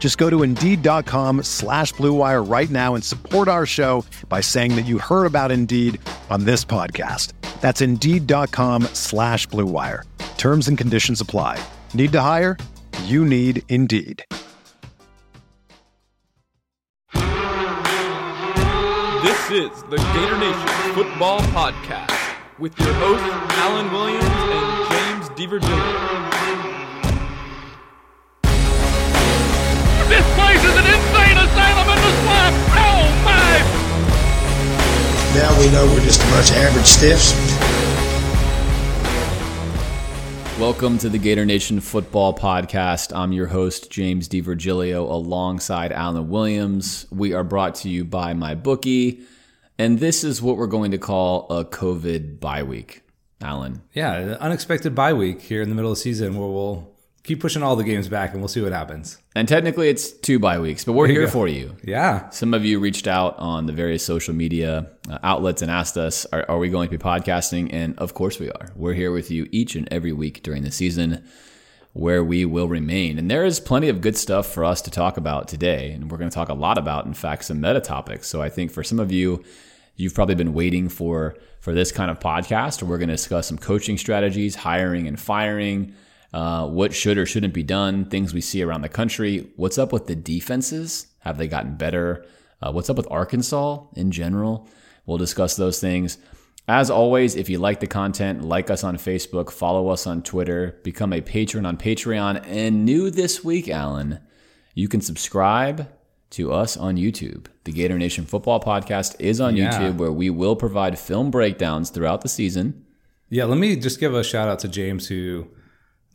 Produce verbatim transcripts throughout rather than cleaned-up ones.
Just go to Indeed.com slash BlueWire right now and support our show by saying that you heard about Indeed on this podcast. That's Indeed.com slash BlueWire. Terms and conditions apply. Need to hire? You need Indeed. This is the Gator Nation Football Podcast with your hosts, Alan Williams and James DiVirgilio. This place is an insane asylum in the swamp! Oh my! Now we know we're just a bunch of average stiffs. Welcome to the Gator Nation Football Podcast. I'm your host, James DiVirgilio, alongside Alan Williams. We are brought to you by MyBookie, and this is what we're going to call a COVID bye week. Alan. Yeah, an unexpected bye week here in the middle of the season where we'll keep pushing all the games back, and we'll see what happens. And technically, it's two bye weeks, but we're here for you. Yeah. Some of you reached out on the various social media outlets and asked us, are, are we going to be podcasting? And of course we are. We're here with you each and every week during the season where we will remain. And there is plenty of good stuff for us to talk about today, and we're going to talk a lot about, in fact, some meta topics. So I think for some of you, you've probably been waiting for, for this kind of podcast. We're going to discuss some coaching strategies, hiring and firing, Uh, what should or shouldn't be done, things we see around the country. What's up with the defenses? Have they gotten better? Uh, what's up with Arkansas in general? We'll discuss those things. As always, if you like the content, like us on Facebook, follow us on Twitter, become a patron on Patreon. And new this week, Alan, you can subscribe to us on YouTube. The Gator Nation Football Podcast is on yeah. YouTube, where we will provide film breakdowns throughout the season. Yeah, let me just give a shout out to James, who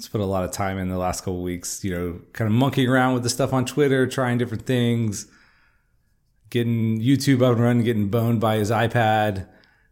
spent a lot of time in the last couple of weeks, you know, kind of monkeying around with the stuff on Twitter, trying different things, getting YouTube up and running, getting boned by his iPad.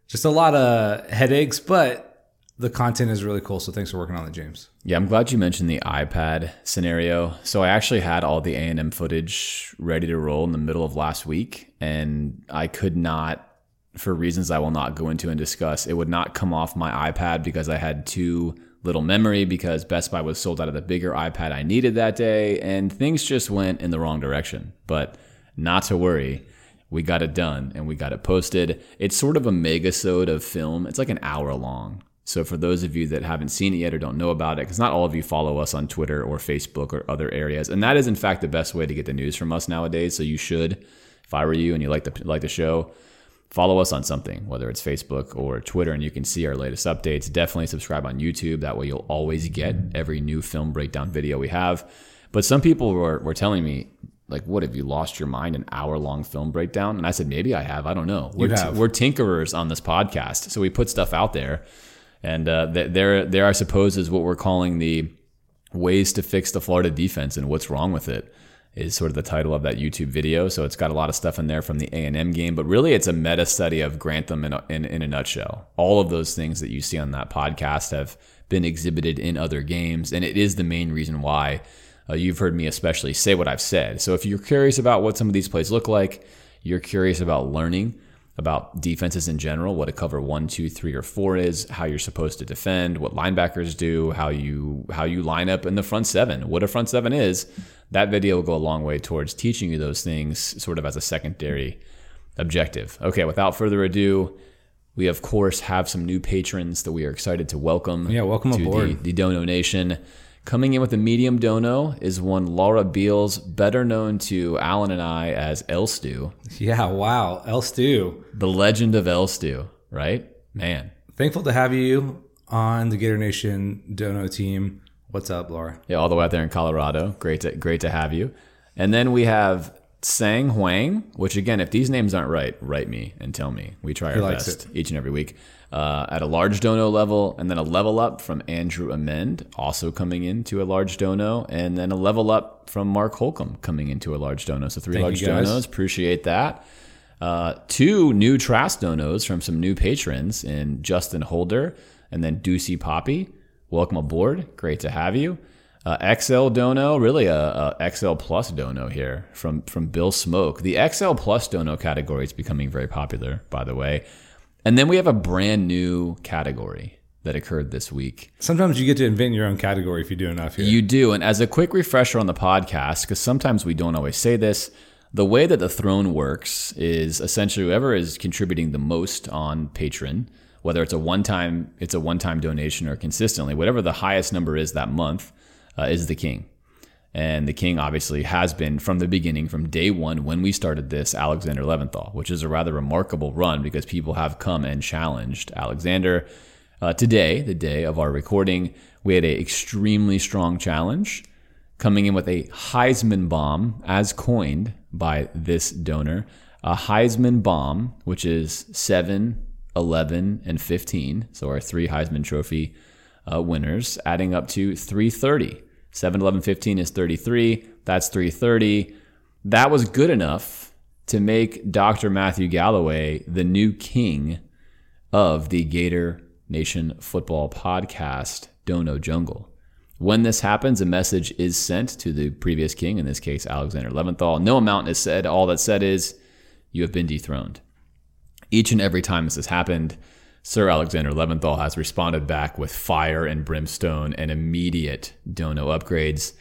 Just a lot of headaches, but the content is really cool. So thanks for working on it, James. Yeah, I'm glad you mentioned the iPad scenario. So I actually had all the A and M footage ready to roll in the middle of last week, and I could not, for reasons I will not go into and discuss, it would not come off my iPad because I had two little memory because Best Buy was sold out of the bigger iPad I needed that day, and things just went in the wrong direction. But not to worry, we got it done and we got it posted. It's sort of a megasode of film. It's like an hour long. So for those of you that haven't seen it yet or don't know about it, because not all of you follow us on Twitter or Facebook or other areas, and that is in fact the best way to get the news from us nowadays. So you should, if I were you and you like the like the show, follow us on something, whether it's Facebook or Twitter, and you can see our latest updates. Definitely subscribe on YouTube. That way you'll always get every new film breakdown video we have. But some people were, were telling me, like, what, have you lost your mind, an hour-long film breakdown? And I said, maybe I have. I don't know. We're, t- we're tinkerers on this podcast, so we put stuff out there. And uh, th- there, there, I suppose, is what we're calling the ways to fix the Florida defense and what's wrong with it, is sort of the title of that YouTube video. So it's got a lot of stuff in there from the A and M game, but really it's a meta study of Grantham in a, in, in a nutshell. All of those things that you see on that podcast have been exhibited in other games, and it is the main reason why uh, you've heard me especially say what I've said. So if you're curious about what some of these plays look like, you're curious about learning about defenses in general, what a cover one, two, three, or four is, how you're supposed to defend, what linebackers do, how you how you line up in the front seven, what a front seven is, that video will go a long way towards teaching you those things sort of as a secondary objective. Okay, without further ado, we of course have some new patrons that we are excited to welcome. Yeah, welcome to aboard. The, the Dono Nation. Coming in with a medium dono is one Laura Beals, better known to Alan and I as Elstew. Yeah, wow, Elstew. The legend of Elstew, right? Man. thankful to have you on the Gator Nation Dono team. What's up, Laura? Yeah, all the way out there in Colorado. Great to great to have you. And then we have Sang Huang, which again, if these names aren't right, write me and tell me. We try our best it. each and every week. Uh, at a large dono level, and then a level up from Andrew Amend, also coming into a large dono, and then a level up from Mark Holcomb coming into a large dono. So three Thank large donos. Appreciate that. Uh, two new Trask donos from some new patrons in Justin Holder and then Deucey Poppy. Welcome aboard. Great to have you. Uh, X L dono, really a, a X L plus dono here from, from Bill Smoke. The X L plus dono category is becoming very popular, by the way. And then we have a brand new category that occurred this week. Sometimes you get to invent your own category if you do enough here. You do. And as a quick refresher on the podcast, because sometimes we don't always say this, the way that the throne works is essentially whoever is contributing the most on Patreon, whether it's a one-time it's a one-time donation or consistently, whatever the highest number is that month, uh, is the king. And the king obviously has been from the beginning, from day one when we started this, Alexander Leventhal, which is a rather remarkable run because people have come and challenged Alexander. Uh, today, the day of our recording, we had an extremely strong challenge coming in with a Heisman bomb, as coined by this donor. A Heisman bomb, which is seven, eleven, and fifteen. So our three Heisman Trophy uh, winners, adding up to three thirty. seven, eleven, fifteen is thirty-three. That's three thirty. That was good enough to make Doctor Matthew Galloway the new king of the Gator Nation Football Podcast Dono Jungle. When this happens, a message is sent to the previous king, in this case, Alexander Leventhal. No amount is said. All that's said is, you have been dethroned. Each and every time this has happened, Sir Alexander Leventhal has responded back with fire and brimstone and immediate dono upgrades.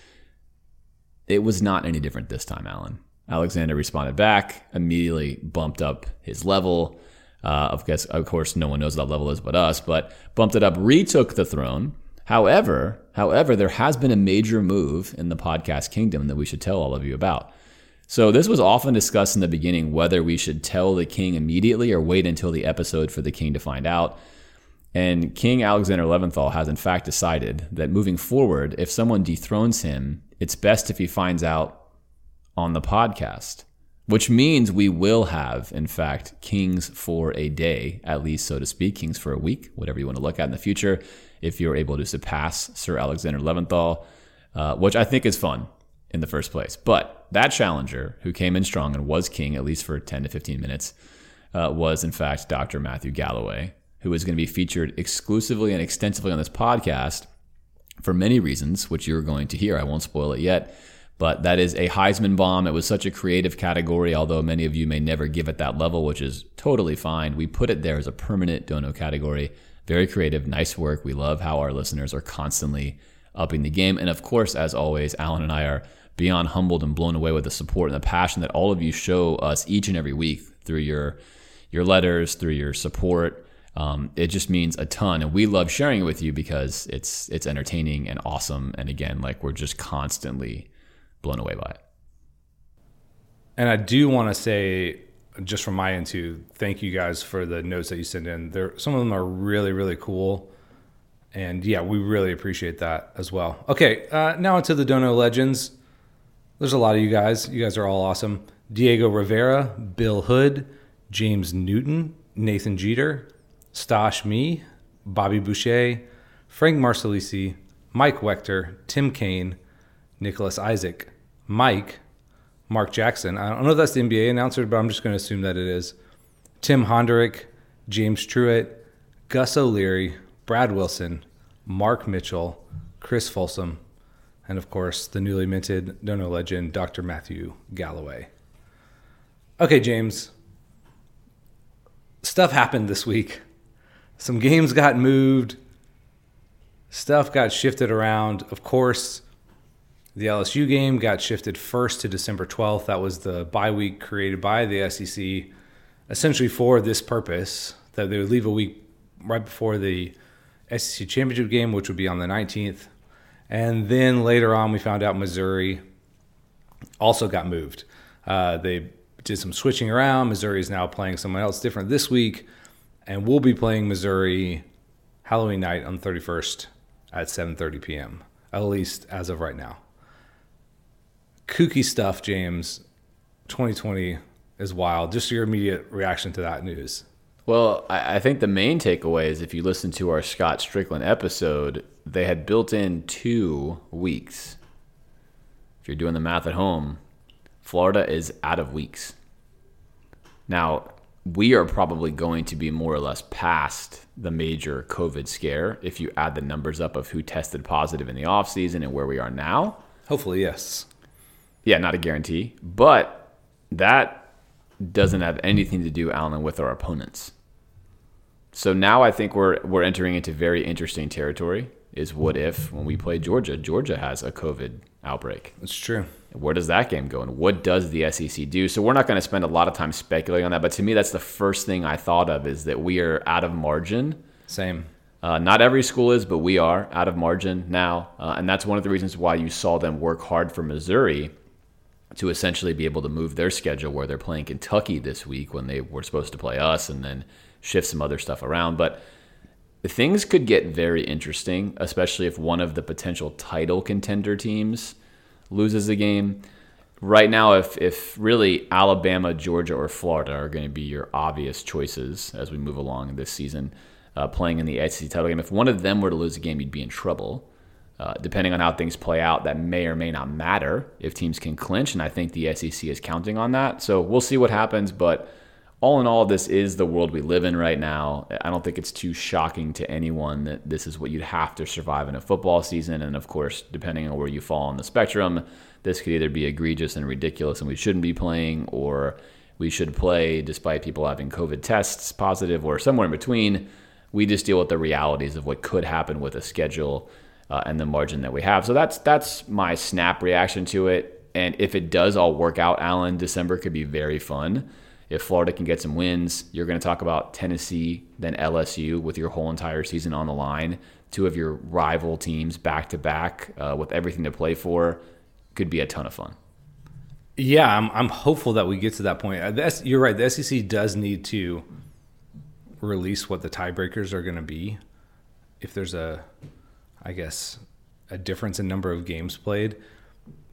It was not any different this time, Alan. Alexander responded back, immediately bumped up his level. Uh, of, guess, of course, no one knows what that level is but us, but bumped it up, retook the throne. However, however, there has been a major move in the podcast kingdom that we should tell all of you about. So this was often discussed in the beginning, whether we should tell the king immediately or wait until the episode for the king to find out. And King Alexander Leventhal has in fact decided that moving forward, if someone dethrones him, it's best if he finds out on the podcast, which means we will have, in fact, kings for a day, at least so to speak, kings for a week, whatever you want to look at in the future, if you're able to surpass Sir Alexander Leventhal, uh, which I think is fun in the first place. But that challenger who came in strong and was king, at least for ten to fifteen minutes, uh, was in fact Doctor Matthew Galloway, who is going to be featured exclusively and extensively on this podcast for many reasons, which you're going to hear. I won't spoil it yet, but that is a Heisman bomb. It was such a creative category, although many of you may never give it that level, which is totally fine. We put it there as a permanent dono category. Very creative, nice work. We love how our listeners are constantly upping the game. And of course, as always, Alan and I are beyond humbled and blown away with the support and the passion that all of you show us each and every week through your your letters, through your support. Um, it just means a ton. And we love sharing it with you because it's it's entertaining and awesome. And again, like we're just constantly blown away by it. And I do want to say, just from my end too, thank you guys for the notes that you send in. There, some of them are really, really cool. And yeah, we really appreciate that as well. Okay, uh, now into the Dono Legends. There's a lot of you guys. You guys are all awesome. Diego Rivera, Bill Hood, James Newton, Nathan Jeter, Stash Me, Bobby Boucher, Frank Marcelisi, Mike Wechter, Tim Kane, Nicholas Isaac, Mike, Mark Jackson. I don't know if that's the N B A announcer, but I'm just going to assume that it is. Tim Honderick, James Truitt, Gus O'Leary, Brad Wilson, Mark Mitchell, Chris Folsom, and of course, the newly minted Dono legend, Doctor Matthew Galloway. Okay, James, stuff happened this week. Some games got moved. Stuff got shifted around. Of course, the L S U game got shifted first to December twelfth. That was the bye week created by the S E C, essentially for this purpose, that they would leave a week right before the S E C championship game, which would be on the nineteenth. And then later on, we found out Missouri also got moved. Uh, they did some switching around. Missouri is now playing someone else different this week. And we'll be playing Missouri Halloween night on the thirty-first at seven thirty p.m., at least as of right now. Kooky stuff, James. twenty twenty is wild. Just your immediate reaction to that news. Well, I think the main takeaway is if you listen to our Scott Strickland episode, they had built in two weeks. If you're doing the math at home, Florida is out of weeks. Now, we are probably going to be more or less past the major COVID scare if you add the numbers up of who tested positive in the offseason and where we are now. Hopefully, yes. Yeah, not a guarantee. But that doesn't have anything to do, Alan, with our opponents. So now I think we're we're entering into very interesting territory is what if when we play Georgia, Georgia has a COVID outbreak. That's true. Where does that game go, and what does the S E C do? So we're not going to spend a lot of time speculating on that, but to me that's the first thing I thought of is that we are out of margin. Same. Uh, not every school is, but we are out of margin now, uh, and that's one of the reasons why you saw them work hard for Missouri to essentially be able to move their schedule where they're playing Kentucky this week when they were supposed to play us and then shift some other stuff around. But things could get very interesting, especially if one of the potential title contender teams loses the game. Right now, if if really Alabama, Georgia, or Florida are going to be your obvious choices as we move along this season, uh, playing in the S E C title game, if one of them were to lose the game, you'd be in trouble. Uh, depending on how things play out, that may or may not matter if teams can clinch, and I think the S E C is counting on that. So we'll see what happens, but all in all, this is the world we live in right now. I don't think it's too shocking to anyone that this is what you'd have to survive in a football season. And of course, depending on where you fall on the spectrum, this could either be egregious and ridiculous and we shouldn't be playing, or we should play despite people having COVID tests positive, or somewhere in between. We just deal with the realities of what could happen with a schedule uh, and the margin that we have. So that's that's my snap reaction to it. And if it does all work out, Alan, December could be very fun. If Florida can get some wins, you're going to talk about Tennessee, then L S U with your whole entire season on the line. Two of your rival teams back-to-back uh, with everything to play for. Could be a ton of fun. Yeah, I'm I'm hopeful that we get to that point. That's, you're right. The S E C does need to release what the tiebreakers are going to be. If there's a, I guess, a difference in number of games played.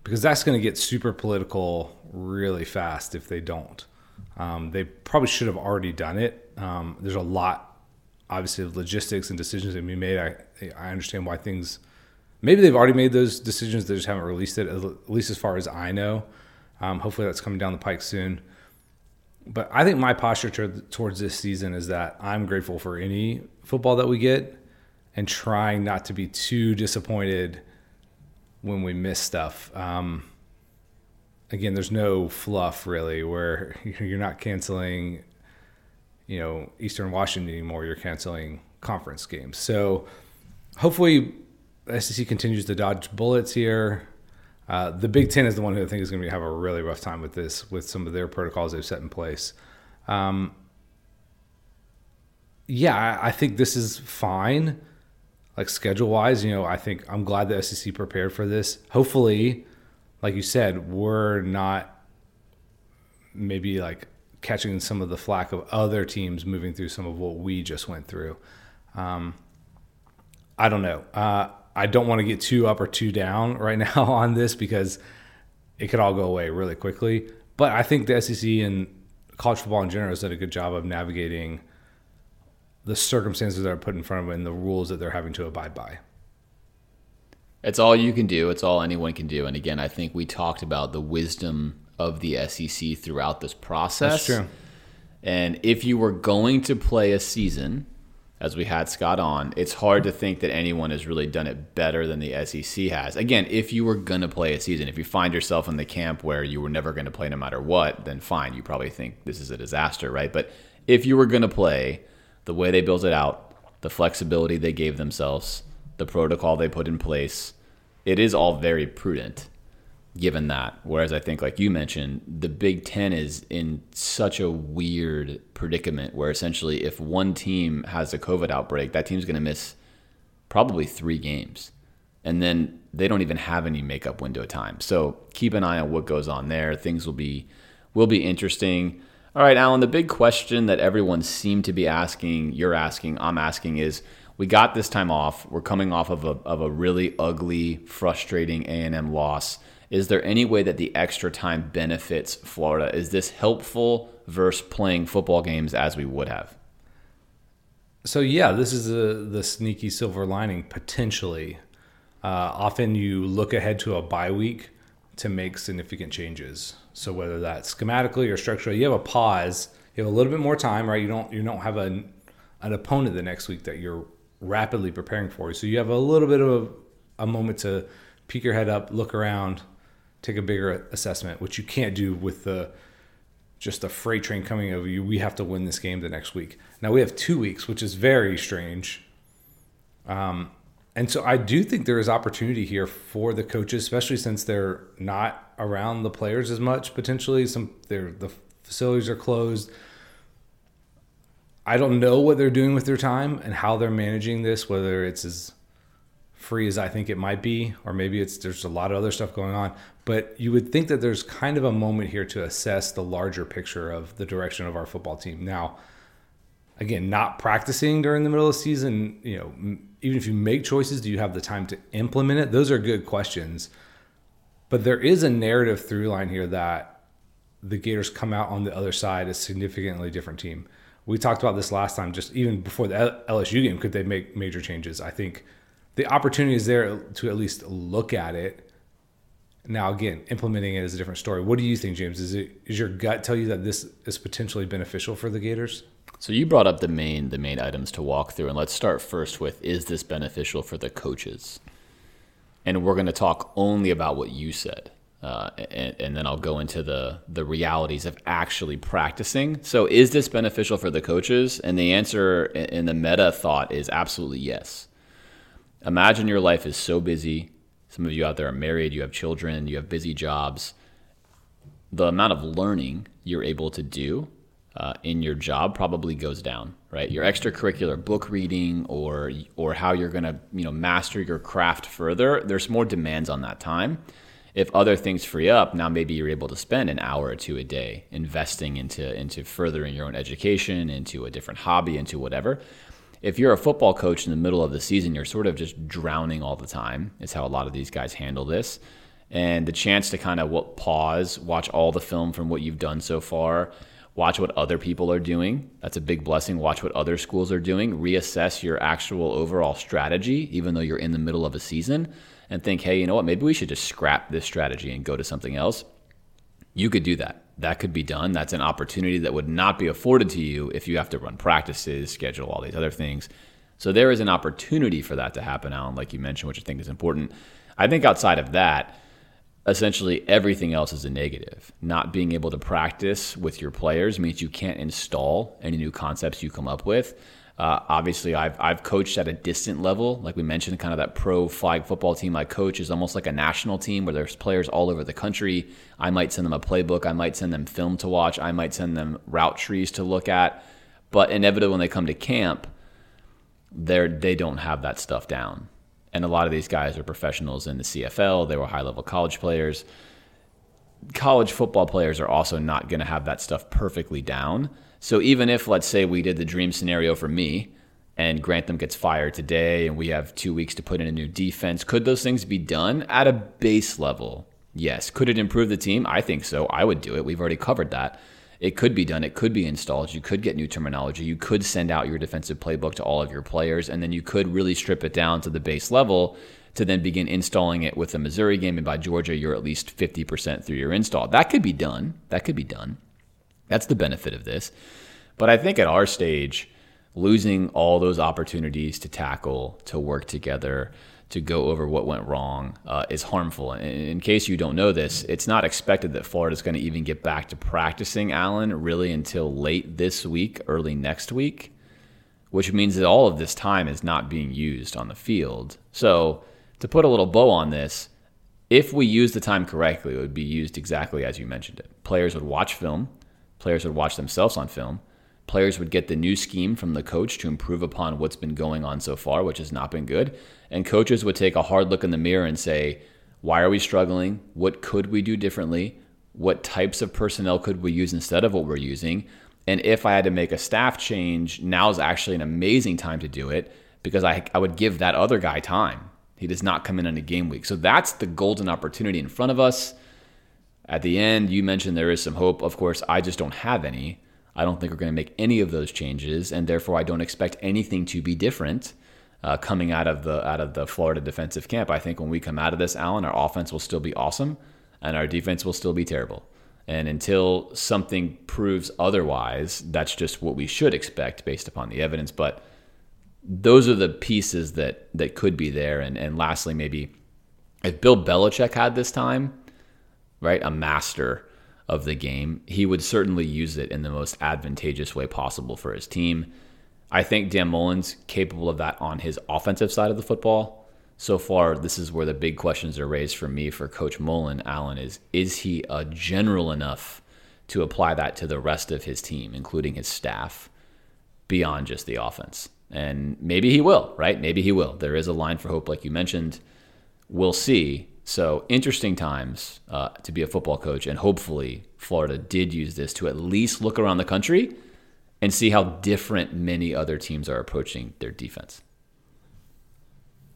Because that's going to get super political really fast if they don't. Um, they probably should have already done it. Um, there's a lot, obviously, of logistics and decisions that we made. I I understand why things – maybe they've already made those decisions. They just haven't released it, at least as far as I know. Um, hopefully that's coming down the pike soon. But I think my posture t- towards this season is that I'm grateful for any football that we get and trying not to be too disappointed when we miss stuff. Um Again, there's no fluff really where you're not canceling, you know, Eastern Washington anymore. You're canceling conference games. So hopefully the S E C continues to dodge bullets here. Uh, the Big Ten is the one who I think is going to have a really rough time with this, with some of their protocols they've set in place. Um, yeah, I, I think this is fine. Like schedule-wise, you know, I think I'm glad the S E C prepared for this. Hopefully, like you said, we're not maybe like catching some of the flack of other teams moving through some of what we just went through. Um, I don't know. Uh, I don't want to get too up or too down right now on this because it could all go away really quickly. But I think the S E C and college football in general has done a good job of navigating the circumstances that are put in front of them and the rules that they're having to abide by. It's all you can do. It's all anyone can do. And again, I think we talked about the wisdom of the S E C throughout this process. That's true. And if you were going to play a season, as we had Scott on, it's hard to think that anyone has really done it better than the S E C has. Again, if you were going to play a season, if you find yourself in the camp where you were never going to play no matter what, then fine. You probably think this is a disaster, right? But if you were going to play, the way they built it out, the flexibility they gave themselves, the protocol they put in place, it is all very prudent given that. Whereas I think, like you mentioned, the Big Ten is in such a weird predicament where essentially if one team has a COVID outbreak, that team's going to miss probably three games. And then they don't even have any makeup window time. So keep an eye on what goes on there. Things will be will be interesting. All right, Alan, the big question that everyone seemed to be asking, you're asking, I'm asking is, we got this time off. We're coming off of a of a really ugly, frustrating A and M loss. Is there any way that the extra time benefits Florida? Is this helpful versus playing football games as we would have? So, yeah, this is a, the sneaky silver lining, potentially. Uh, often you look ahead to a bye week to make significant changes. So whether that's schematically or structurally, you have a pause. You have a little bit more time, right? You don't you don't have an, an opponent the next week that you're rapidly preparing for. So you have a little bit of a, a moment to peek your head up, look around, take a bigger assessment, which you can't do with the just the freight train coming over you. We have to win this game the next week. Now we have two weeks, which is very strange. Um, and so I do think there is opportunity here for the coaches, especially since they're not around the players as much, potentially. Some they're, the facilities are closed. I don't know what they're doing with their time and how they're managing this, whether it's as free as I think it might be, or maybe it's there's a lot of other stuff going on. But you would think that there's kind of a moment here to assess the larger picture of the direction of our football team. Now, again, not practicing during the middle of the season, you know, even if you make choices, do you have the time to implement it? Those are good questions. But there is a narrative through line here that the Gators come out on the other side as a significantly different team. We talked about this last time, just even before the L S U game, could they make major changes? I think the opportunity is there to at least look at it. Now, again, implementing it is a different story. What do you think, James? Is it, is your gut tell you that this is potentially beneficial for the Gators? So you brought up the main the main items to walk through, and let's start first with, is this beneficial for the coaches? And we're going to talk only about what you said, uh, and, and then I'll go into the, the realities of actually practicing. So is this beneficial for the coaches? And the answer in the meta thought is absolutely yes. Imagine your life is so busy. Some of you out there are married, you have children, you have busy jobs. The amount of learning you're able to do uh, in your job probably goes down, right? Your extracurricular book reading or or how you're going to, you know, master your craft further, there's more demands on that time. If other things free up, now maybe you're able to spend an hour or two a day investing into, into furthering your own education, into a different hobby, into whatever. If you're a football coach in the middle of the season, you're sort of just drowning all the time. It's how a lot of these guys handle this. And the chance to kind of what, pause, watch all the film from what you've done so far, watch what other people are doing. That's a big blessing. Watch what other schools are doing. Reassess your actual overall strategy, even though you're in the middle of a season, and think, hey, you know what? Maybe we should just scrap this strategy and go to something else. You could do that. That could be done. That's an opportunity that would not be afforded to you if you have to run practices, schedule all these other things. So there is an opportunity for that to happen, Alan, like you mentioned, which I think is important. I think outside of that, essentially everything else is a negative. Not being able to practice with your players means you can't install any new concepts you come up with. Uh, obviously, I've I've coached at a distant level. Like we mentioned, kind of that pro flag football team I coach is almost like a national team where there's players all over the country. I might send them a playbook. I might send them film to watch. I might send them route trees to look at. But inevitably, when they come to camp, they're, they don't have that stuff down. And a lot of these guys are professionals in the C F L. They were high-level college players. College football players are also not going to have that stuff perfectly down. So even if, let's say, we did the dream scenario for me and Grantham gets fired today and we have two weeks to put in a new defense, could those things be done at a base level? Yes. Could it improve the team? I think so. I would do it. We've already covered that. It could be done. It could be installed. You could get new terminology. You could send out your defensive playbook to all of your players, and then you could really strip it down to the base level to then begin installing it with the Missouri game. And by Georgia, you're at least fifty percent through your install. That could be done. That could be done. That's the benefit of this. But I think at our stage, losing all those opportunities to tackle, to work together, to go over what went wrong uh, is harmful. And in case you don't know this, it's not expected that Florida's going to even get back to practicing, Alan, really until late this week, early next week, which means that all of this time is not being used on the field. So to put a little bow on this, if we use the time correctly, it would be used exactly as you mentioned it. Players would watch film. Players would watch themselves on film. Players would get the new scheme from the coach to improve upon what's been going on so far, which has not been good. And coaches would take a hard look in the mirror and say, why are we struggling? What could we do differently? what types of personnel could we use instead of what we're using? And if I had to make a staff change, now is actually an amazing time to do it because I, I would give that other guy time. He does not come in on a game week. So that's the golden opportunity in front of us. At the end, you mentioned there is some hope. Of course, I just don't have any. I don't think we're going to make any of those changes, and therefore I don't expect anything to be different uh, coming out of the out of the Florida defensive camp. I think when we come out of this, Alan, our offense will still be awesome, and our defense will still be terrible. And until something proves otherwise, that's just what we should expect based upon the evidence. But those are the pieces that that could be there. And and lastly, maybe if Bill Belichick had this time, right, a master of the game, he would certainly use it in the most advantageous way possible for his team. I think Dan Mullen's capable of that on his offensive side of the football. So far, this is where the big questions are raised for me for Coach Mullen, Alan, is, is he a general enough to apply that to the rest of his team, including his staff, beyond just the offense? And maybe he will, right? Maybe he will. There is a line for hope, like you mentioned. We'll see. So interesting times uh, to be a football coach, and hopefully Florida did use this to at least look around the country and see how different many other teams are approaching their defense.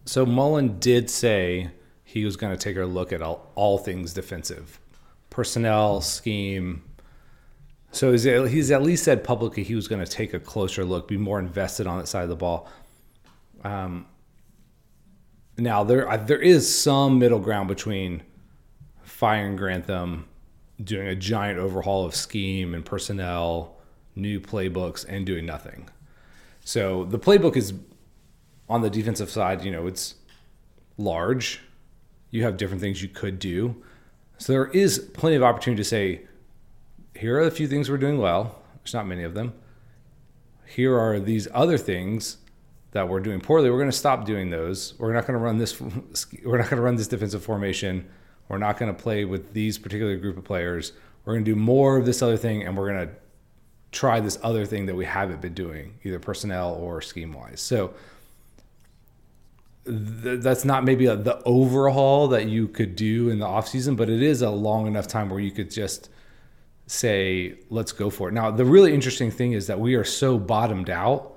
So Mullen did say he was going to take a look at all, all things defensive, personnel, scheme. So he's, he's at least said publicly he was going to take a closer look, be more invested on that side of the ball. Um. Now, there there is some middle ground between firing Grantham, doing a giant overhaul of scheme and personnel, new playbooks, and doing nothing. So the playbook is, on the defensive side, you know, it's large. You have different things you could do. So there is plenty of opportunity to say, here are a few things we're doing well. There's not many of them. Here are these other things that we're doing poorly. We're going to stop doing those. We're not going to run this. We're not going to run this defensive formation. We're not going to play with these particular group of players. We're going to do more of this other thing, and we're going to try this other thing that we haven't been doing, either personnel or scheme-wise. So th- that's not maybe a, the overhaul that you could do in the offseason, but it is a long enough time where you could just say, let's go for it. Now, the really interesting thing is that we are so bottomed out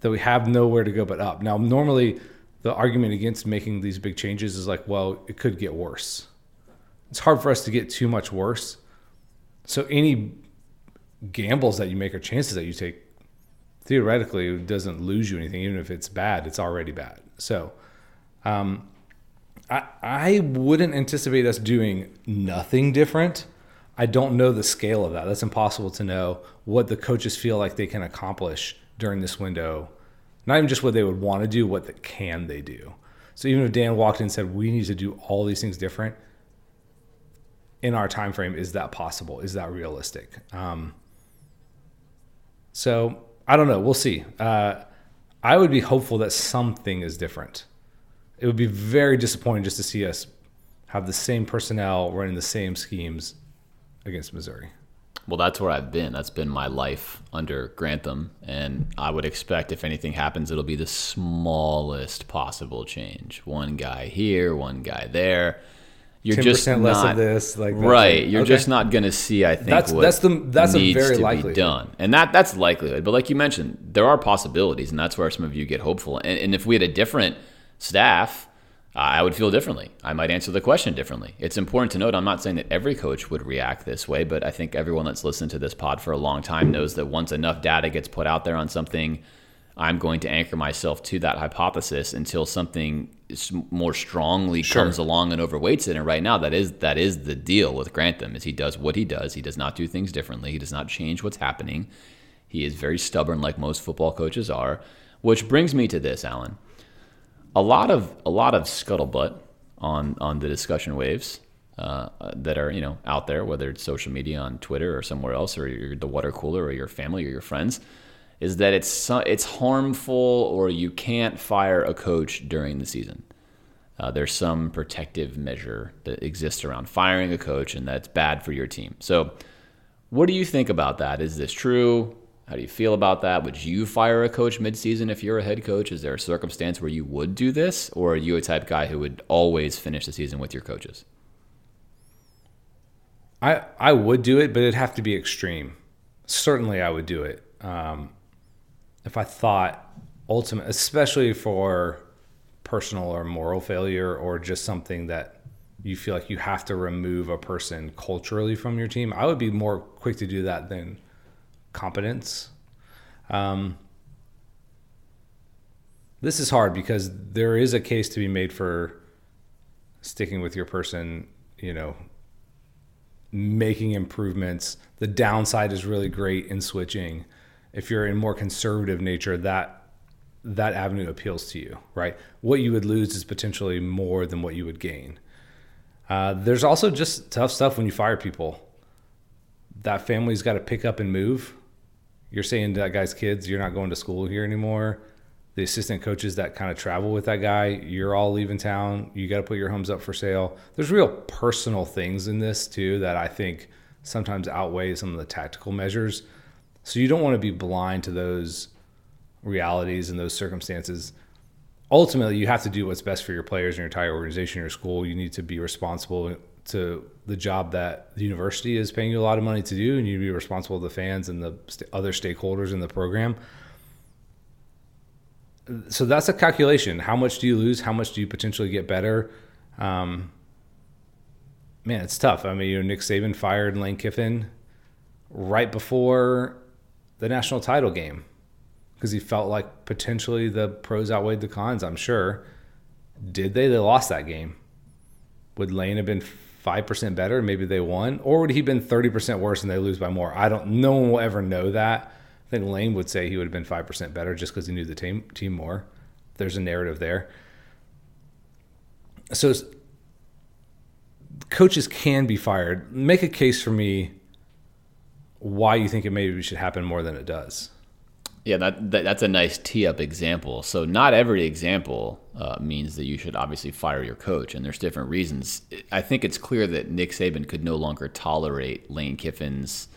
that we have nowhere to go but up. Now, normally the argument against making these big changes is like, well, it could get worse. It's hard for us to get too much worse. So any gambles that you make or chances that you take, theoretically, doesn't lose you anything. Even if it's bad, it's already bad. So um, I, I wouldn't anticipate us doing nothing different. I don't know the scale of that. That's impossible to know what the coaches feel like they can accomplish during this window, not even just what they would want to do, what the, can they do. So even if Dan walked in and said, we need to do all these things different in our time frame, is that possible? Is that realistic? Um, so I don't know. We'll see. Uh, I would be hopeful that something is different. It would be very disappointing just to see us have the same personnel running the same schemes against Missouri. Well, that's where I've been. That's been my life under Grantham. And I would expect if anything happens, it'll be the smallest possible change. One guy here, one guy there. You're just not, less of this, like right. You're okay. just not going to see, I think, that's, what that's the, that's needs a very to likely. be done. And that that's likelihood. But like you mentioned, there are possibilities, and that's where some of you get hopeful. And, and if we had a different staff, I would feel differently. I might answer the question differently. It's important to note, I'm not saying that every coach would react this way, but I think everyone that's listened to this pod for a long time knows that once enough data gets put out there on something, I'm going to anchor myself to that hypothesis until something more strongly sure. comes along and overweights it. And right now, that is that is the deal with Grantham, is he does what he does. He does not do things differently. He does not change what's happening. He is very stubborn, like most football coaches are, which brings me to this, Alan. A lot of a lot of scuttlebutt on, on the discussion waves uh, that are you know out there, whether it's social media on Twitter or somewhere else, or your, the water cooler, or your family or your friends, is that it's it's harmful or you can't fire a coach during the season. Uh, there's some protective measure that exists around firing a coach, and that's bad for your team. So, what do you think about that? Is this true? How do you feel about that? Would you fire a coach midseason if you're a head coach? Is there a circumstance where you would do this? Or are you a type of guy who would always finish the season with your coaches? I, I would do it, but it'd have to be extreme. Certainly I would do it. Um, if I thought ultimate, especially for personal or moral failure or just something that you feel like you have to remove a person culturally from your team, I would be more quick to do that than competence. Um, this is hard because there is a case to be made for sticking with your person, you know, making improvements. The downside is really great in switching. If you're in more conservative nature, that that avenue appeals to you, right? What you would lose is potentially more than what you would gain. Uh, there's also just tough stuff when you fire people. That family's got to pick up and move. You're saying to that guy's kids, you're not going to school here anymore. The assistant coaches that kind of travel with that guy, you're all leaving town. You got to put your homes up for sale. There's real personal things in this too that I think sometimes outweigh some of the tactical measures. So you don't want to be blind to those realities and those circumstances. Ultimately, you have to do what's best for your players and your entire organization, your school. You need to be responsible to the job that the university is paying you a lot of money to do, and you be responsible to the fans and the st- other stakeholders in the program. So that's a calculation. How much do you lose? How much do you potentially get better? Um, man, it's tough. I mean, you know, Nick Saban fired Lane Kiffin right before the national title game, because he felt like potentially the pros outweighed the cons, I'm sure. Did they? They lost that game. Would Lane have been five percent better? Maybe they won. Or would he have been thirty percent worse and they lose by more? I don't, no one will ever know that. I think Lane would say he would have been five percent better just because he knew the team, team more. There's a narrative there. So coaches can be fired. Make a case for me why you think it maybe should happen more than it does. Yeah, that, that that's a nice tee-up example. So not every example uh, means that you should obviously fire your coach, and there's different reasons. I think it's clear that Nick Saban could no longer tolerate Lane Kiffin's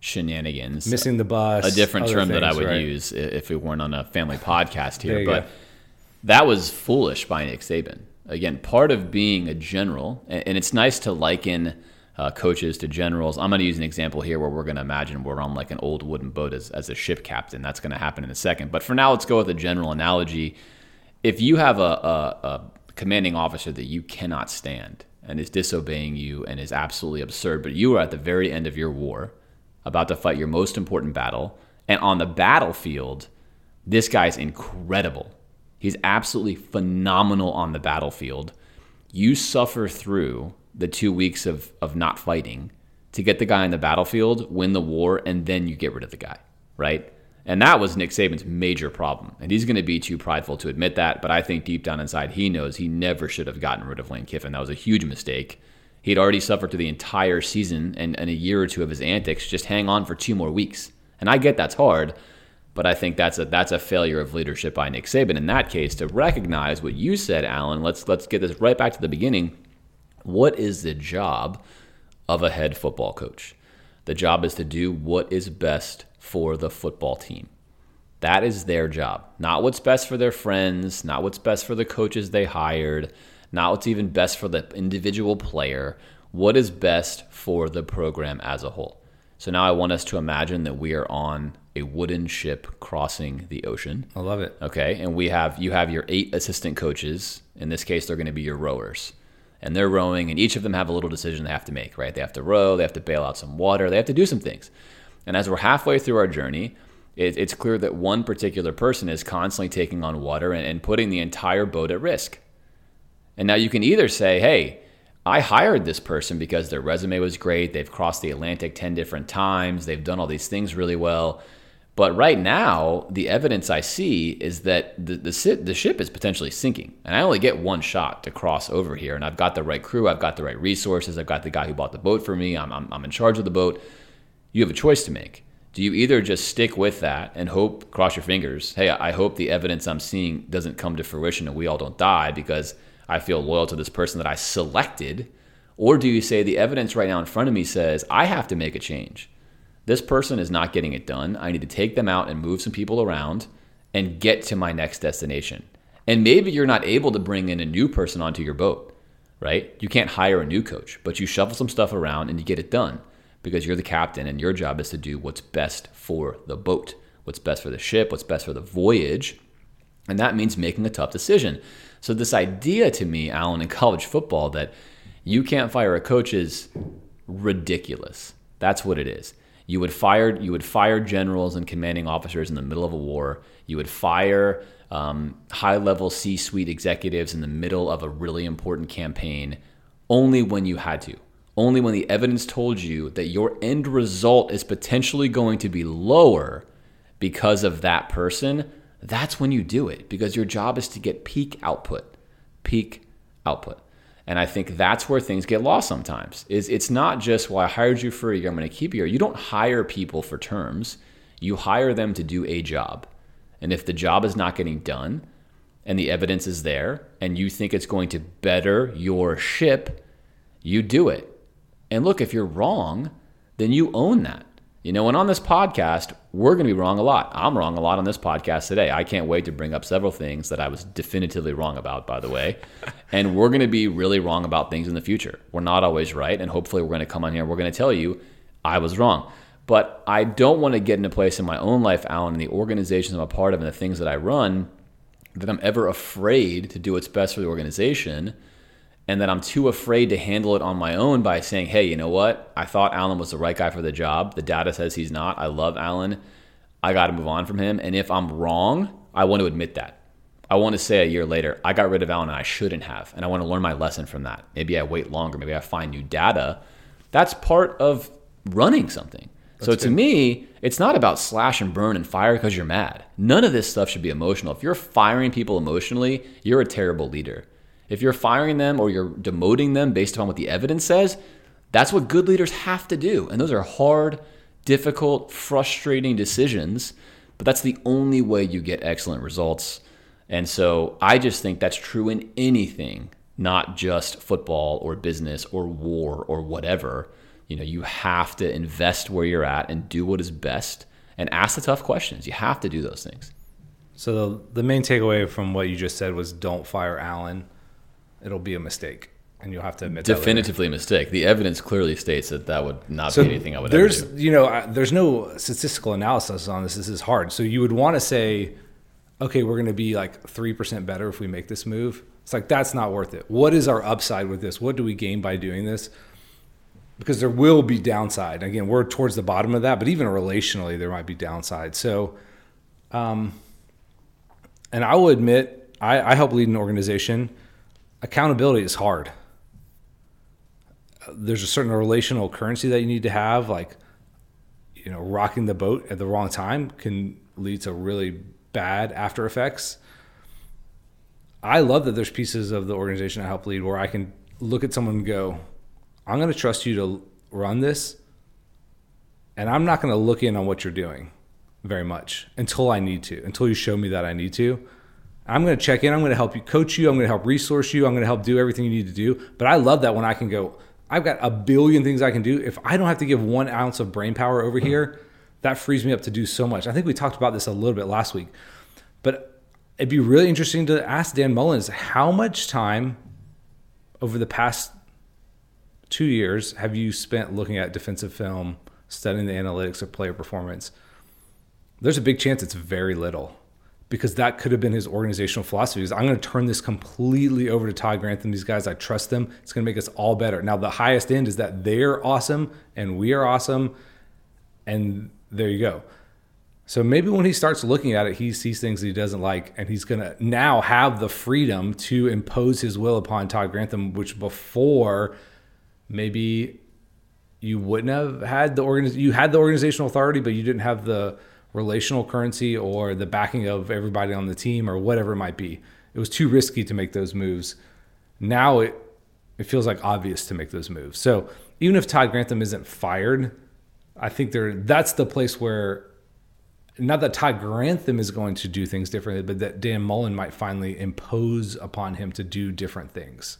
shenanigans. Missing the bus. A different term things, that I would right? use if we weren't on a family podcast here. But go. That was foolish by Nick Saban. Again, part of being a general, and it's nice to liken Uh, coaches to generals. I'm going to use an example here where we're going to imagine we're on like an old wooden boat as, as a ship captain. That's going to happen in a second. But for now, let's go with a general analogy. If you have a, a, a commanding officer that you cannot stand and is disobeying you and is absolutely absurd, but you are at the very end of your war, about to fight your most important battle, and on the battlefield, this guy's incredible. He's absolutely phenomenal on the battlefield. You suffer through the two weeks of, of not fighting to get the guy on the battlefield, win the war, and then you get rid of the guy, right? And that was Nick Saban's major problem. And he's going to be too prideful to admit that, but I think deep down inside he knows he never should have gotten rid of Lane Kiffin. That was a huge mistake. He'd already suffered through the entire season and, and a year or two of his antics. Just hang on for two more weeks. And I get that's hard, but I think that's a that's a failure of leadership by Nick Saban in that case to recognize what you said, Alan. Let's let's get this right back to the beginning. What is the job of a head football coach? The job is to do what is best for the football team. That is their job. Not what's best for their friends, not what's best for the coaches they hired, not what's even best for the individual player. What is best for the program as a whole? So now I want us to imagine that we are on a wooden ship crossing the ocean. I love it. Okay, and we have you have your eight assistant coaches. In this case, they're going to be your rowers. And they're rowing, and each of them have a little decision they have to make, right? They have to row, they have to bail out some water, they have to do some things. And as we're halfway through our journey, it, it's clear that one particular person is constantly taking on water and, and putting the entire boat at risk. And now you can either say, hey, I hired this person because their resume was great, they've crossed the Atlantic ten different times, they've done all these things really well. But right now, the evidence I see is that the the, sit, the ship is potentially sinking. And I only get one shot to cross over here. And I've got the right crew. I've got the right resources. I've got the guy who bought the boat for me. I'm, I'm, I'm in charge of the boat. You have a choice to make. Do you either just stick with that and hope, cross your fingers, hey, I hope the evidence I'm seeing doesn't come to fruition and we all don't die because I feel loyal to this person that I selected? Or do you say the evidence right now in front of me says I have to make a change? This person is not getting it done. I need to take them out and move some people around and get to my next destination. And maybe you're not able to bring in a new person onto your boat. right? You can't hire a new coach, but you shuffle some stuff around and you get it done because you're the captain and your job is to do what's best for the boat, what's best for the ship, what's best for the voyage. And that means making a tough decision. So this idea to me, Alan, in college football that you can't fire a coach is ridiculous. That's what it is. You would fire you would fire generals and commanding officers in the middle of a war. You would fire um, high-level C-suite executives in the middle of a really important campaign only when you had to, only when the evidence told you that your end result is potentially going to be lower because of that person. That's when you do it, because your job is to get peak output, peak output. And I think that's where things get lost sometimes. Is it's not just, well, I hired you for a year, I'm going to keep you here. You don't hire people for terms. You hire them to do a job. And if the job is not getting done and the evidence is there and you think it's going to better your ship, you do it. And look, if you're wrong, then you own that. You know, and on this podcast, we're going to be wrong a lot. I'm wrong a lot on this podcast today. I can't wait to bring up several things that I was definitively wrong about, by the way. And we're going to be really wrong about things in the future. We're not always right. And hopefully we're going to come on here and we're going to tell you I was wrong. But I don't want to get in a place in my own life, Alan, and the organizations I'm a part of and the things that I run, that I'm ever afraid to do what's best for the organization, and that I'm too afraid to handle it on my own by saying, hey, you know what? I thought Alan was the right guy for the job. The data says he's not. I love Alan. I got to move on from him. And if I'm wrong, I want to admit that. I want to say a year later, I got rid of Alan and I shouldn't have. And I want to learn my lesson from that. Maybe I wait longer. Maybe I find new data. That's part of running something. That's so good. To me, it's not about slash and burn and fire because you're mad. None of this stuff should be emotional. If you're firing people emotionally, you're a terrible leader. If you're firing them or you're demoting them based upon what the evidence says, that's what good leaders have to do. And those are hard, difficult, frustrating decisions, but that's the only way you get excellent results. And so I just think that's true in anything, not just football or business or war or whatever. You know, you have to invest where you're at and do what is best and ask the tough questions. You have to do those things. So the, the main takeaway from what you just said was don't fire Alan. It'll be a mistake, and you'll have to admit Definitively that. Definitively a mistake. The evidence clearly states that that would not so be anything I would there's, ever do. You know, I, there's no statistical analysis on this. This is hard. So you would want to say, okay, we're going to be like three percent better if we make this move. It's like, that's not worth it. What is our upside with this? What do we gain by doing this? Because there will be downside. Again, we're towards the bottom of that, but even relationally, there might be downside. So, um, and I will admit, I, I help lead an organization. Accountability is hard. There's a certain relational currency that you need to have, like, you know, rocking the boat at the wrong time can lead to really bad after effects. I love that there's pieces of the organization I help lead where I can look at someone and go, I'm going to trust you to run this, and I'm not going to look in on what you're doing very much until I need to, until you show me that I need to. I'm going to check in. I'm going to help you coach you. I'm going to help resource you. I'm going to help do everything you need to do. But I love that when I can go, I've got a billion things I can do. If I don't have to give one ounce of brain power over here, that frees me up to do so much. I think we talked about this a little bit last week, but it'd be really interesting to ask Dan Mullen how much time over the past two years have you spent looking at defensive film, studying the analytics of player performance? There's a big chance it's very little. Because that could have been his organizational philosophy. Is, I'm going to turn this completely over to Todd Grantham. These guys, I trust them. It's going to make us all better. Now, the highest end is that they're awesome and we are awesome. And there you go. So maybe when he starts looking at it, he sees things that he doesn't like. And he's going to now have the freedom to impose his will upon Todd Grantham, which before maybe you wouldn't have had the organiz- you had the organizational authority, but you didn't have the relational currency or the backing of everybody on the team or whatever it might be. It was too risky to make those moves. Now it it feels like obvious to make those moves. So even if Todd Grantham isn't fired, I think there that's the place where, not that Todd Grantham is going to do things differently, but that Dan Mullen might finally impose upon him to do different things.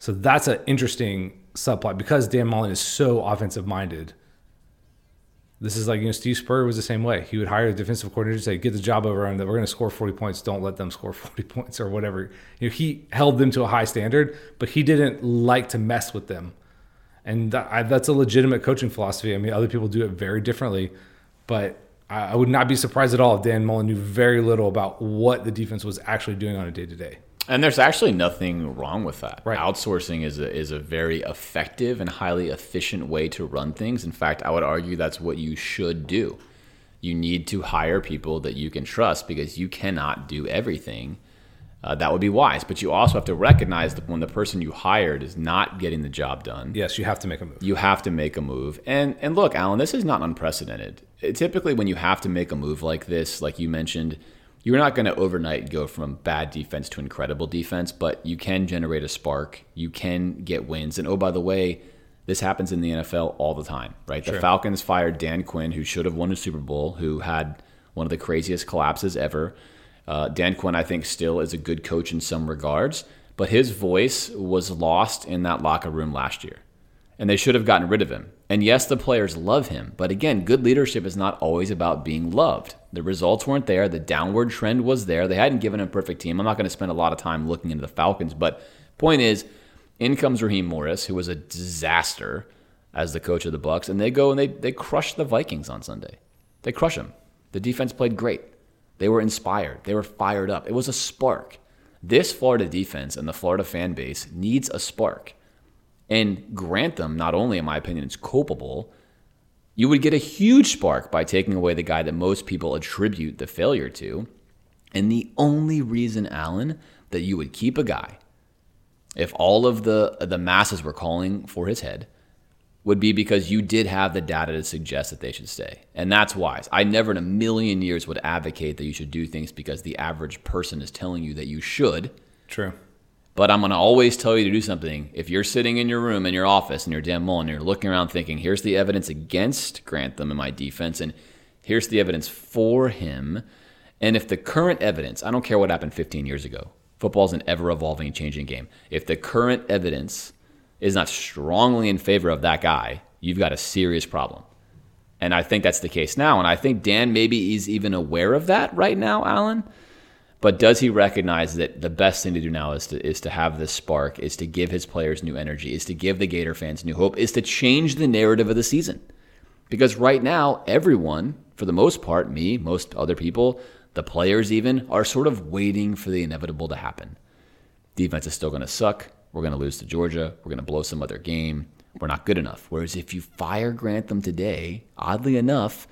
So that's an interesting subplot because Dan Mullen is so offensive minded. This is like, you know, Steve Spurrier was the same way. He would hire a defensive coordinator and say, get the job over on that. We're going to score forty points. Don't let them score forty points or whatever. You know, he held them to a high standard, but he didn't like to mess with them. And that, I, that's a legitimate coaching philosophy. I mean, other people do it very differently, but I, I would not be surprised at all if Dan Mullen knew very little about what the defense was actually doing on a day-to-day. And there's actually nothing wrong with that. Right. Outsourcing is a, is a very effective and highly efficient way to run things. In fact, I would argue that's what you should do. You need to hire people that you can trust because you cannot do everything. Uh, that would be wise. But you also have to recognize that when the person you hired is not getting the job done. Yes, you have to make a move. You have to make a move. And, and look, Alan, this is not unprecedented. It, typically, when you have to make a move like this, like you mentioned, you're not going to overnight go from bad defense to incredible defense, but you can generate a spark. You can get wins. And oh, by the way, this happens in the N F L all the time, right? Sure. The Falcons fired Dan Quinn, who should have won a Super Bowl, who had one of the craziest collapses ever. Uh, Dan Quinn, I think, still is a good coach in some regards, but his voice was lost in that locker room last year, and they should have gotten rid of him. And yes, the players love him, but again, good leadership is not always about being loved. The results weren't there. The downward trend was there. They hadn't given a perfect team. I'm not going to spend a lot of time looking into the Falcons, but point is, in comes Raheem Morris, who was a disaster as the coach of the Bucs, and they go and they they crush the Vikings on Sunday. They crush them. The defense played great. They were inspired. They were fired up. It was a spark. This Florida defense and the Florida fan base needs a spark. And Grantham, not only, in my opinion, is culpable, you would get a huge spark by taking away the guy that most people attribute the failure to. And the only reason, Alan, that you would keep a guy, if all of the, the masses were calling for his head, would be because you did have the data to suggest that they should stay. And that's wise. I never in a million years would advocate that you should do things because the average person is telling you that you should. True. But I'm going to always tell you to do something. If you're sitting in your room, in your office, and you're Dan Mullen, and you're looking around thinking, here's the evidence against Grantham in my defense, and here's the evidence for him. And if the current evidence, I don't care what happened fifteen years ago. Football is an ever-evolving, changing game. If the current evidence is not strongly in favor of that guy, you've got a serious problem. And I think that's the case now. And I think Dan maybe is even aware of that right now, Alan. But does he recognize that the best thing to do now is to is to have this spark, is to give his players new energy, is to give the Gator fans new hope, is to change the narrative of the season? Because right now, everyone, for the most part, me, most other people, the players even, are sort of waiting for the inevitable to happen. Defense is still going to suck. We're going to lose to Georgia. We're going to blow some other game. We're not good enough. Whereas if you fire Grantham today, oddly enough,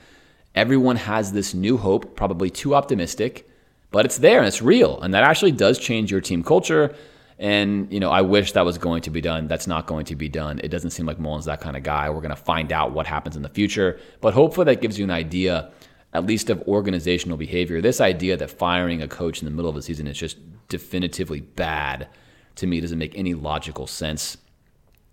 everyone has this new hope, probably too optimistic, but it's there and it's real. And that actually does change your team culture. And, you know, I wish that was going to be done. That's not going to be done. It doesn't seem like Mullen's that kind of guy. We're going to find out what happens in the future. But hopefully that gives you an idea, at least of organizational behavior. This idea that firing a coach in the middle of the season is just definitively bad, to me, doesn't make any logical sense.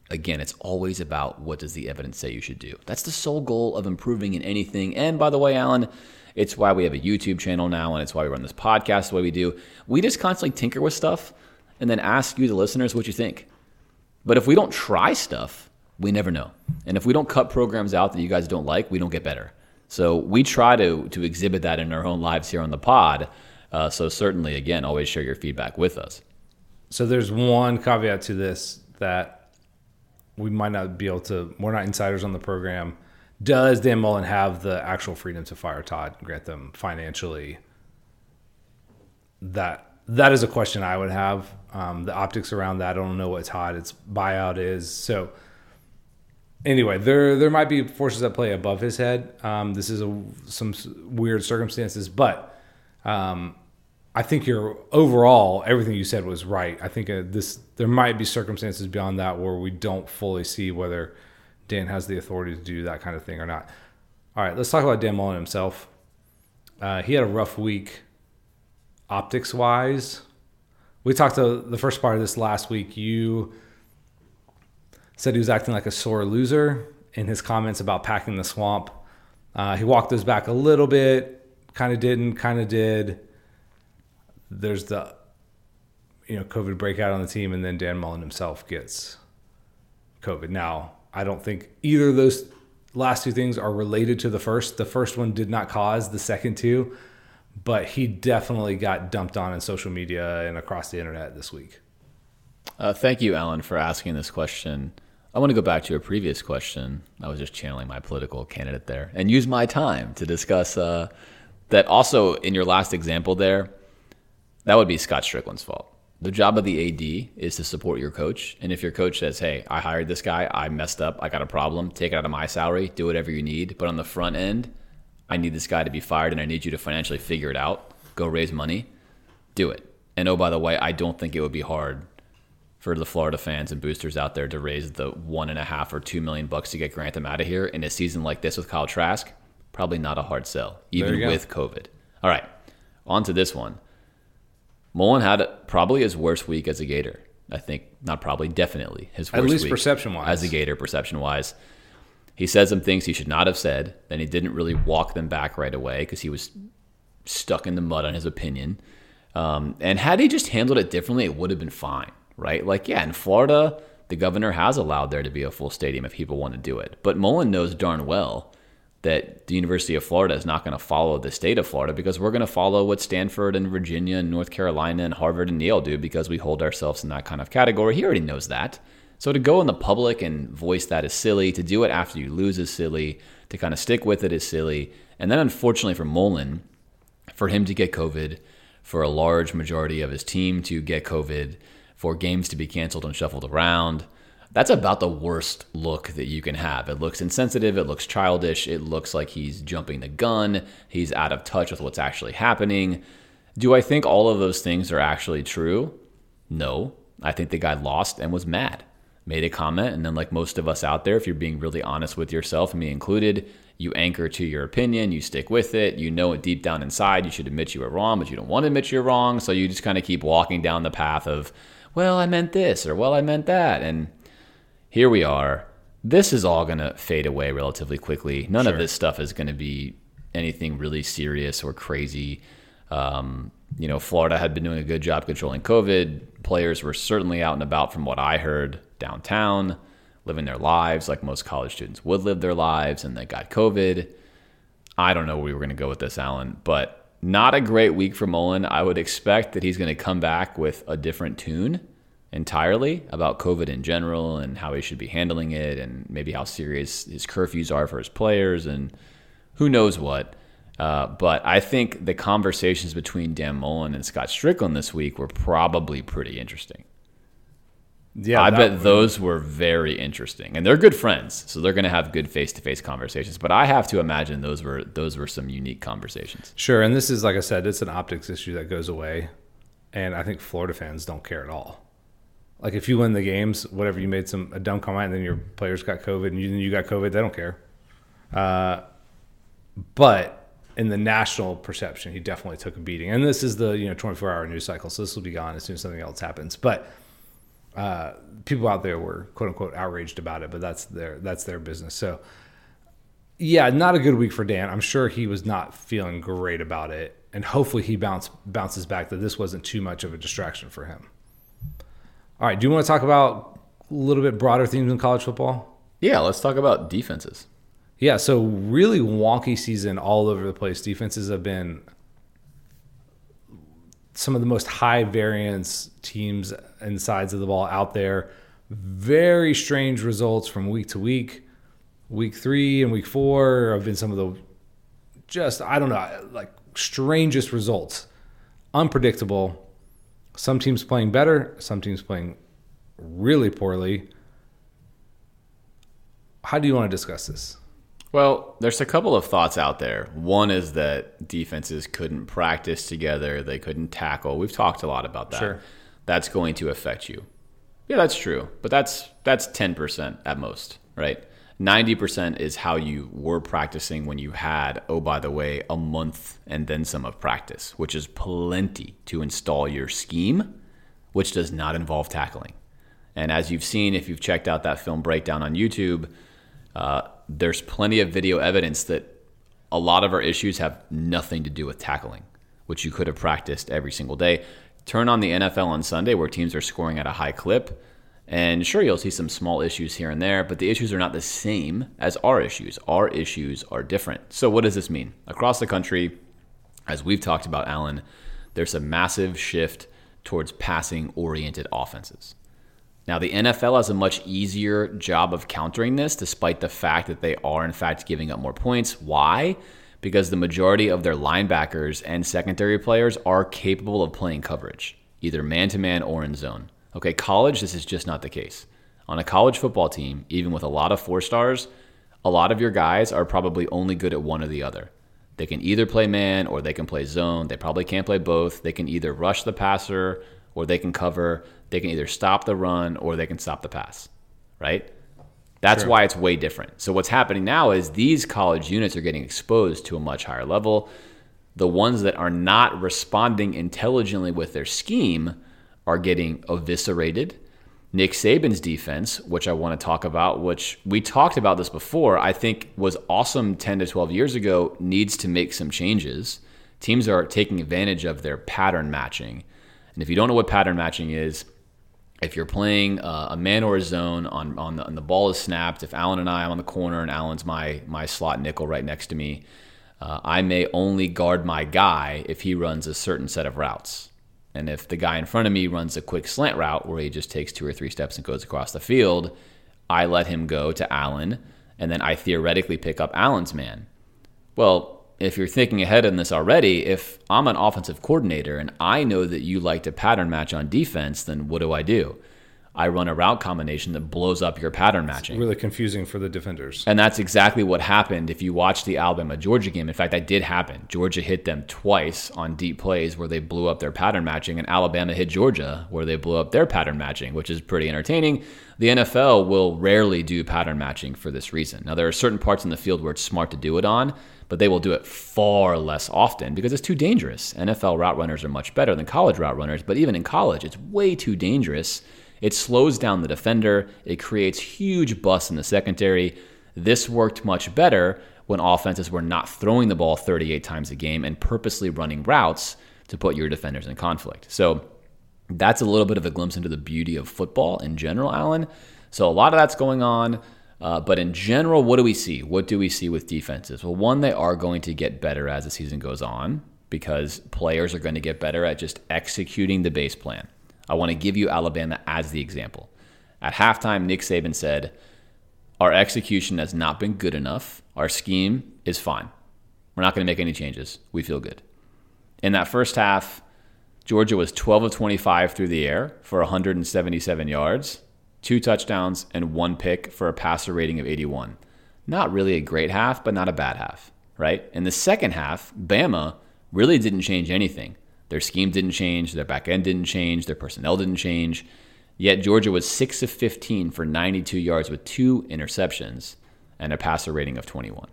Again, it's always about what does the evidence say you should do. That's the sole goal of improving in anything. And by the way, Alan, it's why we have a YouTube channel now, and it's why we run this podcast the way we do. We just constantly tinker with stuff and then ask you, the listeners, what you think. But if we don't try stuff, we never know. And if we don't cut programs out that you guys don't like, we don't get better. So we try to to exhibit that in our own lives here on the pod. Uh, so certainly, again, always share your feedback with us. So there's one caveat to this that we might not be able to, we're not insiders on the program. Does Dan Mullen have the actual freedom to fire Todd Grantham financially? That that is a question I would have. Um, the optics around that, I don't know what Todd's buyout is. So anyway, there there might be forces at play above his head. Um, this is a, some weird circumstances, but um, I think your overall, everything you said was right. I think uh, this there might be circumstances beyond that where we don't fully see whether Dan has the authority to do that kind of thing or not. All right, let's talk about Dan Mullen himself. Uh, he had a rough week optics-wise. We talked to the first part of this last week. You said he was acting like a sore loser in his comments about packing the swamp. Uh, he walked those back a little bit, kind of didn't, kind of did. There's the you know COVID breakout on the team, and then Dan Mullen himself gets COVID now. I don't think either of those last two things are related to the first. The first one did not cause the second two, but he definitely got dumped on in social media and across the internet this week. Uh, thank you, Alan, for asking this question. I want to go back to a previous question. I was just channeling my political candidate there and use my time to discuss uh, that. Also, in your last example there, that would be Scott Strickland's fault. The job of the A D is to support your coach. And if your coach says, hey, I hired this guy, I messed up, I got a problem, take it out of my salary, do whatever you need. But on the front end, I need this guy to be fired and I need you to financially figure it out, go raise money, do it. And oh, by the way, I don't think it would be hard for the Florida fans and boosters out there to raise the one and a half or two million bucks to get Grantham out of here in a season like this with Kyle Trask. Probably not a hard sell, even with COVID. All right, on to this one. Mullen had probably his worst week as a Gator. I think not probably, definitely his worst week. At least perception-wise. As a Gator, perception-wise. He said some things he should not have said. Then he didn't really walk them back right away because he was stuck in the mud on his opinion. Um, and had he just handled it differently, it would have been fine. Right? Like, yeah, in Florida, the governor has allowed there to be a full stadium if people want to do it. But Mullen knows darn well that the University of Florida is not going to follow the state of Florida because we're going to follow what Stanford and Virginia and North Carolina and Harvard and Yale do because we hold ourselves in that kind of category. He already knows that. So to go in the public and voice that is silly. To do it after you lose is silly. To kind of stick with it is silly. And then unfortunately for Mullen, for him to get COVID, for a large majority of his team to get COVID, for games to be canceled and shuffled around. That's about the worst look that you can have. It looks insensitive. It looks childish. It looks like he's jumping the gun. He's out of touch with what's actually happening. Do I think all of those things are actually true? No. I think the guy lost and was mad. Made a comment, and then like most of us out there, if you're being really honest with yourself, me included, you anchor to your opinion, you stick with it, you know it deep down inside, you should admit you were wrong, but you don't want to admit you're wrong, so you just kind of keep walking down the path of, well, I meant this, or well, I meant that. And here we are. This is all going to fade away relatively quickly. None sure. of this stuff is going to be anything really serious or crazy. Um, you know, Florida had been doing a good job controlling COVID. Players were certainly out and about from what I heard downtown, living their lives like most college students would live their lives, and they got COVID. I don't know where we were going to go with this, Alan, but not a great week for Mullen. I would expect that he's going to come back with a different tune entirely about COVID in general and how he should be handling it and maybe how serious his curfews are for his players and who knows what. Uh, but I think the conversations between Dan Mullen and Scott Strickland this week were probably pretty interesting. Yeah, I bet would. Those were very interesting. And they're good friends, so they're going to have good face-to-face conversations. But I have to imagine those were those were some unique conversations. Sure, and this is, like I said, it's an optics issue that goes away. And I think Florida fans don't care at all. Like, if you win the games, whatever, you made some a dumb comment, and then your players got COVID, and you, you got COVID, they don't care. Uh, but in the national perception, he definitely took a beating. And this is the you know twenty-four hour news cycle, so this will be gone as soon as something else happens. But Uh, people out there were "quote unquote" outraged about it, but that's their that's their business. So, yeah, not a good week for Dan. I'm sure he was not feeling great about it, and hopefully he bounce bounces back. That this wasn't too much of a distraction for him. All right, do you want to talk about a little bit broader themes in college football? Yeah, let's talk about defenses. Yeah, so really wonky season all over the place. Defenses have been some of the most high variance teams and sides of the ball out there. Very strange results from week to week. Week three and week four have been some of the just, I don't know, like strangest results. Unpredictable. Some teams playing better, some teams playing really poorly. How do you want to discuss this? Well, there's a couple of thoughts out there. One is that defenses couldn't practice together. They couldn't tackle. We've talked a lot about that. Sure. That's going to affect you. Yeah, that's true. But that's that's ten percent at most, right? ninety percent is how you were practicing when you had, oh, by the way, a month and then some of practice, which is plenty to install your scheme, which does not involve tackling. And as you've seen, if you've checked out that film breakdown on YouTube, uh, there's plenty of video evidence that a lot of our issues have nothing to do with tackling, which you could have practiced every single day. Turn on the N F L on Sunday where teams are scoring at a high clip And sure, you'll see some small issues here and there, but the issues are not the same as our issues. Our issues are different. So what does this mean? Across the country, as we've talked about, Alan, there's a massive shift towards passing-oriented offenses. Now, the N F L has a much easier job of countering this, despite the fact that they are, in fact, giving up more points. Why? Because the majority of their linebackers and secondary players are capable of playing coverage, either man-to-man or in zone. Okay, college, this is just not the case. On a college football team, even with a lot of four stars, a lot of your guys are probably only good at one or the other. They can either play man or they can play zone. They probably can't play both. They can either rush the passer or they can cover. They can either stop the run or they can stop the pass, right? That's True. Why it's way different. So what's happening now is these college units are getting exposed to a much higher level. The ones that are not responding intelligently with their scheme are getting eviscerated. Nick Saban's defense, which I want to talk about, which we talked about this before, I think was awesome ten to twelve years ago, needs to make some changes. Teams are taking advantage of their pattern matching. And if you don't know what pattern matching is, if you're playing uh, a man or a zone on, on the, and the ball is snapped, if Alan and I am on the corner and Alan's my, my slot nickel right next to me, uh, I may only guard my guy if he runs a certain set of routes. And if the guy in front of me runs a quick slant route where he just takes two or three steps and goes across the field, I let him go to Allen, and then I theoretically pick up Allen's man. Well, if you're thinking ahead on this already, if I'm an offensive coordinator and I know that you like to pattern match on defense, then what do I do? I run a route combination that blows up your pattern matching. It's really confusing for the defenders. And that's exactly what happened if you watch the Alabama-Georgia game. In fact, that did happen. Georgia hit them twice on deep plays where they blew up their pattern matching, and Alabama hit Georgia where they blew up their pattern matching, which is pretty entertaining. The N F L will rarely do pattern matching for this reason. Now, there are certain parts in the field where it's smart to do it on, but they will do it far less often because it's too dangerous. N F L route runners are much better than college route runners, but even in college, it's way too dangerous. It slows down the defender. It creates huge busts in the secondary. This worked much better when offenses were not throwing the ball thirty-eight times a game and purposely running routes to put your defenders in conflict. So that's a little bit of a glimpse into the beauty of football in general, Alan. So a lot of that's going on. Uh, but in general, what do we see? What do we see with defenses? Well, one, they are going to get better as the season goes on because players are going to get better at just executing the base plan. I want to give you Alabama as the example. At halftime, Nick Saban said, our execution has not been good enough. Our scheme is fine. We're not going to make any changes. We feel good. In that first half, Georgia was twelve of twenty-five through the air for one hundred seventy-seven yards, two touchdowns, and one pick for a passer rating of eighty-one. Not really a great half, but not a bad half, right? In the second half, Bama really didn't change anything. Their scheme didn't change. Their back end didn't change. Their personnel didn't change. Yet Georgia was six of fifteen for ninety-two yards with two interceptions and a passer rating of twenty-one.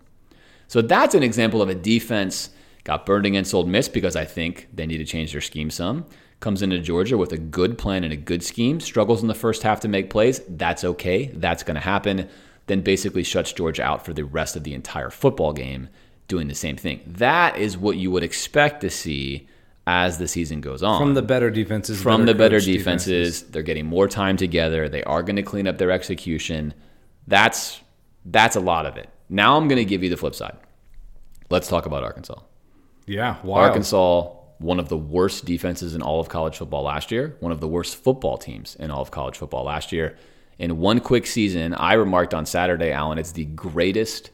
So that's an example of a defense got burned against Ole Miss because I think they need to change their scheme some. Comes into Georgia with a good plan and a good scheme. Struggles in the first half to make plays. That's okay. That's going to happen. Then basically shuts Georgia out for the rest of the entire football game doing the same thing. That is what you would expect to see as the season goes on. From the better defenses. From the better defenses. They're getting more time together. They are going to clean up their execution. That's that's a lot of it. Now I'm going to give you the flip side. Let's talk about Arkansas. Yeah, wild. Arkansas, one of the worst defenses in all of college football last year. One of the worst football teams in all of college football last year. In one quick season, I remarked on Saturday, Alan, it's the greatest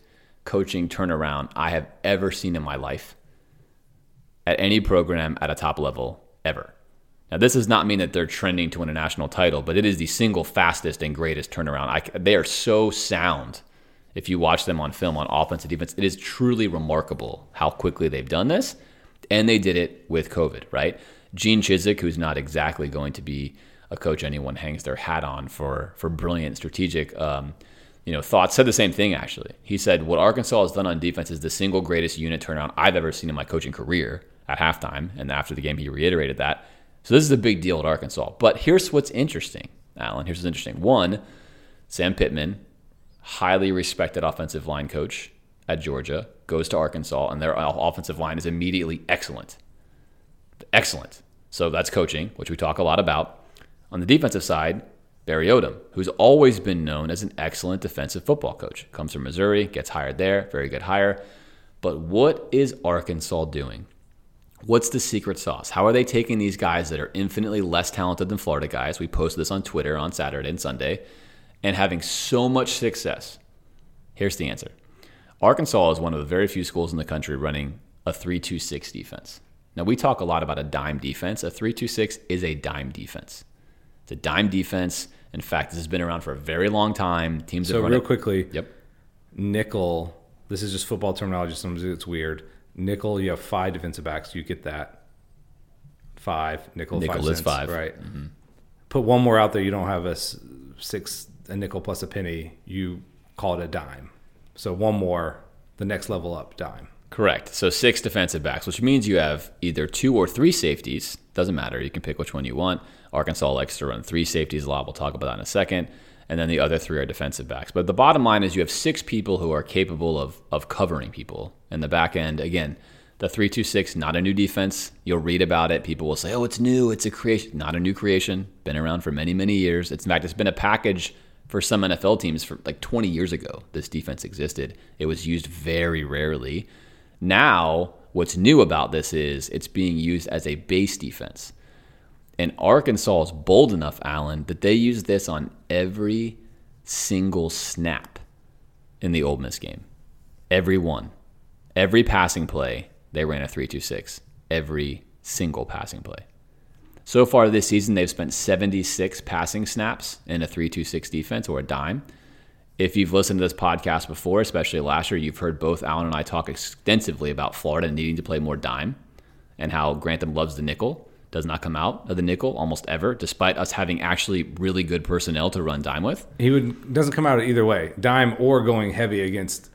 coaching turnaround I have ever seen in my life. At any program at a top level ever. Now, this does not mean that they're trending to win a national title, but it is the single fastest and greatest turnaround. I, they are so sound. If you watch them on film, on offense and defense, it is truly remarkable how quickly they've done this, and they did it with COVID, right? Gene Chizik, who's not exactly going to be a coach anyone hangs their hat on for for brilliant strategic um, you know, thoughts, said the same thing, actually. He said, what Arkansas has done on defense is the single greatest unit turnaround I've ever seen in my coaching career. At halftime, and after the game, he reiterated that. So this is a big deal at Arkansas. But here's what's interesting, Alan. Here's what's interesting. One, Sam Pittman, highly respected offensive line coach at Georgia, goes to Arkansas, and their offensive line is immediately excellent. Excellent. So that's coaching, which we talk a lot about. On the defensive side, Barry Odom, who's always been known as an excellent defensive football coach. Comes from Missouri, gets hired there, very good hire. But what is Arkansas doing? What's the secret sauce? How are they taking these guys that are infinitely less talented than Florida guys? We posted this on Twitter on Saturday and Sunday, and having so much success. Here's the answer. Arkansas is one of the very few schools in the country running a three two six defense. Now, we talk a lot about a dime defense. A three two six is a dime defense. It's a dime defense. In fact, this has been around for a very long time. Teams so have run real it. quickly, yep. Nickel, this is just football terminology. Sometimes it's weird. Nickel, you have five defensive backs. You get that. Five. Nickel, nickel five is cents, five. Right. Mm-hmm. Put one more out there. You don't have a six, a nickel plus a penny. You call it a dime. So one more, the next level up, dime. Correct. So six defensive backs, which means you have either two or three safeties. Doesn't matter. You can pick which one you want. Arkansas likes to run three safeties a lot. We'll talk about that in a second. And then the other three are defensive backs. But the bottom line is you have six people who are capable of of covering people in the back end. Again, the three two six, not a new defense. You'll read about it. People will say, oh, it's new. It's a creation. Not a new creation. Been around for many, many years. It's, in fact, it's been a package for some N F L teams for like twenty years ago. This defense existed. It was used very rarely. Now, what's new about this is it's being used as a base defense. And Arkansas is bold enough, Alan, that they use this on every single snap in the Ole Miss game. Every one. Every passing play, they ran a three two six. Every single passing play. So far this season, they've spent seventy-six passing snaps in a three two six defense or a dime. If you've listened to this podcast before, especially last year, you've heard both Alan and I talk extensively about Florida needing to play more dime and how Grantham loves the nickel, does not come out of the nickel almost ever, despite us having actually really good personnel to run dime with. He would doesn't come out either way, dime or going heavy against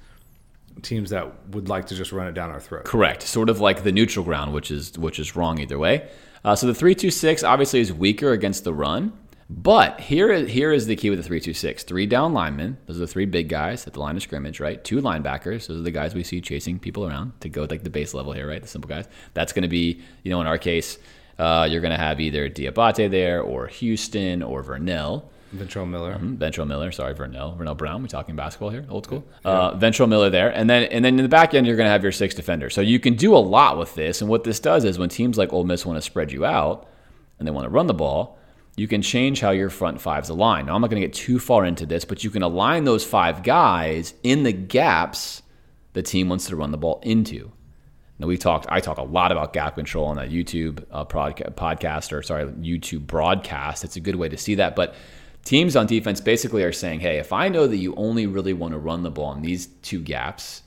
teams that would like to just run it down our throat. Correct. Sort of like the neutral ground, which is which is wrong either way. Uh, so the three two six obviously is weaker against the run. But here is, here is the key with the three two six. Three down linemen. Those are the three big guys at the line of scrimmage, right? Two linebackers. Those are the guys we see chasing people around to go like the base level here, right? The simple guys. That's going to be, you know, in our case, uh, you're going to have either Diabate there or Houston or Vernell. Ventrell Miller. Mm-hmm. Ventrell Miller. Sorry, Vernell. Vernell Brown. We're talking basketball here. Old school. Yeah. Uh, Ventrell Miller there. And then and then in the back end, you're going to have your six defenders. So you can do a lot with this. And what this does is when teams like Ole Miss want to spread you out and they want to run the ball, you can change how your front fives align. Now, I'm not going to get too far into this, but you can align those five guys in the gaps the team wants to run the ball into. Now, we talked. I talk a lot about gap control on that YouTube uh, podca- podcast, or sorry, YouTube broadcast. It's a good way to see that. But teams on defense basically are saying, hey, if I know that you only really want to run the ball in these two gaps,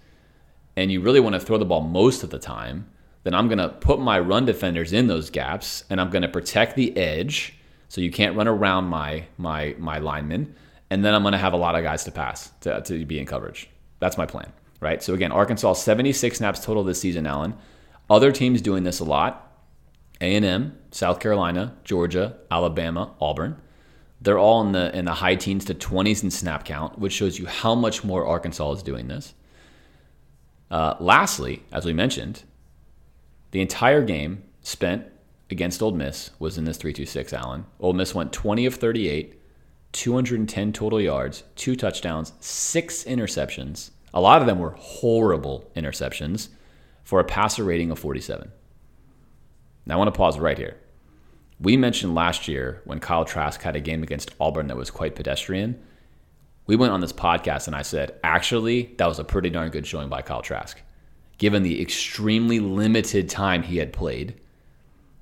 and you really want to throw the ball most of the time, then I'm going to put my run defenders in those gaps, and I'm going to protect the edge. So you can't run around my my my linemen. And then I'm going to have a lot of guys to pass, to, to be in coverage. That's my plan, right? So again, Arkansas, seventy-six snaps total this season, Alan. Other teams doing this a lot. A and M, South Carolina, Georgia, Alabama, Auburn. They're all in the in the high teens to twenties in snap count, which shows you how much more Arkansas is doing this. Uh, lastly, as we mentioned, the entire game spent against Ole Miss was in this three two six, Allen. Ole Miss went twenty of thirty-eight, two hundred ten total yards, two touchdowns, six interceptions. A lot of them were horrible interceptions for a passer rating of forty-seven. Now I want to pause right here. We mentioned last year when Kyle Trask had a game against Auburn that was quite pedestrian. We went on this podcast and I said, actually, that was a pretty darn good showing by Kyle Trask, given the extremely limited time he had played,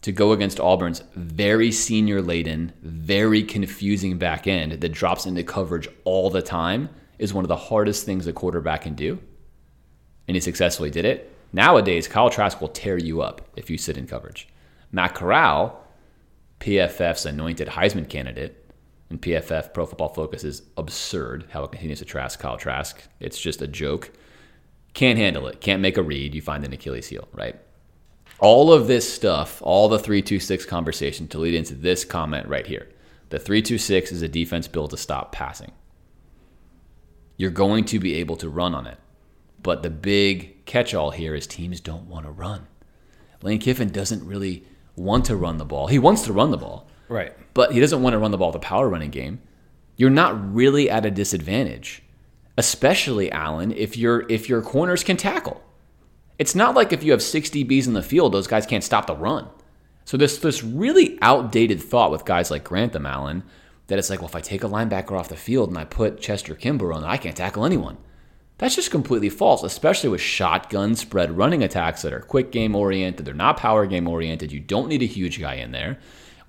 to go against Auburn's very senior-laden, very confusing back end that drops into coverage all the time is one of the hardest things a quarterback can do, and he successfully did it. Nowadays, Kyle Trask will tear you up if you sit in coverage. Matt Corral, P F F's anointed Heisman candidate, and P F F Pro Football Focus is absurd how it continues to Trask Kyle Trask. It's just a joke. Can't handle it. Can't make a read. You find an Achilles heel, right? All of this stuff, all the three two six conversation to lead into this comment right here. The three two six is a defense built to stop passing. You're going to be able to run on it. But the big catch-all here is teams don't want to run. Lane Kiffin doesn't really want to run the ball. He wants to run the ball. Right. But he doesn't want to run the ball with a power running game. you're not really at a disadvantage, especially, Alan, if your if your corners can tackle. It's not like if you have six D Bs in the field, those guys can't stop the run. So this this really outdated thought with guys like Grantham, Allen, that it's like, well, if I take a linebacker off the field and I put Chester Kimber on, I can't tackle anyone. That's just completely false, especially with shotgun spread running attacks that are quick game oriented. They're not power game oriented. You don't need a huge guy in there.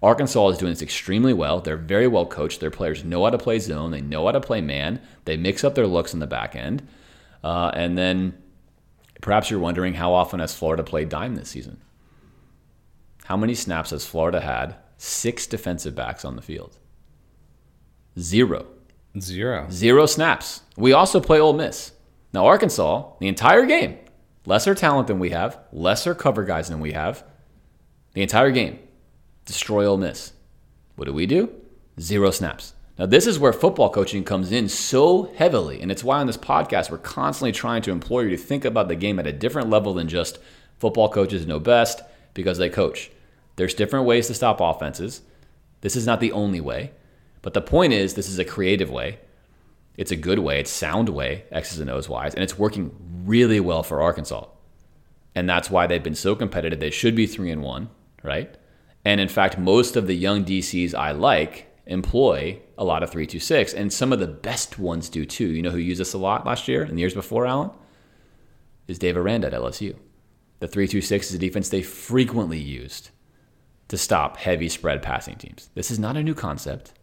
Arkansas is doing this extremely well. They're very well coached. Their players know how to play zone. They know how to play man. They mix up their looks in the back end. Uh, and then perhaps you're wondering, how often has Florida played dime this season? How many snaps has Florida had? Six defensive backs on the field. Zero. Zero. Zero snaps. We also play Ole Miss. Now, Arkansas, the entire game, lesser talent than we have, lesser cover guys than we have, the entire game, destroy Ole Miss. What do we do? Zero snaps. Now, this is where football coaching comes in so heavily, and it's why on this podcast we're constantly trying to implore you to think about the game at a different level than just football coaches know best because they coach. There's different ways to stop offenses. This is not the only way, but the point is this is a creative way. It's a good way. It's sound way, X's and O's wise, and it's working really well for Arkansas. And that's why they've been so competitive. They should be three and one, right? And in fact, most of the young D Cs I like employ a lot of three two six, and some of the best ones do too. You know who used this a lot last year and the years before, Alan? Is Dave Aranda at L S U. The three two six is a defense they frequently used to stop heavy spread passing teams. This is not a new concept,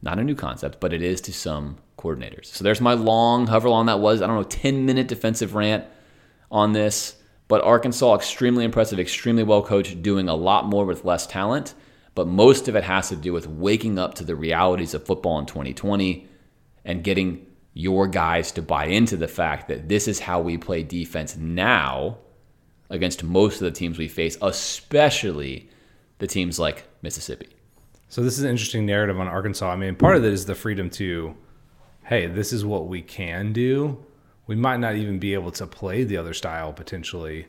not a new concept, but it is to some coordinators. So there's my long, however long that was, I don't know, ten-minute defensive rant on this, but Arkansas, extremely impressive, extremely well-coached, doing a lot more with less talent. But most of it has to do with waking up to the realities of football in twenty twenty and getting your guys to buy into the fact that this is how we play defense now against most of the teams we face, especially the teams like Mississippi. So this is an interesting narrative on Arkansas. I mean, part of it is the freedom to, hey, this is what we can do. We might not even be able to play the other style potentially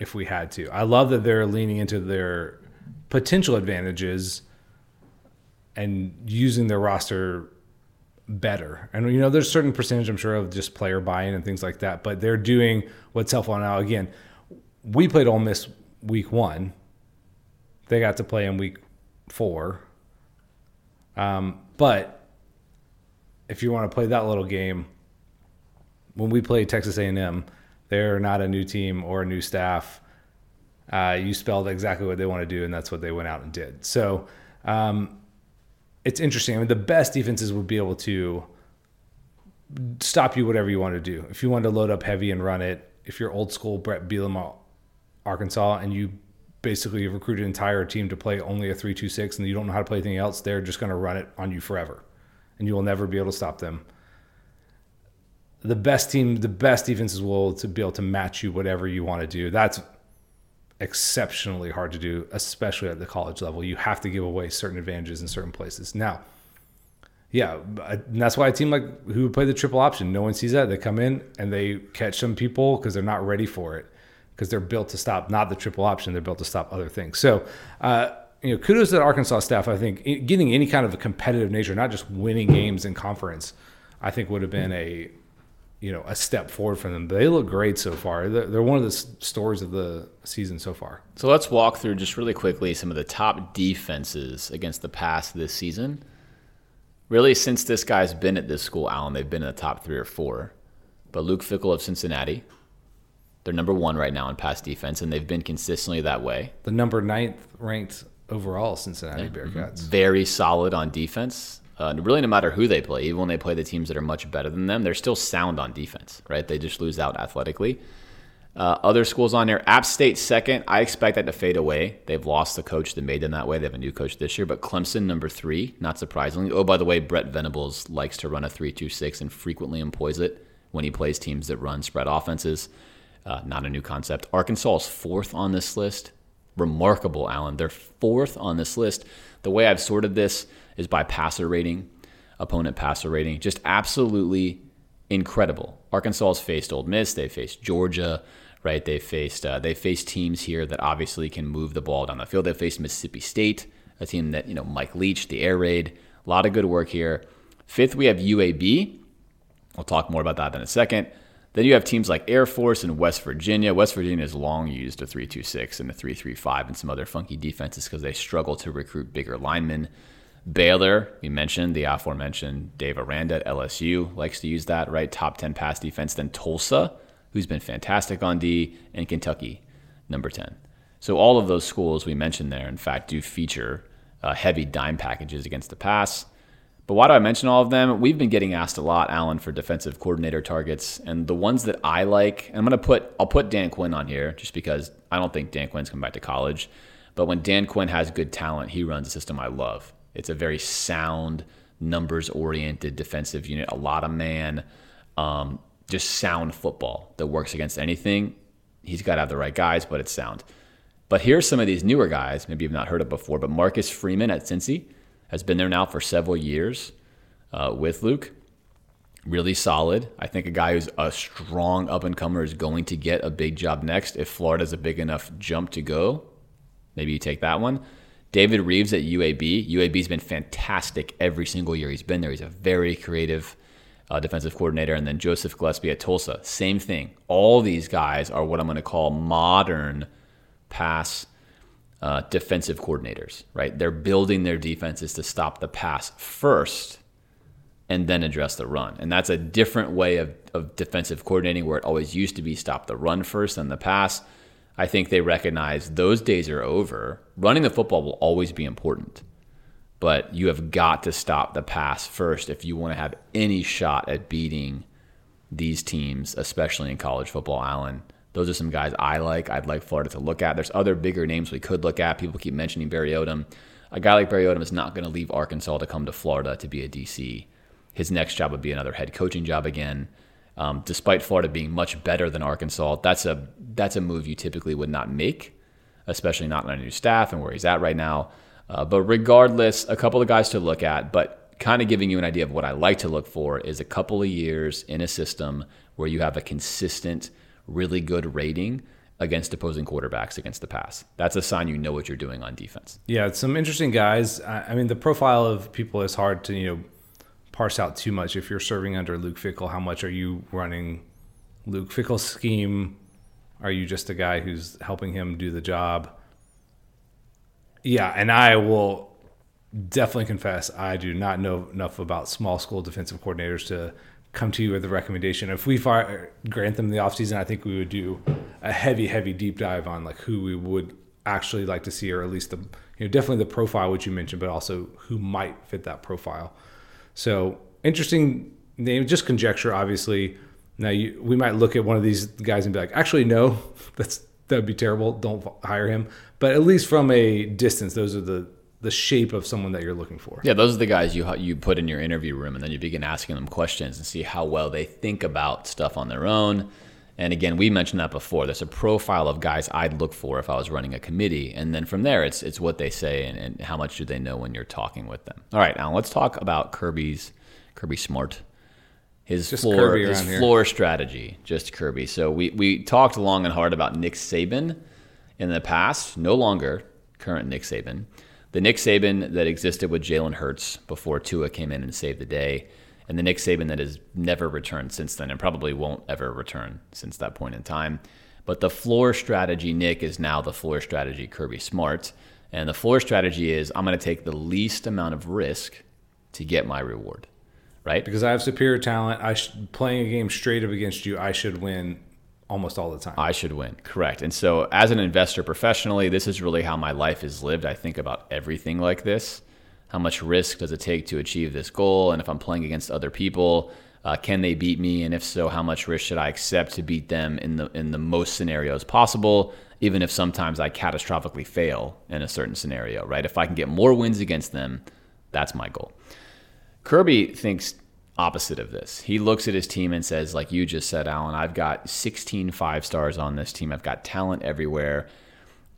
if we had to. I love that they're leaning into their potential advantages and using their roster better. And, you know, there's a certain percentage, I'm sure, of just player buy-in and things like that, but they're doing what's helpful now. Again, we played Ole Miss week one. They got to play in week four. Um, but if you want to play that little game, when we played Texas A and M, they're not a new team or a new staff. Uh, you spelled exactly what they want to do, and that's what they went out and did. So um, it's interesting. I mean, the best defenses would be able to stop you whatever you want to do. If you wanted to load up heavy and run it, if you're old school Brett Bielema, Arkansas, and you basically recruit an entire team to play only a three two six and you don't know how to play anything else, they're just going to run it on you forever, and you will never be able to stop them. The best team, the best defenses will to be able to match you whatever you want to do. That's exceptionally hard to do, especially at the college level. You have to give away certain advantages in certain places. Now, yeah, and that's why a team like who play the triple option, no one sees that. They come in and they catch some people because they're not ready for it, because they're built to stop not the triple option. They're built to stop other things. So, uh, you know, kudos to the Arkansas staff. I think getting any kind of a competitive nature, not just winning games in conference, I think would have been a, you know, a step forward for them. But they look great so far. They're one of the stories of the season so far. So let's walk through just really quickly some of the top defenses against the pass this season. Really, since this guy's been at this school, Alan, they've been in the top three or four. But Luke Fickell of Cincinnati, they're number one right now in pass defense, and they've been consistently that way. The number ninth ranked overall Cincinnati yeah. Bearcats. Very solid on defense. Uh, really, no matter who they play, even when they play the teams that are much better than them, they're still sound on defense, right? They just lose out athletically. Uh, other schools on there, App State second. I expect that to fade away. They've lost the coach that made them that way. They have a new coach this year. But Clemson, number three, not surprisingly. Oh, by the way, Brett Venables likes to run a three two six and frequently employs it when he plays teams that run spread offenses. Uh, not a new concept. Arkansas is fourth on this list. Remarkable, Alan. They're fourth on this list. The way I've sorted this is by passer rating, opponent passer rating. Just absolutely incredible. Arkansas has faced Ole Miss. They faced Georgia, right? They faced uh, they faced teams here that obviously can move the ball down the field. They faced Mississippi State, a team that, you know, Mike Leach, the air raid. A lot of good work here. Fifth, we have U A B. I'll talk more about that in a second. Then you have teams like Air Force and West Virginia. West Virginia has long used a three two six and a three three five and some other funky defenses because they struggle to recruit bigger linemen. Baylor, we mentioned, the aforementioned Dave Aranda at L S U likes to use that, right? Top ten pass defense. Then Tulsa, who's been fantastic on D, and Kentucky, number ten. So all of those schools we mentioned there, in fact, do feature uh, heavy dime packages against the pass. But why do I mention all of them? We've been getting asked a lot, Alan, for defensive coordinator targets. And the ones that I like, and I'm going to put, I'll put Dan Quinn on here just because I don't think Dan Quinn's coming back to college. But when Dan Quinn has good talent, he runs a system I love. It's a very sound, numbers-oriented defensive unit, a lot of man, um, just sound football that works against anything. He's got to have the right guys, but it's sound. But here's some of these newer guys, maybe you've not heard of before, but Marcus Freeman at Cincy has been there now for several years uh, with Luke. Really solid. I think a guy who's a strong up-and-comer is going to get a big job next. If Florida's a big enough jump to go, maybe you take that one. David Reeves at U A B. U A B's been fantastic every single year he's been there. He's a very creative uh, defensive coordinator. And then Joseph Gillespie at Tulsa. Same thing. All these guys are what I'm going to call modern pass Uh, defensive coordinators, right? They're building their defenses to stop the pass first and then address the run. And that's a different way of, of defensive coordinating where it always used to be stop the run first and the pass. I think they recognize those days are over. Running the football will always be important, but you have got to stop the pass first if you want to have any shot at beating these teams, especially in college football, Alan. Those are some guys I like. I'd like Florida to look at. There's other bigger names we could look at. People keep mentioning Barry Odom. A guy like Barry Odom is not going to leave Arkansas to come to Florida to be a D C. His next job would be another head coaching job again. Um, despite Florida being much better than Arkansas, that's a that's a move you typically would not make, especially not on a new staff and where he's at right now. Uh, but regardless, a couple of guys to look at, but kind of giving you an idea of what I like to look for is a couple of years in a system where you have a consistent really good rating against opposing quarterbacks against the pass. That's a sign you know what you're doing on defense. Yeah, it's some interesting guys. I mean, the profile of people is hard to, you know, parse out too much. If you're serving under Luke Fickell, how much are you running Luke Fickell's scheme? Are you just a guy who's helping him do the job? Yeah, and I will definitely confess I do not know enough about small school defensive coordinators to come to you with a recommendation. If we fire Grantham in the offseason, I think we would do a heavy, heavy deep dive on like who we would actually like to see, or at least the, you know, definitely the profile which you mentioned, but also who might fit that profile. So interesting name, just conjecture, obviously. Now you, we might look at one of these guys and be like, actually, no, that's that'd be terrible. Don't hire him. But at least from a distance, those are the the shape of someone that you're looking for. Yeah, those are the guys you you put in your interview room, and then you begin asking them questions and see how well they think about stuff on their own. And again, we mentioned that before. There's a profile of guys I'd look for if I was running a committee. And then from there, it's it's what they say and, and how much do they know when you're talking with them. All right, now let's talk about Kirby's Kirby Smart. His just floor, Kirby his floor strategy, just Kirby. So we, we talked long and hard about Nick Saban in the past, no longer current Nick Saban. The Nick Saban that existed with Jalen Hurts before Tua came in and saved the day, and the Nick Saban that has never returned since then and probably won't ever return since that point in time. But the floor strategy Nick is now the floor strategy Kirby Smart, and the floor strategy is I'm going to take the least amount of risk to get my reward, right? Because I have superior talent. I sh- playing a game straight up against you, I should win almost all the time. I should win. Correct. And so as an investor professionally, this is really how my life is lived. I think about everything like this. How much risk does it take to achieve this goal? And if I'm playing against other people, uh, can they beat me? And if so, how much risk should I accept to beat them in the in the most scenarios possible, even if sometimes I catastrophically fail in a certain scenario, right? If I can get more wins against them, that's my goal. Kirby thinks opposite of this. He looks at his team and says, like you just said, Alan, I've got sixteen five stars on this team. I've got talent everywhere.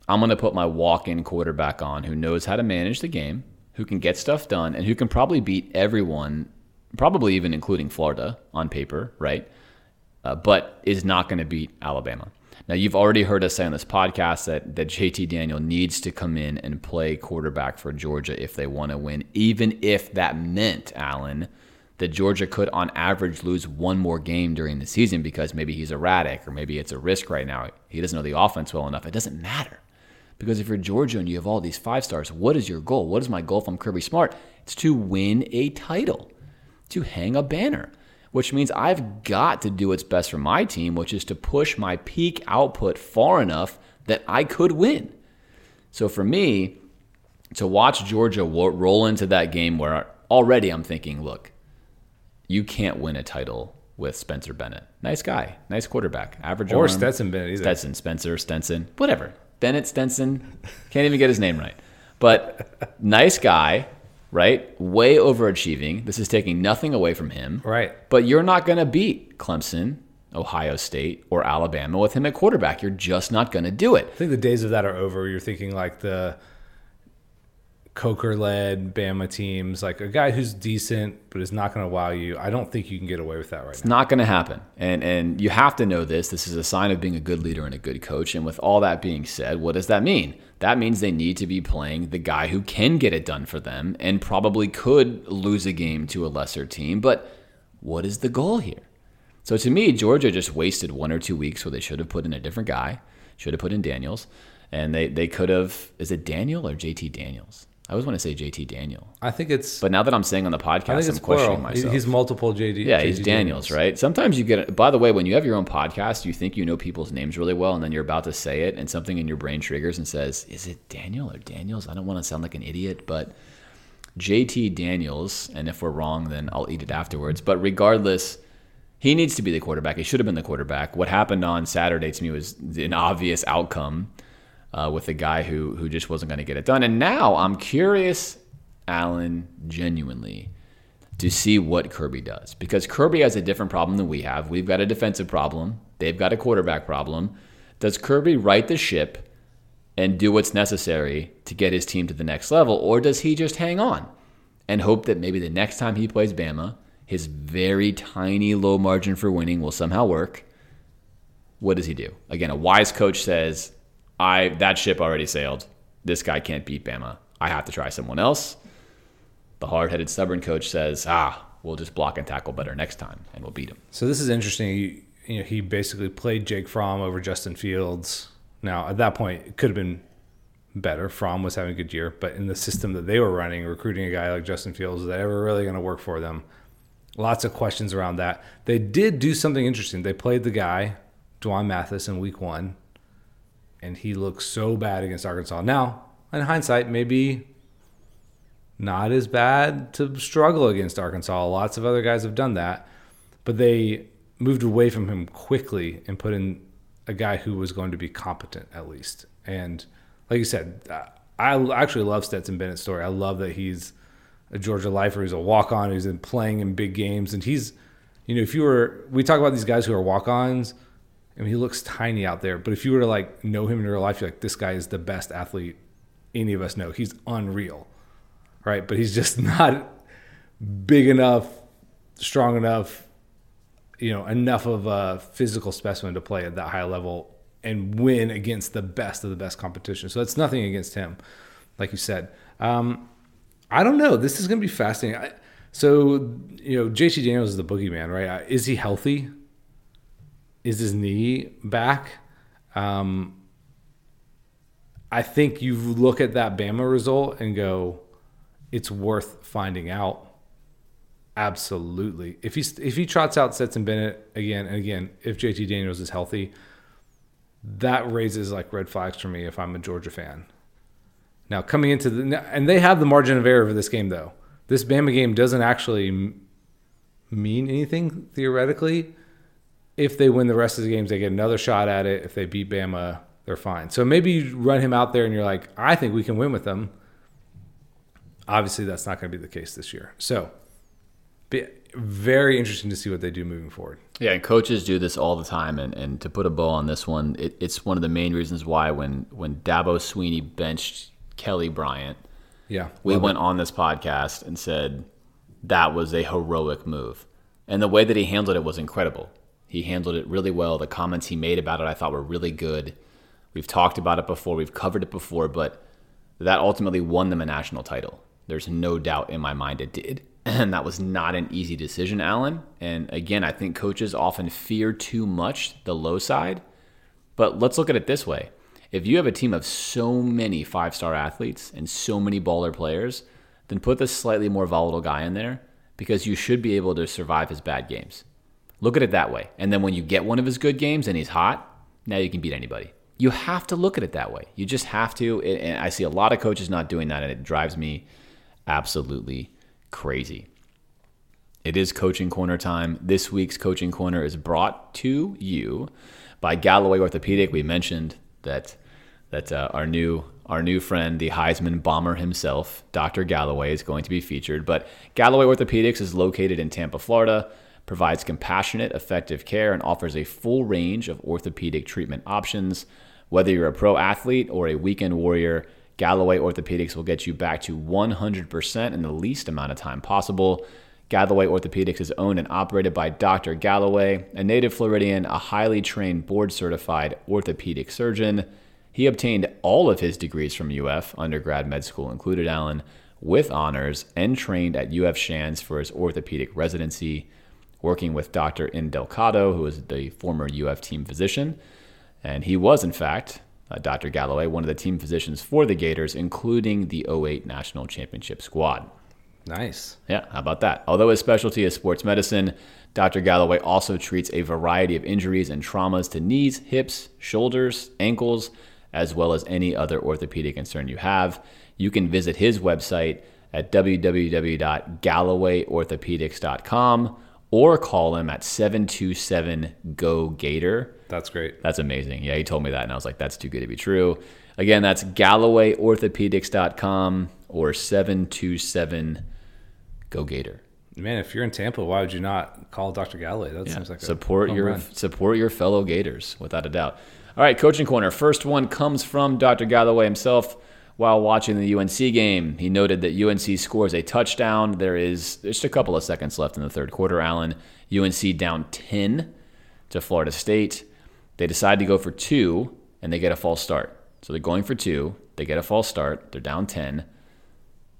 I'm going to put my walk-in quarterback on who knows how to manage the game, who can get stuff done, and who can probably beat everyone, probably even including Florida on paper, right? Uh, but is not going to beat Alabama. Now, you've already heard us say on this podcast that, that J T Daniel needs to come in and play quarterback for Georgia if they want to win, even if that meant, Alan, that Georgia could on average lose one more game during the season because maybe he's erratic or maybe it's a risk right now. He doesn't know the offense well enough. It doesn't matter. Because if you're Georgia and you have all these five stars, what is your goal? What is my goal if I'm Kirby Smart? It's to win a title, to hang a banner, which means I've got to do what's best for my team, which is to push my peak output far enough that I could win. So for me, to watch Georgia roll into that game where already I'm thinking, look, you can't win a title with Spencer Bennett. Nice guy. Nice quarterback. Average or arm. Stetson Bennett. Either. Stetson, Spencer, Stenson, whatever. Bennett, Stenson. Can't even get his name right. But nice guy, right? Way overachieving. This is taking nothing away from him. Right. But you're not going to beat Clemson, Ohio State, or Alabama with him at quarterback. You're just not going to do it. I think the days of that are over. You're thinking like the Coker-led Bama teams, like a guy who's decent but is not going to wow you. I don't think you can get away with that right now. It's not going to happen. And and you have to know this. This is a sign of being a good leader and a good coach. And with all that being said, what does that mean? That means they need to be playing the guy who can get it done for them and probably could lose a game to a lesser team. But what is the goal here? So to me, Georgia just wasted one or two weeks where they should have put in a different guy, should have put in Daniels. And they, they could have – is it Daniel or J T Daniels? I always want to say J T Daniel. I think it's. But now that I'm saying on the podcast, I'm questioning myself. He's multiple J D. Yeah, he's Daniels, right? Sometimes you get. By the way, when you have your own podcast, you think you know people's names really well, and then you're about to say it, and something in your brain triggers and says, "Is it Daniel or Daniels?" I don't want to sound like an idiot, but J T Daniels. And if we're wrong, then I'll eat it afterwards. But regardless, he needs to be the quarterback. He should have been the quarterback. What happened on Saturday to me was an obvious outcome. Uh, with a guy who who just wasn't going to get it done. And now I'm curious, Alan, genuinely, to see what Kirby does. Because Kirby has a different problem than we have. We've got a defensive problem. They've got a quarterback problem. Does Kirby right the ship and do what's necessary to get his team to the next level? Or does he just hang on and hope that maybe the next time he plays Bama, his very tiny low margin for winning will somehow work? What does he do? Again, a wise coach says, I that ship already sailed. This guy can't beat Bama. I have to try someone else. The hard-headed, stubborn coach says, ah, we'll just block and tackle better next time, and we'll beat him. So this is interesting. You, you know, he basically played Jake Fromm over Justin Fields. Now, at that point, it could have been better. Fromm was having a good year, but in the system that they were running, recruiting a guy like Justin Fields, is that ever really going to work for them? Lots of questions around that. They did do something interesting. They played the guy, Dwan Mathis, in week one. And he looked so bad against Arkansas. Now, in hindsight, maybe not as bad to struggle against Arkansas. Lots of other guys have done that. But they moved away from him quickly and put in a guy who was going to be competent at least. And like you said, I actually love Stetson Bennett's story. I love that he's a Georgia lifer. He's a walk-on. He's been playing in big games. And he's, you know, if you were – we talk about these guys who are walk-ons – I mean, he looks tiny out there, but if you were to like know him in real life, you're like, this guy is the best athlete any of us know. He's unreal, right? But he's just not big enough, strong enough, you know, enough of a physical specimen to play at that high level and win against the best of the best competition. So that's nothing against him, like you said. Um, I don't know. This is going to be fascinating. I, so, you know, J T Daniels is the boogeyman, right? Is he healthy? Is his knee back? Um, I think you look at that Bama result and go, it's worth finding out. Absolutely. If he if he trots out Stetson Bennett again and again, if J T Daniels is healthy, that raises like red flags for me if I'm a Georgia fan. Now coming into the and they have the margin of error for this game though. This Bama game doesn't actually m- mean anything theoretically. If they win the rest of the games, they get another shot at it. If they beat Bama, they're fine. So maybe you run him out there and you're like, I think we can win with them. Obviously, that's not going to be the case this year. So very interesting to see what they do moving forward. Yeah, and coaches do this all the time. And, and to put a bow on this one, it, it's one of the main reasons why when, when Dabo Sweeney benched Kelly Bryant, yeah, we went it. on this podcast and said that was a heroic move. And the way that he handled it was incredible. He handled it really well. The comments he made about it I thought were really good. We've talked about it before. We've covered it before, but that ultimately won them a national title. There's no doubt in my mind it did. And that was not an easy decision, Alan. And again, I think coaches often fear too much the low side. But let's look at it this way. If you have a team of so many five-star athletes and so many baller players, then put the slightly more volatile guy in there because you should be able to survive his bad games. Look at it that way. And then when you get one of his good games and he's hot, now you can beat anybody. You have to look at it that way. You just have to. And I see a lot of coaches not doing that, and it drives me absolutely crazy. It is Coaching Corner time. This week's Coaching Corner is brought to you by Galloway Orthopedic. We mentioned that that uh, our new our new friend, the Heisman bomber himself, Doctor Galloway, is going to be featured. But Galloway Orthopedics is located in Tampa, Florida, provides compassionate, effective care, and offers a full range of orthopedic treatment options. Whether you're a pro athlete or a weekend warrior, Galloway Orthopedics will get you back to one hundred percent in the least amount of time possible. Galloway Orthopedics is owned and operated by Doctor Galloway, a native Floridian, a highly trained board-certified orthopedic surgeon. He obtained all of his degrees from U F, undergrad med school included, Allen, with honors, and trained at U F Shands for his orthopedic residency, working with Doctor Indelcato, who is the former U F team physician. And he was, in fact, uh, Doctor Galloway, one of the team physicians for the Gators, including the oh eight National Championship squad. Nice. Yeah, how about that? Although his specialty is sports medicine, Doctor Galloway also treats a variety of injuries and traumas to knees, hips, shoulders, ankles, as well as any other orthopedic concern you have. You can visit his website at w w w dot galloway orthopedics dot com or call him at seven two seven G O Gator. That's great. That's amazing. Yeah, he told me that, and I was like, that's too good to be true. Again, that's galloway orthopedics dot com or seven two seven G O Gator. Man, if you're in Tampa, why would you not call Doctor Galloway? That yeah. seems like support a home your run. Support your fellow Gators, without a doubt. All right, Coaching Corner. First one comes from Doctor Galloway himself. While watching the U N C game, he noted that U N C scores a touchdown. There is just a couple of seconds left in the third quarter, Alan. U N C down ten to Florida State. They decide to go for two, and they get a false start. So they're going for two. They get a false start. They're down ten.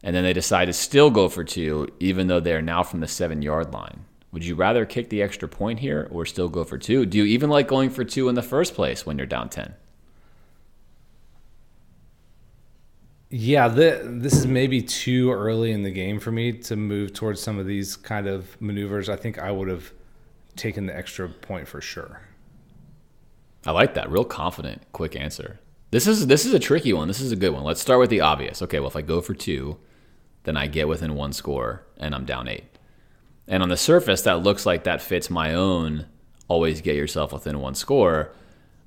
And then they decide to still go for two, even though they're now from the seven-yard line. Would you rather kick the extra point here or still go for two? Do you even like going for two in the first place when you're down ten? Yeah, the, this is maybe too early in the game for me to move towards some of these kind of maneuvers. I think I would have taken the extra point for sure. I like that. Real confident, quick answer. This is this is a tricky one. This is a good one. Let's start with the obvious. Okay, well, if I go for two, then I get within one score, and I'm down eight. And on the surface, that looks like that fits my own always get yourself within one score,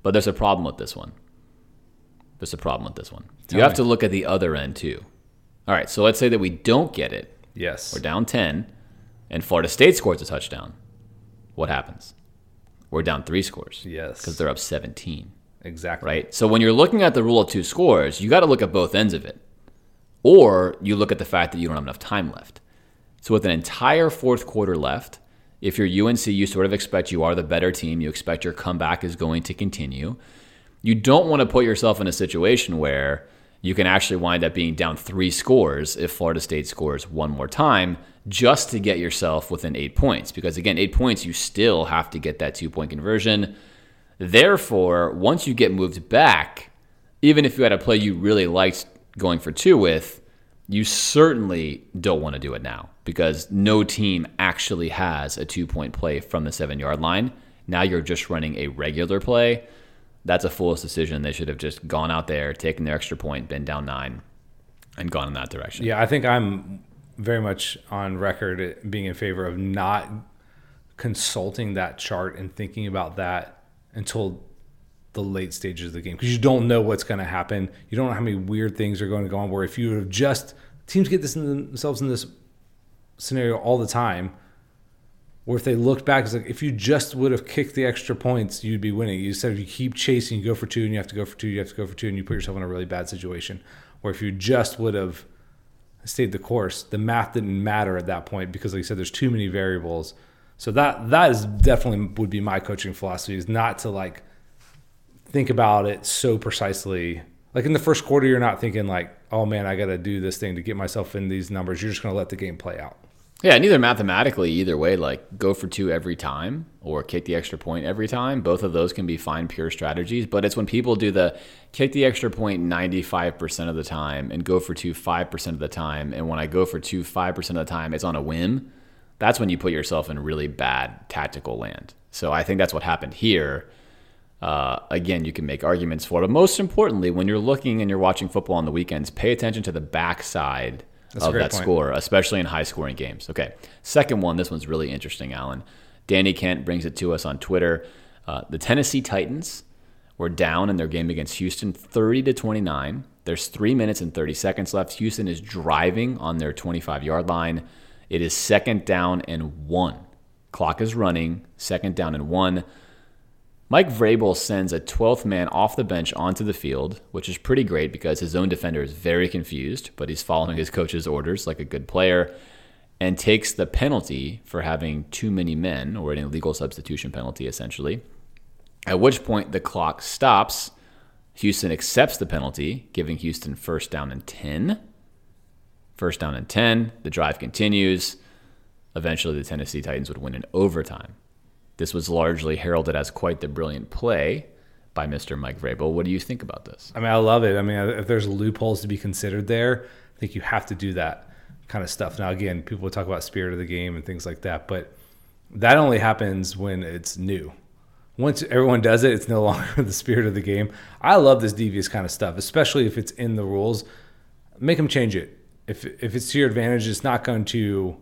but there's a problem with this one. There's a problem with this one. Tell you have me. to look at the other end, too. All right, so let's say that we don't get it. Yes. We're down ten, and Florida State scores a touchdown. What happens? We're down three scores. Yes. Because they're up seventeen. Exactly. Right? So when you're looking at the rule of two scores, you got to look at both ends of it. Or you look at the fact that you don't have enough time left. So with an entire fourth quarter left, if you're U N C, you sort of expect you are the better team. You expect your comeback is going to continue. You don't want to put yourself in a situation where you can actually wind up being down three scores if Florida State scores one more time just to get yourself within eight points. Because, again, eight points, you still have to get that two-point conversion. Therefore, once you get moved back, even if you had a play you really liked going for two with, you certainly don't want to do it now because no team actually has a two-point play from the seven-yard line. Now you're just running a regular play. That's a foolish decision. They should have just gone out there, taken their extra point, been down nine, and gone in that direction. Yeah, I think I'm very much on record being in favor of not consulting that chart and thinking about that until the late stages of the game because you don't know what's going to happen. You don't know how many weird things are going to go on where if you have just – teams get this in themselves in this scenario all the time. Or if they looked back, it's like if you just would have kicked the extra points, you'd be winning. You said if you keep chasing, you go for two, and you have to go for two, you have to go for two, and you put yourself in a really bad situation. Or if you just would have stayed the course, the math didn't matter at that point because, like you said, there's too many variables. So that that is definitely would be my coaching philosophy is not to like think about it so precisely. Like in the first quarter, you're not thinking like, oh man, I got to do this thing to get myself in these numbers. You're just going to let the game play out. Yeah, and either mathematically, either way, like go for two every time or kick the extra point every time. Both of those can be fine, pure strategies. But it's when people do the kick the extra point ninety-five percent of the time and go for two five percent of the time. And when I go for two five percent of the time, it's on a whim. That's when you put yourself in really bad tactical land. So I think that's what happened here. Uh, again, you can make arguments for it. But most importantly, when you're looking and you're watching football on the weekends, pay attention to the backside That's of that point. Score, especially in high-scoring games. Okay, second one. This one's really interesting, Alan. Danny Kent brings it to us on Twitter. Uh, the Tennessee Titans were down in their game against Houston, thirty to twenty-nine. There's three minutes and thirty seconds left. Houston is driving on their twenty-five-yard line. It is second down and one. Clock is running. Second down and one. Mike Vrabel sends a twelfth man off the bench onto the field, which is pretty great because his own defender is very confused, but he's following his coach's orders like a good player, and takes the penalty for having too many men, or an illegal substitution penalty, essentially, at which point the clock stops. Houston accepts the penalty, giving Houston first down and ten. First down and ten. The drive continues. Eventually, the Tennessee Titans would win in overtime. This was largely heralded as quite the brilliant play by Mister Mike Vrabel. What do you think about this? I mean, I love it. I mean, if there's loopholes to be considered there, I think you have to do that kind of stuff. Now, again, people talk about spirit of the game and things like that, but that only happens when it's new. Once everyone does it, it's no longer the spirit of the game. I love this devious kind of stuff, especially if it's in the rules. Make them change it. If if it's to your advantage, it's not going to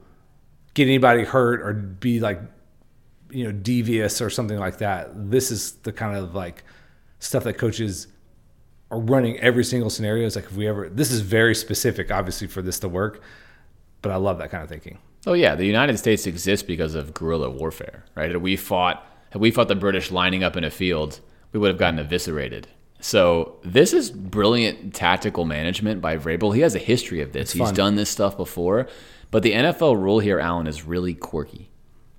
get anybody hurt or be like, you know, devious or something like that. This is the kind of like stuff that coaches are running every single scenario. It's like, if we ever, this is very specific, obviously, for this to work, but I love that kind of thinking. Oh yeah. The United States exists because of guerrilla warfare, right? Had we fought, had we fought the British lining up in a field, we would have gotten eviscerated. So this is brilliant tactical management by Vrabel. He has a history of this. He's done this stuff before, but the N F L rule here, Alan, is really quirky,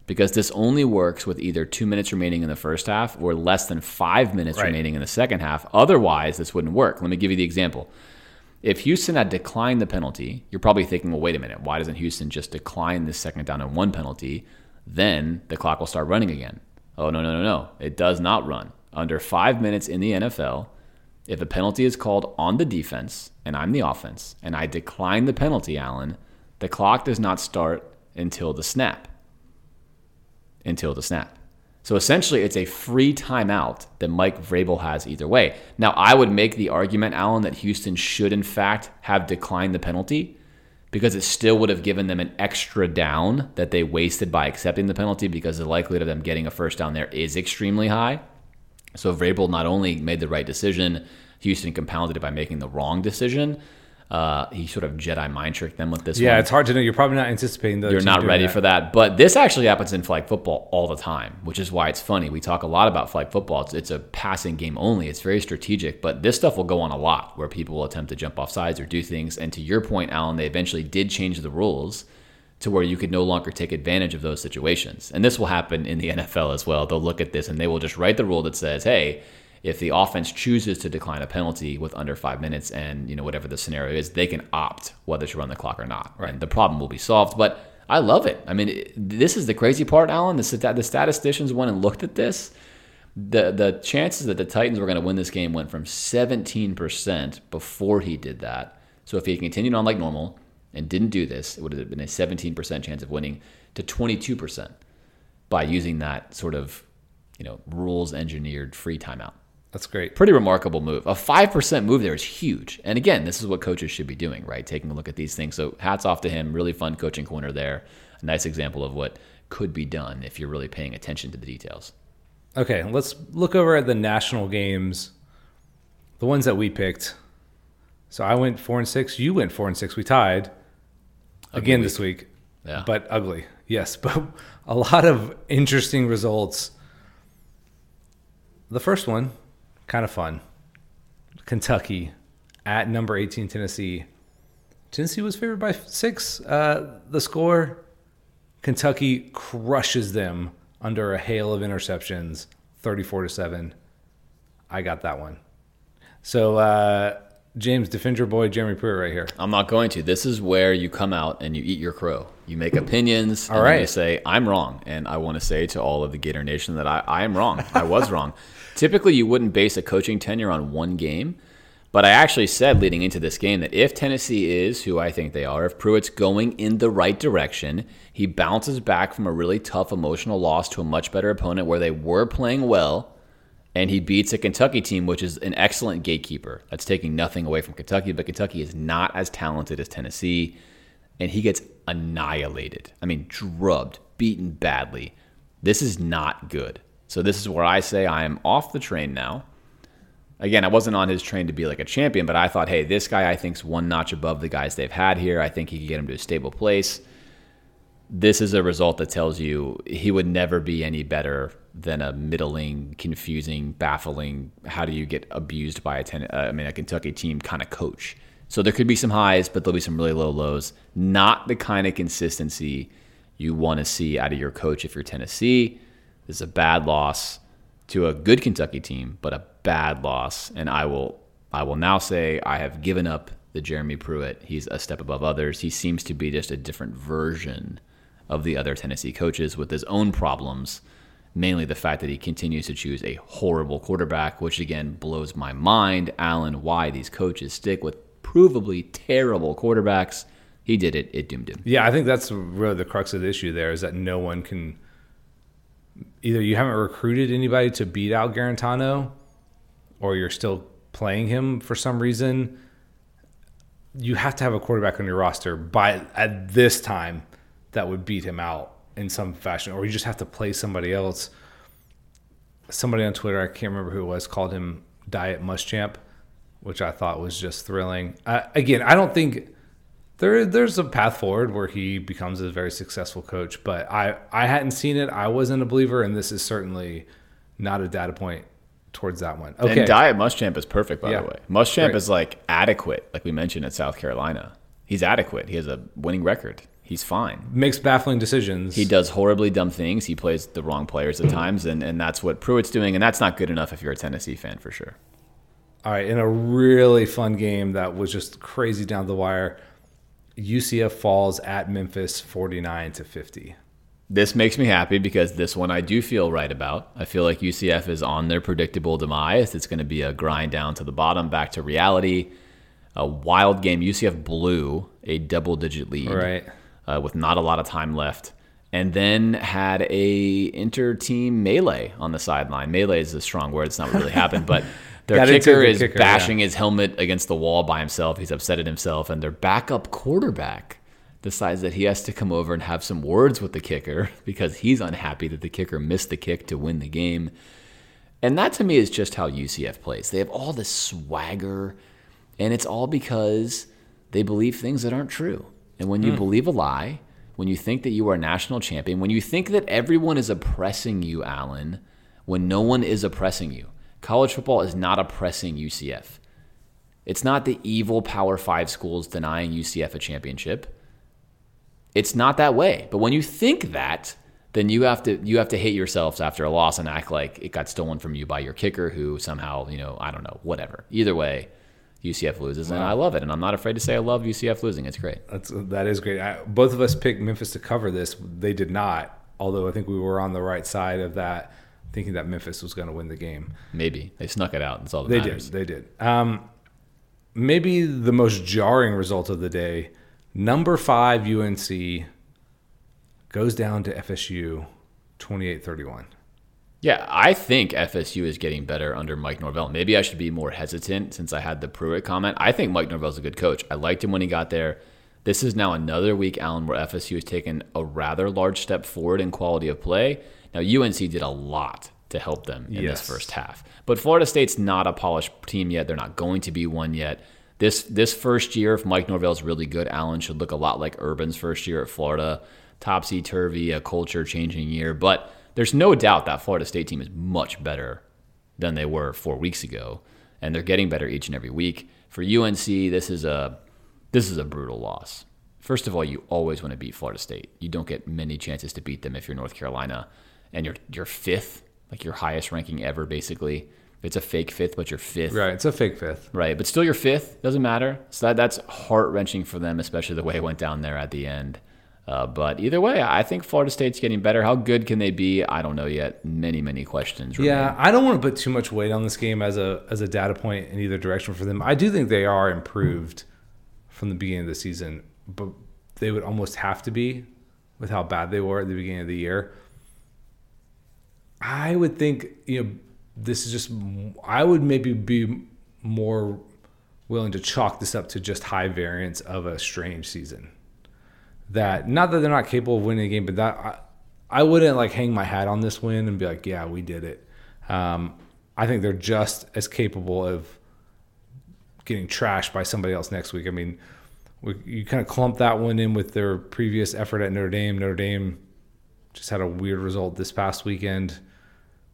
because this only works with either two minutes remaining in the first half or less than five minutes right. remaining in the second half. Otherwise, this wouldn't work. Let me give you the example. If Houston had declined the penalty, you're probably thinking, well, wait a minute, why doesn't Houston just decline this second down and one penalty? Then the clock will start running again. Oh, no, no, no, no. It does not run. Under five minutes in the N F L, if a penalty is called on the defense, and I'm the offense, and I decline the penalty, Alan, the clock does not start until the snap. until the snap. So essentially, it's a free timeout that Mike Vrabel has either way. Now, I would make the argument, Alan, that Houston should, in fact, have declined the penalty because it still would have given them an extra down that they wasted by accepting the penalty, because the likelihood of them getting a first down there is extremely high. So Vrabel not only made the right decision, Houston compounded it by making the wrong decision. Uh, he sort of Jedi mind tricked them with this yeah, one. Yeah, it's hard to know. You're probably not anticipating those. You're not ready that. for that. But this actually happens in flag football all the time, which is why it's funny. We talk a lot about flag football. It's, it's a passing game only. It's very strategic. But this stuff will go on a lot, where people will attempt to jump off sides or do things. And to your point, Alan, they eventually did change the rules to where you could no longer take advantage of those situations. And this will happen in the N F L as well. They'll look at this and they will just write the rule that says, hey, if the offense chooses to decline a penalty with under five minutes and, you know, whatever the scenario is, they can opt whether to run the clock or not. Right. And the problem will be solved. But I love it. I mean, it, this is the crazy part, Alan. The, stat- the statisticians went and looked at this. The, the chances that the Titans were going to win this game went from seventeen percent before he did that. So if he had continued on like normal and didn't do this, it would have been a seventeen percent chance of winning to twenty-two percent by using that sort of, you know, rules-engineered free timeout. That's great. Pretty remarkable move. A five percent move there is huge. And again, this is what coaches should be doing, right? Taking a look at these things. So hats off to him. Really fun coaching corner there. A nice example of what could be done if you're really paying attention to the details. Okay, let's look over at the national games, the ones that we picked. So I went four and six. You went four and six. We tied ugly again week. this week. Yeah. But ugly. Yes, but a lot of interesting results. The first one, kind of fun. Kentucky at number eighteen, Tennessee. Tennessee was favored by six. Uh, the score, Kentucky crushes them under a hail of interceptions, thirty-four to seven. I got that one. So uh, James, defend your boy Jeremy Pruitt right here. I'm not going to. This is where you come out and you eat your crow. You make opinions. All and right. You say, I'm wrong. And I want to say to all of the Gator Nation that I, I am wrong. I was wrong. Typically, you wouldn't base a coaching tenure on one game. But I actually said leading into this game that if Tennessee is who I think they are, if Pruitt's going in the right direction, he bounces back from a really tough emotional loss to a much better opponent where they were playing well, and he beats a Kentucky team, which is an excellent gatekeeper. That's taking nothing away from Kentucky, but Kentucky is not as talented as Tennessee, and he gets annihilated. I mean, drubbed, beaten badly. This is not good. So this is where I say I am off the train now. Again, I wasn't on his train to be like a champion, but I thought, hey, this guy I think's one notch above the guys they've had here. I think he could get him to a stable place. This is a result that tells you he would never be any better than a middling, confusing, baffling, how do you get abused by a ten, uh, I mean, a Kentucky team kind of coach. So there could be some highs, but there'll be some really low lows. Not the kind of consistency you want to see out of your coach if you're Tennessee. This is a bad loss to a good Kentucky team, but a bad loss. And I will I will now say I have given up the Jeremy Pruitt. He's a step above others. He seems to be just a different version of the other Tennessee coaches with his own problems, mainly the fact that he continues to choose a horrible quarterback, which again blows my mind. Alan, why these coaches stick with provably terrible quarterbacks. He did it. It doomed him. Yeah, I think that's really the crux of the issue there is that no one can – either you haven't recruited anybody to beat out Garantano or you're still playing him for some reason. You have to have a quarterback on your roster by at this time that would beat him out in some fashion, or you just have to play somebody else. Somebody on Twitter, I can't remember who it was, called him Diet Muschamp, which I thought was just thrilling. Uh, again, I don't think there there's a path forward where he becomes a very successful coach, but I, I hadn't seen it. I wasn't a believer, and this is certainly not a data point towards that one. Okay. And Diet Muschamp is perfect, by yeah. the way. Muschamp Great. is like adequate, like we mentioned at South Carolina. He's adequate. He has a winning record. He's fine. Makes baffling decisions. He does horribly dumb things. He plays the wrong players at times, and, and that's what Pruitt's doing, and that's not good enough if you're a Tennessee fan for sure. All right, in a really fun game that was just crazy down the wire, U C F falls at Memphis forty-nine to fifty. This makes me happy because this one I do feel right about. I feel like U C F is on their predictable demise. It's going to be a grind down to the bottom, back to reality. A wild game. U C F blew a double-digit lead. Right. Uh, with not a lot of time left, and then had a inter-team melee on the sideline. Melee is a strong word. It's not what really happened, but their kicker is kicker, bashing yeah. his helmet against the wall by himself. He's upset at himself, and their backup quarterback decides that he has to come over and have some words with the kicker because he's unhappy that the kicker missed the kick to win the game. And that, to me, is just how U C F plays. They have all this swagger, and it's all because they believe things that aren't true. And when you mm. believe a lie, when you think that you are a national champion, when you think that everyone is oppressing you, Alan, when no one is oppressing you, college football is not oppressing U C F. It's not the evil Power Five schools denying U C F a championship. It's not that way. But when you think that, then you have to you have to hate yourselves after a loss and act like it got stolen from you by your kicker who somehow, you know, I don't know, whatever. Either way, U C F loses, and wow. I love it, and I'm not afraid to say I love U C F losing. It's great. That's, that is great. I, both of us picked Memphis to cover this. They did not, although I think we were on the right side of that, thinking that Memphis was going to win the game. Maybe. They snuck it out. That's all that they matters. Did. They did. Um, maybe the most jarring result of the day, number five U N C goes down to F S U twenty-eight thirty-one. Yeah, I think F S U is getting better under Mike Norvell. Maybe I should be more hesitant since I had the Pruitt comment. I think Mike Norvell's a good coach. I liked him when he got there. This is now another week, Alan, where F S U has taken a rather large step forward in quality of play. Now, U N C did a lot to help them in yes. this first half. But Florida State's not a polished team yet. They're not going to be one yet. This this first year, if Mike Norvell's really good, Alan, should look a lot like Urban's first year at Florida. Topsy-turvy, a culture-changing year. But there's no doubt that Florida State team is much better than they were four weeks ago, and they're getting better each and every week. For U N C, this is a this is a brutal loss. First of all, you always want to beat Florida State. You don't get many chances to beat them if you're North Carolina, and you're you're fifth, like your highest ranking ever, basically. It's a fake fifth, but you're fifth. Right, it's a fake fifth. Right, but still you're fifth. Doesn't matter. So that, that's heart-wrenching for them, especially the way it went down there at the end. Uh, but either way, I think Florida State's getting better. How good can they be? I don't know yet. Many, many questions remain. Yeah, I don't want to put too much weight on this game as a as a data point in either direction for them. I do think they are improved from the beginning of the season, but they would almost have to be with how bad they were at the beginning of the year. I would think, you know, this is just, I would maybe be more willing to chalk this up to just high variance of a strange season. That, not that they're not capable of winning a game, but that I, I wouldn't like hang my hat on this win and be like, yeah, we did it. Um, I think they're just as capable of getting trashed by somebody else next week. I mean, we, you kind of clump that one in with their previous effort at Notre Dame. Notre Dame just had a weird result this past weekend.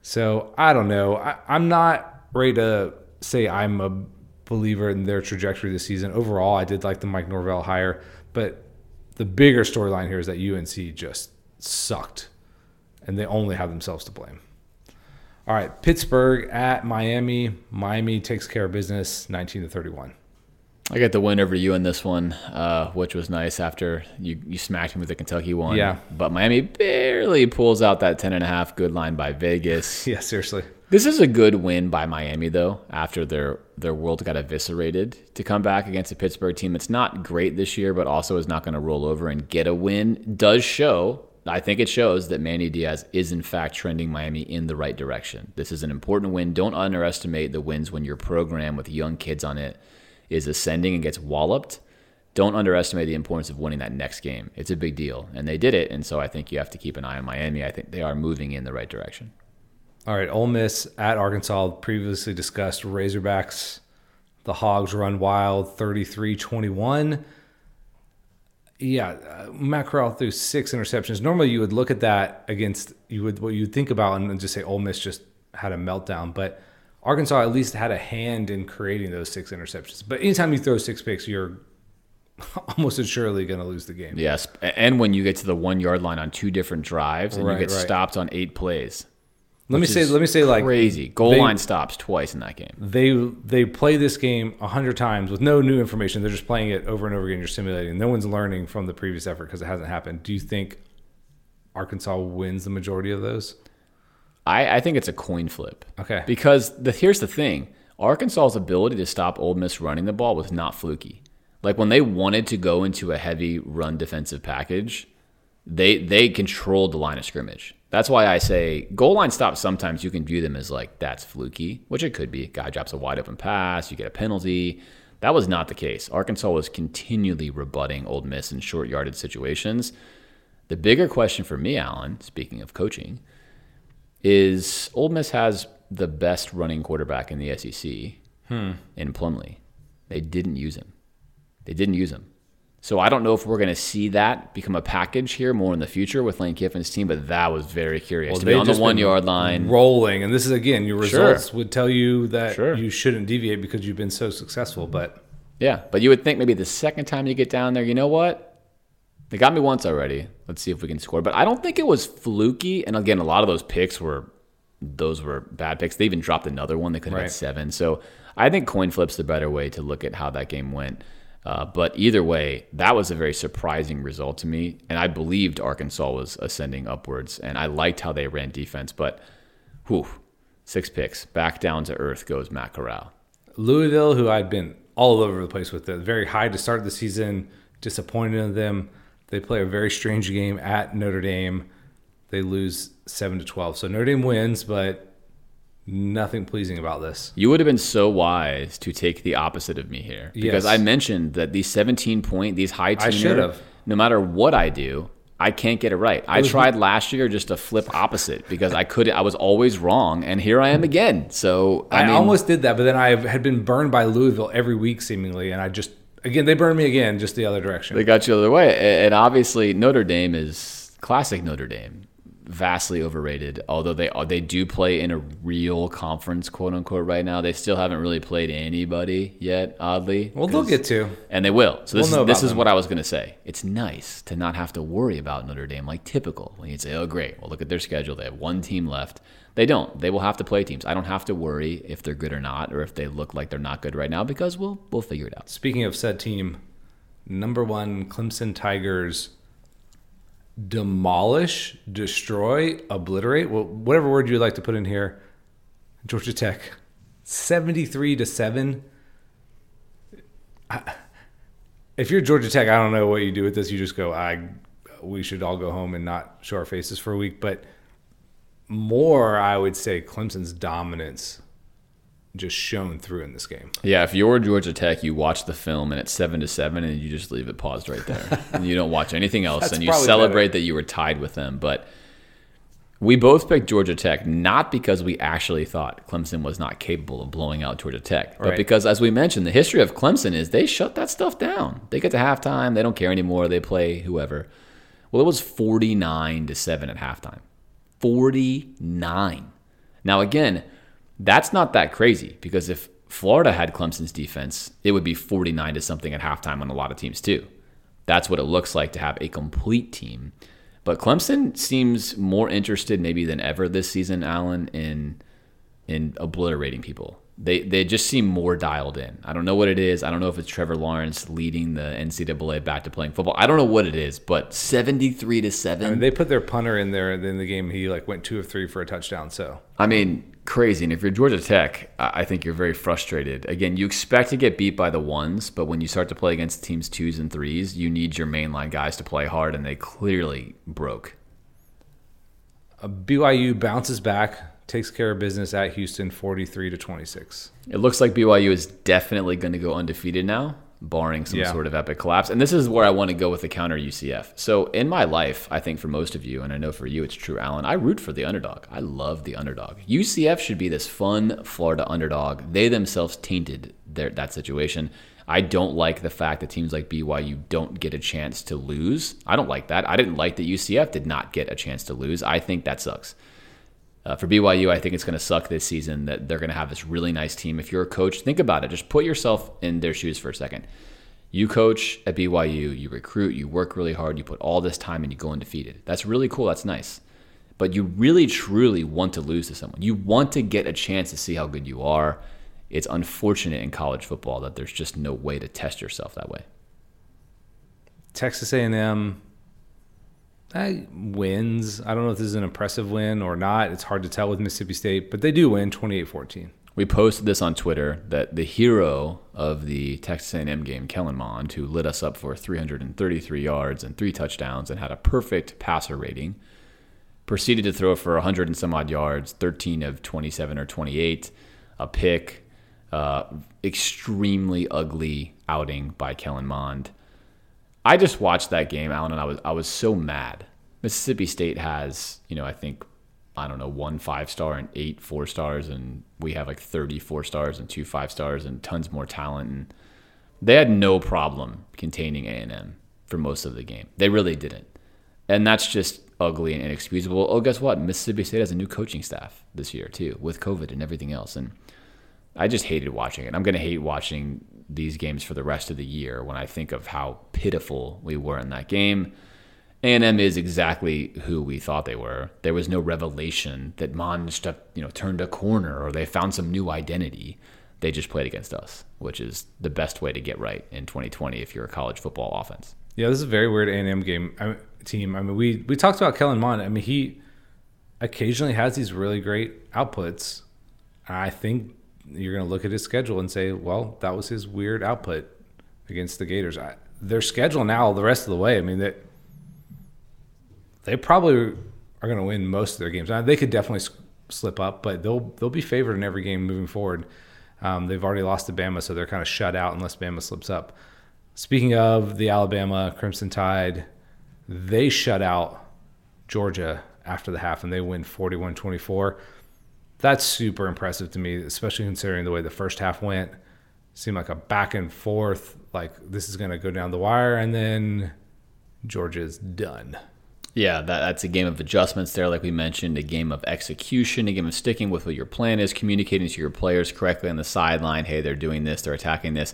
So I don't know. I, I'm not ready to say I'm a believer in their trajectory this season. Overall, I did like the Mike Norvell hire, but the bigger storyline here is that U N C just sucked, and they only have themselves to blame. All right, Pittsburgh at Miami. Miami takes care of business, nineteen to thirty-one. I got the win over you in this one, uh, which was nice after you, you smacked me with the Kentucky one. Yeah. But Miami barely pulls out that ten and a half good line by Vegas. Yeah, seriously. This is a good win by Miami, though, after their their world got eviscerated. To come back against a Pittsburgh team that's not great this year, but also is not going to roll over and get a win, does show, I think it shows, that Manny Diaz is, in fact, trending Miami in the right direction. This is an important win. Don't underestimate the wins when your program with young kids on it is ascending and gets walloped. Don't underestimate the importance of winning that next game. It's a big deal, and they did it, and so I think you have to keep an eye on Miami. I think they are moving in the right direction. All right, Ole Miss at Arkansas, previously discussed Razorbacks. The Hogs run wild, thirty-three twenty-one. Yeah, Matt Corral threw six interceptions. Normally you would look at that against you would what you'd think about and just say Ole Miss just had a meltdown. But Arkansas at least had a hand in creating those six interceptions. But anytime you throw six picks, you're almost assuredly going to lose the game. Yes, and when you get to the one-yard line on two different drives and right, you get right. stopped on eight plays. Let me say, let me say, crazy. like crazy goal they, line stops twice in that game. They they play this game a hundred times with no new information. They're just playing it over and over again. You're simulating. No one's learning from the previous effort because it hasn't happened. Do you think Arkansas wins the majority of those? I, I think it's a coin flip. Okay. Because the, here's the thing: Arkansas's ability to stop Ole Miss running the ball was not fluky. Like when they wanted to go into a heavy run defensive package, they they controlled the line of scrimmage. That's why I say goal line stops. Sometimes you can view them as like, that's fluky, which it could be. Guy drops a wide open pass, you get a penalty. That was not the case. Arkansas was continually rebutting Ole Miss in short yarded situations. The bigger question for me, Alan, speaking of coaching, is Ole Miss has the best running quarterback in the S E C hmm. in Plumlee. They didn't use him. They didn't use him. So I don't know if we're going to see that become a package here more in the future with Lane Kiffin's team, but that was very curious. Well, to be on the one-yard line. Rolling, and this is, again, your results sure. would tell you that sure. you shouldn't deviate because you've been so successful. But yeah, but you would think maybe the second time you get down there, you know what? They got me once already. Let's see if we can score. But I don't think it was fluky. And, again, a lot of those picks were those were bad picks. They even dropped another one. They could have right. had seven. So I think coin flip's the better way to look at how that game went. Uh, but either way, that was a very surprising result to me, and I believed Arkansas was ascending upwards, and I liked how they ran defense. But, whew, six picks. Back down to earth goes Matt Corral. Louisville, who I'd been all over the place with, they're very high to start the season, disappointed in them. They play a very strange game at Notre Dame. They lose seven to twelve. So Notre Dame wins, but nothing pleasing about this. You would have been so wise to take the opposite of me here. Because yes. I mentioned that these seventeen-point, these high team, I should have. No matter what I do, I can't get it right. It I tried me. last year just to flip opposite because I couldn't. I was always wrong, and here I am again. So I, I mean, almost did that, but then I had been burned by Louisville every week seemingly, and I just, again, they burned me again just the other direction. They got you the other way. And obviously Notre Dame is classic Notre Dame. vastly overrated. Although they are, they do play in a real conference, quote unquote, right now. They still haven't really played anybody yet, oddly. Well, they'll get to, and they will. So this we'll is this is them. What I was going to say. It's nice to not have to worry about Notre Dame, like typical. When you'd say, "Oh, great, well, look at their schedule. They have one team left." They don't. They will have to play teams. I don't have to worry if they're good or not, or if they look like they're not good right now, because we'll we'll figure it out. Speaking of said team, number one Clemson Tigers. Demolish, destroy, obliterate, well, whatever word you like to put in here. Georgia Tech, seventy-three to seven. I, if you're Georgia Tech, I don't know what you do with this. You just go, I, we should all go home and not show our faces for a week. But more, I would say Clemson's dominance just shone through in this game. Yeah, if you're Georgia Tech, you watch the film and it's seven to seven, and you just leave it paused right there, and you don't watch anything else, and you celebrate better. That you were tied with them. But we both picked Georgia Tech not because we actually thought Clemson was not capable of blowing out Georgia Tech, but right. because, as we mentioned, the history of Clemson is they shut that stuff down. They get to halftime, they don't care anymore. They play whoever. Well, it was forty-nine to seven at halftime. Forty-nine. Now again, that's not that crazy, because if Florida had Clemson's defense, it would be forty-nine to something at halftime on a lot of teams too. That's what it looks like to have a complete team. But Clemson seems more interested maybe than ever this season, Alan, in in obliterating people. They they just seem more dialed in. I don't know what it is. I don't know if it's Trevor Lawrence leading the N C double A back to playing football. I don't know what it is, but seventy-three to seven. I mean, they put their punter in there in the game. He like went two of three for a touchdown. So I mean. Crazy. And if you're Georgia Tech, I think you're very frustrated. Again, you expect to get beat by the ones, but when you start to play against teams twos and threes, you need your mainline guys to play hard, and they clearly broke. B Y U bounces back, takes care of business at Houston, forty-three to twenty-six. It looks like B Y U is definitely going to go undefeated now, barring some yeah. sort of epic collapse. And this is where I want to go with the counter U C F. So in my life, I think for most of you, and I know for you it's true, Alan, I root for the underdog. I love the underdog. U C F should be this fun Florida underdog. They themselves tainted their, that situation. I don't like the fact that teams like B Y U don't get a chance to lose. I don't like that. I didn't like that U C F did not get a chance to lose. I think that sucks. Uh, for B Y U, I think it's going to suck this season that they're going to have this really nice team. If you're a coach, think about it. Just put yourself in their shoes for a second. You coach at B Y U, you recruit, you work really hard, you put all this time, and you go undefeated. That's really cool. That's nice. But you really, truly want to lose to someone. You want to get a chance to see how good you are. It's unfortunate in college football that there's just no way to test yourself that way. Texas A and M. That wins. I don't know if this is an impressive win or not. It's hard to tell with Mississippi State, but they do win twenty-eight fourteen. We posted this on Twitter that the hero of the Texas A and M game, Kellen Mond, who lit us up for three hundred thirty-three yards and three touchdowns and had a perfect passer rating, proceeded to throw for one hundred and some odd yards, thirteen of twenty-seven or twenty-eight, a pick, uh, extremely ugly outing by Kellen Mond. I just watched that game, Alan, and I was I was so mad. Mississippi State has, you know, I think, I don't know, one five-star and eight four-stars, and we have like thirty four-stars and two five-stars and tons more talent. And they had no problem containing A and M for most of the game. They really didn't. And that's just ugly and inexcusable. Oh, guess what? Mississippi State has a new coaching staff this year, too, with COVID and everything else. And I just hated watching it. I'm going to hate watching these games for the rest of the year when I think of how pitiful we were in that game. A and M is exactly who we thought they were. There was no revelation that Mond, you know, turned a corner or they found some new identity. They just played against us, which is the best way to get right in twenty twenty if you're a college football offense. Yeah, this is a very weird A and M game I mean, team. I mean, we, we talked about Kellen Mond. I mean, he occasionally has these really great outputs. I think you're going to look at his schedule and say, well, that was his weird output against the Gators. I, their schedule now the rest of the way, I mean, that they, they probably are going to win most of their games. Now, they could definitely slip up, but they'll they'll be favored in every game moving forward. Um, they've already lost to Bama, so they're kind of shut out unless Bama slips up. Speaking of the Alabama Crimson Tide, they shut out Georgia after the half, and they win forty-one twenty-four. That's super impressive to me, especially considering the way the first half went. It seemed like a back and forth, like this is going to go down the wire, and then Georgia's done. Yeah, that, that's a game of adjustments there, like we mentioned, a game of execution, a game of sticking with what your plan is, communicating to your players correctly on the sideline. Hey, they're doing this, they're attacking this.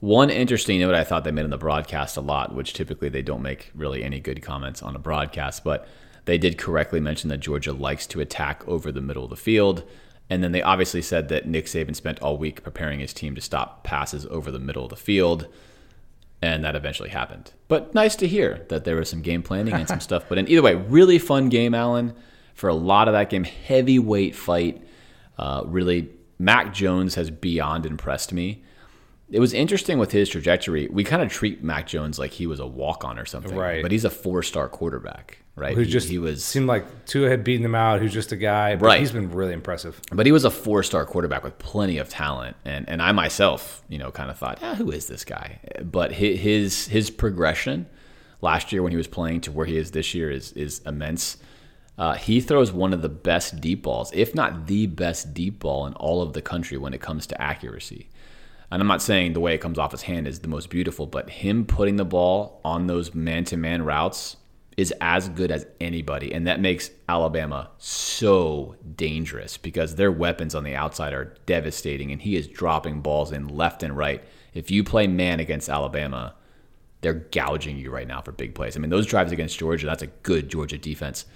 One interesting note I thought they made on the broadcast a lot, which typically they don't make really any good comments on a broadcast, but they did correctly mention that Georgia likes to attack over the middle of the field. And then they obviously said that Nick Saban spent all week preparing his team to stop passes over the middle of the field. And that eventually happened. But nice to hear that there was some game planning and some stuff. But in either way, really fun game, Alan. For a lot of that game, heavyweight fight. Uh, really, Mac Jones has beyond impressed me. It was interesting with his trajectory. We kind of treat Mac Jones like he was a walk-on or something. Right. But he's a four-star quarterback, right? Who he, just he was, seemed like Tua had beaten him out, who's just a guy. But right. He's been really impressive. But he was a four-star quarterback with plenty of talent. And and I myself, you know, kind of thought, yeah, who is this guy? But his his progression last year when he was playing to where he is this year is, is immense. Uh, he throws one of the best deep balls, if not the best deep ball in all of the country when it comes to accuracy. And I'm not saying the way it comes off his hand is the most beautiful, but him putting the ball on those man-to-man routes is as good as anybody. And that makes Alabama so dangerous because their weapons on the outside are devastating, and he is dropping balls in left and right. If you play man against Alabama, they're gouging you right now for big plays. I mean, those drives against Georgia, that's a good Georgia defense,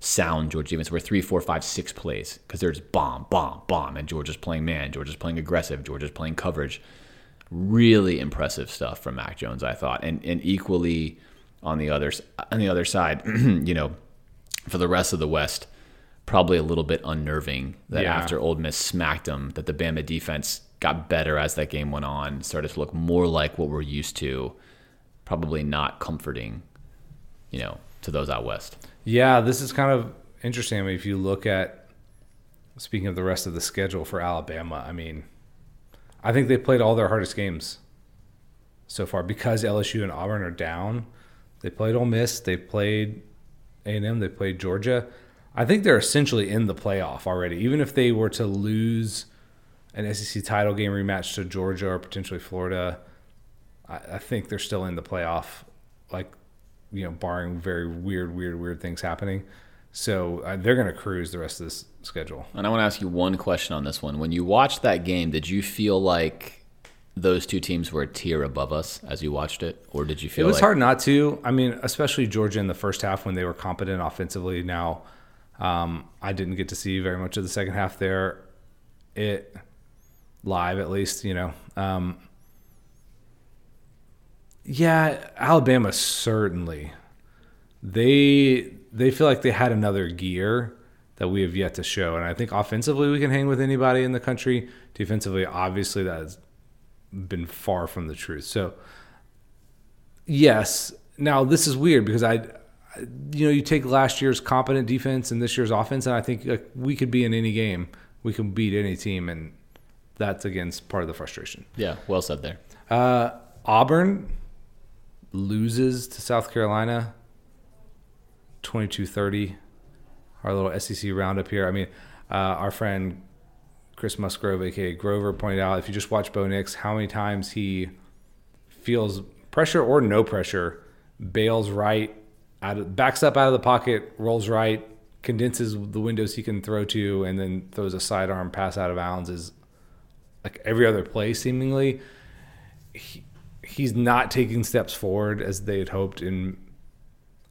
sound Georgia defense. We're three, four, five, six plays because they're just bomb, bomb, bomb, and Georgia's playing man, Georgia's playing aggressive, Georgia's playing coverage. Really impressive stuff from Mac Jones, I thought, and and equally on the other on the other side, you know, for the rest of the West, probably a little bit unnerving that yeah. after Ole Miss smacked them, that the Bama defense got better as that game went on, started to look more like what we're used to. Probably not comforting, you know, to those out west. Yeah, this is kind of interesting. I mean, if you look at, speaking of the rest of the schedule for Alabama, I mean, I think they played all their hardest games so far because L S U and Auburn are down. They played Ole Miss. They played A and M. They played Georgia. I think they're essentially in the playoff already. Even if they were to lose an S E C title game rematch to Georgia or potentially Florida, I, I think they're still in the playoff, like, you know, barring very weird, weird, weird things happening. So uh, they're going to cruise the rest of this schedule. And I want to ask you one question on this one. When you watched that game, did you feel like those two teams were a tier above us as you watched it? Or did you feel like... It was like- hard not to. I mean, especially Georgia in the first half when they were competent offensively. Now, um, I didn't get to see very much of the second half there. It live, at least, you know. Um, yeah, Alabama certainly. They... They feel like they had another gear that we have yet to show. And I think offensively we can hang with anybody in the country. Defensively, obviously, that has been far from the truth. So, yes. Now, this is weird because, I, you know, you take last year's competent defense and this year's offense, and I think like, we could be in any game. We can beat any team, and that's, again, part of the frustration. Yeah, well said there. Uh, Auburn loses to South Carolina twenty-two thirty, our little S E C roundup here. I mean, uh, our friend Chris Musgrove, a k a. Grover, pointed out, if you just watch Bo Nix, how many times he feels pressure or no pressure, bails right, out of, backs up out of the pocket, rolls right, condenses the windows he can throw to, and then throws a sidearm pass out of bounds is like every other play seemingly. He, he's not taking steps forward as they had hoped in –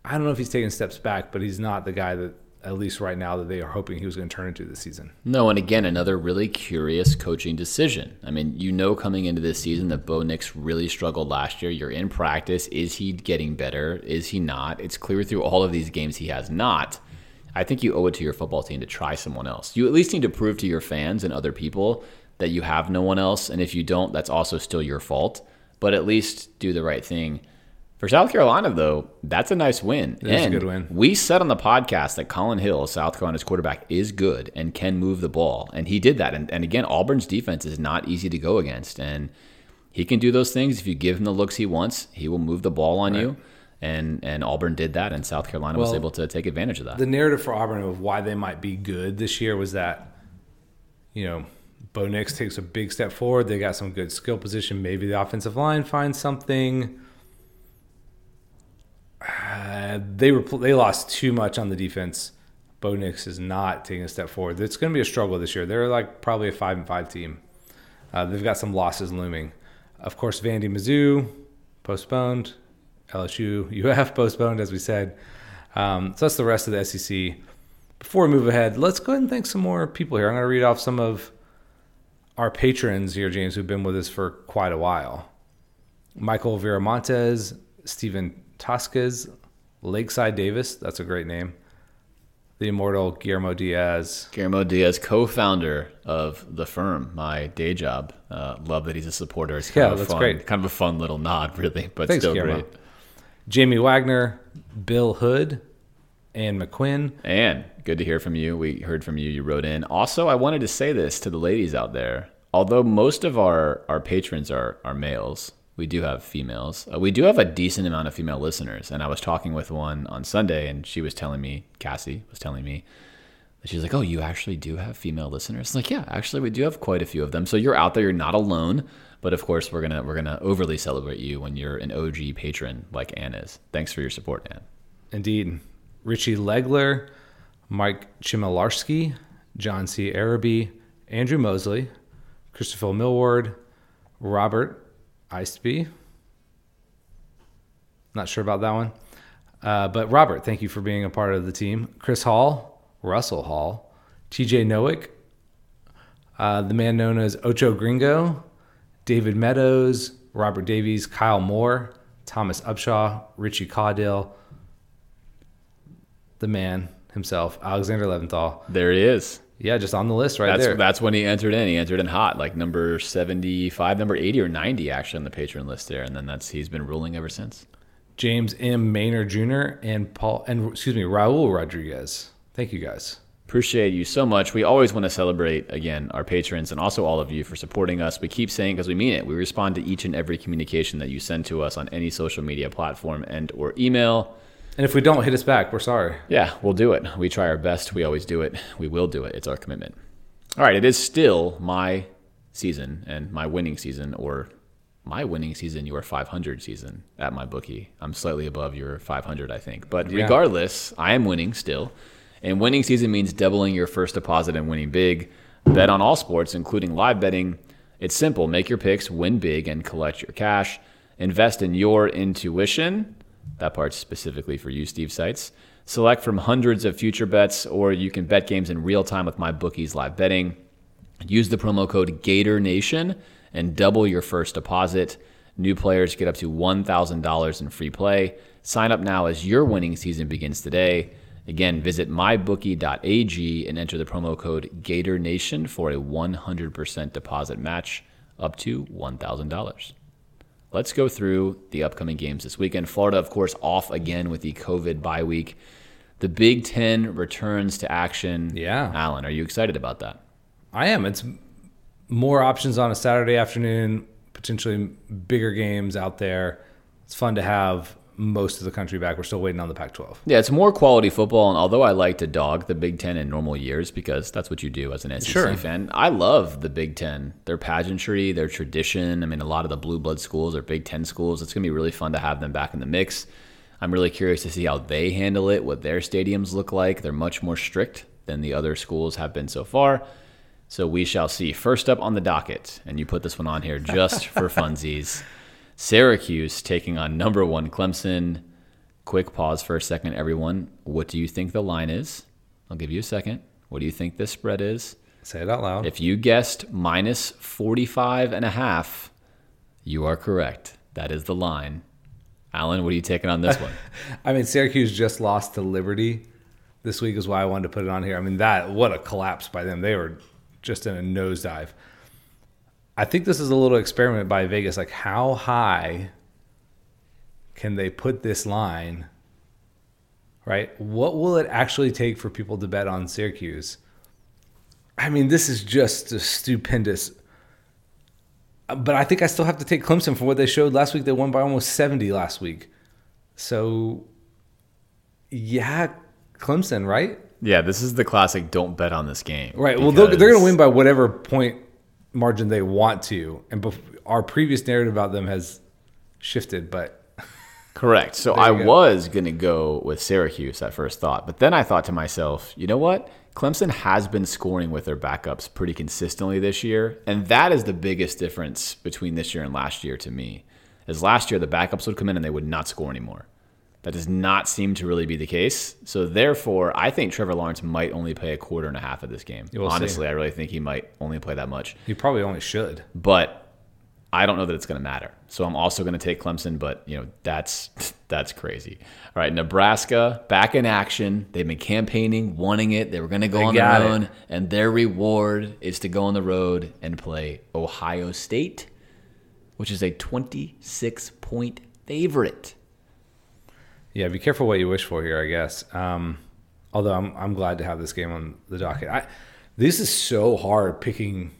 I don't know if he's taking steps back, but he's not the guy that, at least right now, that they are hoping he was going to turn into this season. No, and again, another really curious coaching decision. I mean, you know coming into this season that Bo Nix really struggled last year. You're in practice. Is he getting better? Is he not? It's clear through all of these games he has not. I think you owe it to your football team to try someone else. You at least need to prove to your fans and other people that you have no one else, and if you don't, that's also still your fault. But at least do the right thing. For South Carolina, though, that's a nice win. That's a good win. We said on the podcast that Colin Hill, South Carolina's quarterback, is good and can move the ball, and he did that. And, and again, Auburn's defense is not easy to go against, and he can do those things. If you give him the looks he wants, he will move the ball on right. you, and and Auburn did that, and South Carolina well, was able to take advantage of that. The narrative for Auburn of why they might be good this year was that, you know, Bo Nix takes a big step forward. They got some good skill position. Maybe the offensive line finds something. Uh, they were they lost too much on the defense. Bo Nix is not taking a step forward. It's going to be a struggle this year. They're like probably a five and five team. Uh, they've got some losses looming. Of course, Vandy, Mizzou postponed. L S U, U F postponed, as we said. Um, so that's the rest of the S E C. Before we move ahead, let's go ahead and thank some more people here. I'm going to read off some of our patrons here, James, who've been with us for quite a while. Michael Viramontes, Stephen Toscas, Lakeside Davis, that's a great name. The immortal Guillermo Diaz. Guillermo Diaz, co-founder of The Firm, my day job. Uh, love that he's a supporter. It's kind yeah, of that's fun, great. Kind of a fun little nod, really, but Thanks, still Guillermo. Great. Jamie Wagner, Bill Hood, Ann McQuinn. Ann, good to hear from you. We heard from you. You wrote in. Also, I wanted to say this to the ladies out there. Although most of our, our patrons are, are males, we do have females. Uh, we do have a decent amount of female listeners. And I was talking with one on Sunday, and she was telling me, Cassie was telling me, she's like, oh, you actually do have female listeners? I'm like, yeah, actually, we do have quite a few of them. So you're out there. You're not alone. But, of course, we're gonna we're gonna overly celebrate you when you're an O G patron like Ann is. Thanks for your support, Ann. Indeed. Richie Legler, Mike Chmilarski, John C. Araby, Andrew Mosley, Christopher Millward, Robert Iceby. Not sure about that one. Uh, but Robert, thank you for being a part of the team. Chris Hall, Russell Hall, T J Nowick, uh, the man known as Ocho Gringo, David Meadows, Robert Davies, Kyle Moore, Thomas Upshaw, Richie Caudill, the man himself, Alexander Leventhal. There it is. Yeah, just on the list right that's, there. That's when he entered in. He entered in hot, like number seventy-five, number eighty or ninety, actually, on the patron list there. And then that's he's been ruling ever since. James M. Maynard Junior and Paul and excuse me, Raul Rodriguez. Thank you guys. Appreciate you so much. We always want to celebrate, again, our patrons and also all of you for supporting us. We keep saying because we mean it. We respond to each and every communication that you send to us on any social media platform and or email. And if we don't, hit us back. We're sorry. Yeah, we'll do it. We try our best. We always do it. We will do it. It's our commitment. All right, it is still my season and my winning season, or my winning season, your five hundred season at MyBookie. I'm slightly above your five hundred, I think. But regardless, yeah. I am winning still. And winning season means doubling your first deposit and winning big. Bet on all sports, including live betting. It's simple. Make your picks, win big, and collect your cash. Invest in your intuition. That part's specifically for you, Steve Seitz. Select from hundreds of future bets, or you can bet games in real time with MyBookie's live betting. Use the promo code Gator Nation and double your first deposit. New players get up to one thousand dollars in free play. Sign up now as your winning season begins today. Again, visit my bookie dot a g and enter the promo code Gator Nation for a one hundred percent deposit match up to one thousand dollars. Let's go through the upcoming games this weekend. Florida, of course, off again with the COVID bye week. The Big Ten returns to action. Yeah. Alan, are you excited about that? I am. It's more options on a Saturday afternoon, potentially bigger games out there. It's fun to have most of the country back. We're still waiting on the Pac twelve. Yeah, it's more quality football, and although I like to dog the Big Ten in normal years because that's what you do as an S E C sure. fan, I love the Big Ten, their pageantry, their tradition. I mean, a lot of the blue blood schools are Big Ten schools. It's going to be really fun to have them back in the mix. I'm really curious to see how they handle it, what their stadiums look like. They're much more strict than the other schools have been so far. So we shall see. First up on the docket, and you put this one on here just for funsies, Syracuse taking on number one Clemson. Quick pause for a second, everyone. What do you think the line is? I'll give you a second. What do you think this spread is? Say it out loud. If you guessed minus forty-five and a half, you are correct. That is the line. Alan, what are you taking on this one? I mean, Syracuse just lost to Liberty this week is why I wanted to put it on here. I mean, that what a collapse by them. They were just in a nosedive. I think this is a little experiment by Vegas. Like, how high can they put this line, right? What will it actually take for people to bet on Syracuse? I mean, this is just a stupendous. But I think I still have to take Clemson for what they showed last week. They won by almost seventy last week. So, yeah, Clemson, right? Yeah, this is the classic don't bet on this game. Right, well, they're, they're going to win by whatever point margin they want to, and bef- our previous narrative about them has shifted, but Correct. So I go. was going to go with Syracuse at first thought, but then I thought to myself, you know what? Clemson has been scoring with their backups pretty consistently this year, and that is the biggest difference between this year and last year to me. As last year, the backups would come in and they would not score anymore. That does not seem to really be the case. So therefore, I think Trevor Lawrence might only play a quarter and a half of this game. We'll Honestly, see. I really think he might only play that much. He probably only should. But I don't know that it's going to matter. So I'm also going to take Clemson, but you know that's that's crazy. All right, Nebraska back in action. They've been campaigning, wanting it. They were going to go they on their own, it. and their reward is to go on the road and play Ohio State, which is a twenty-six point favorite. Yeah, be careful what you wish for here, I guess. Um, although I'm I'm glad to have this game on the docket. I, this is so hard picking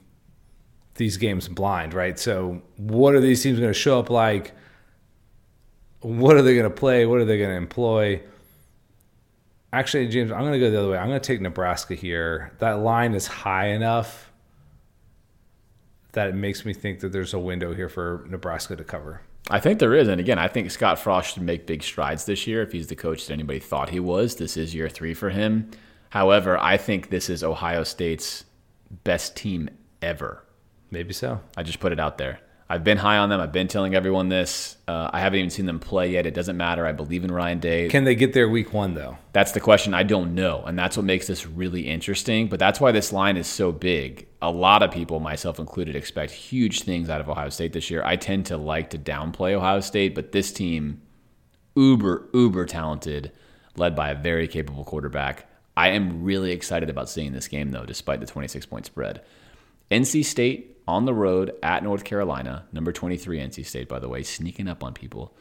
these games blind, right? So what are these teams going to show up like? What are they going to play? What are they going to employ? Actually, James, I'm going to go the other way. I'm going to take Nebraska here. That line is high enough that it makes me think that there's a window here for Nebraska to cover. I think there is. And again, I think Scott Frost should make big strides this year if he's the coach that anybody thought he was. This is year three for him. However, I think this is Ohio State's best team ever. Maybe so. I just put it out there. I've been high on them. I've been telling everyone this. Uh, I haven't even seen them play yet. It doesn't matter. I believe in Ryan Day. Can they get there week one, though? That's the question. I don't know. And that's what makes this really interesting. But that's why this line is so big. A lot of people, myself included, expect huge things out of Ohio State this year. I tend to like to downplay Ohio State, but this team, uber, uber talented, led by a very capable quarterback. I am really excited about seeing this game, though, despite the twenty-six point spread. N C State on the road at North Carolina, number twenty-three N C State, by the way, sneaking up on people.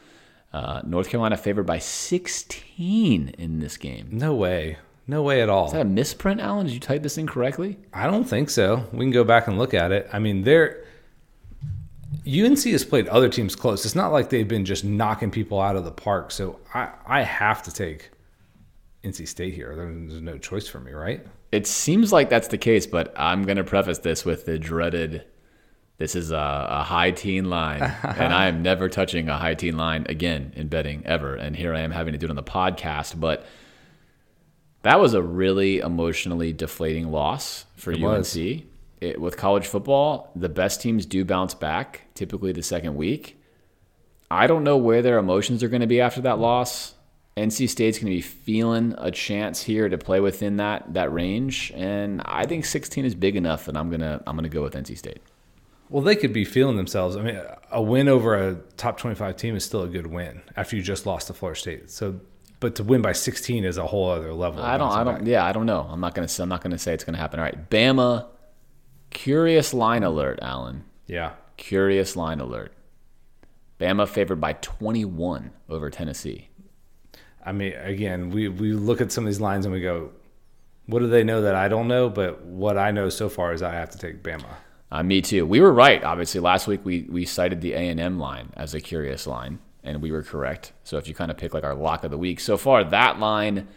Uh, North Carolina favored by sixteen in this game. No way. No way at all. Is that a misprint, Alan? Did you type this in correctly? I don't think so. We can go back and look at it. I mean, they're U N C has played other teams close. It's not like they've been just knocking people out of the park. So I, I have to take N C State here. There's no choice for me, right? It seems like that's the case, but I'm going to preface this with the dreaded... This is a, a high teen line, and I am never touching a high teen line again in betting ever. And here I am having to do it on the podcast, but that was a really emotionally deflating loss for it U N C. It, with college football, the best teams do bounce back, typically the second week. I don't know where their emotions are going to be after that loss. N C State's going to be feeling a chance here to play within that that range, and I think sixteen is big enough, and I'm gonna I'm gonna go with N C State. Well, they could be feeling themselves. I mean, a win over a top twenty-five team is still a good win after you just lost to Florida State. So, but to win by sixteen is a whole other level. I don't. I don't. Back. Yeah, I don't know. I'm not gonna. I'm not gonna say it's gonna happen. All right, Bama. Curious line alert, Alan. Yeah. Curious line alert. Bama favored by twenty-one over Tennessee. I mean, again, we we look at some of these lines and we go, what do they know that I don't know? But what I know so far is I have to take Bama. Uh, me too. We were right, obviously. Last week we, we cited the A and M line as a curious line, and we were correct. So if you kind of pick like our lock of the week, so far that line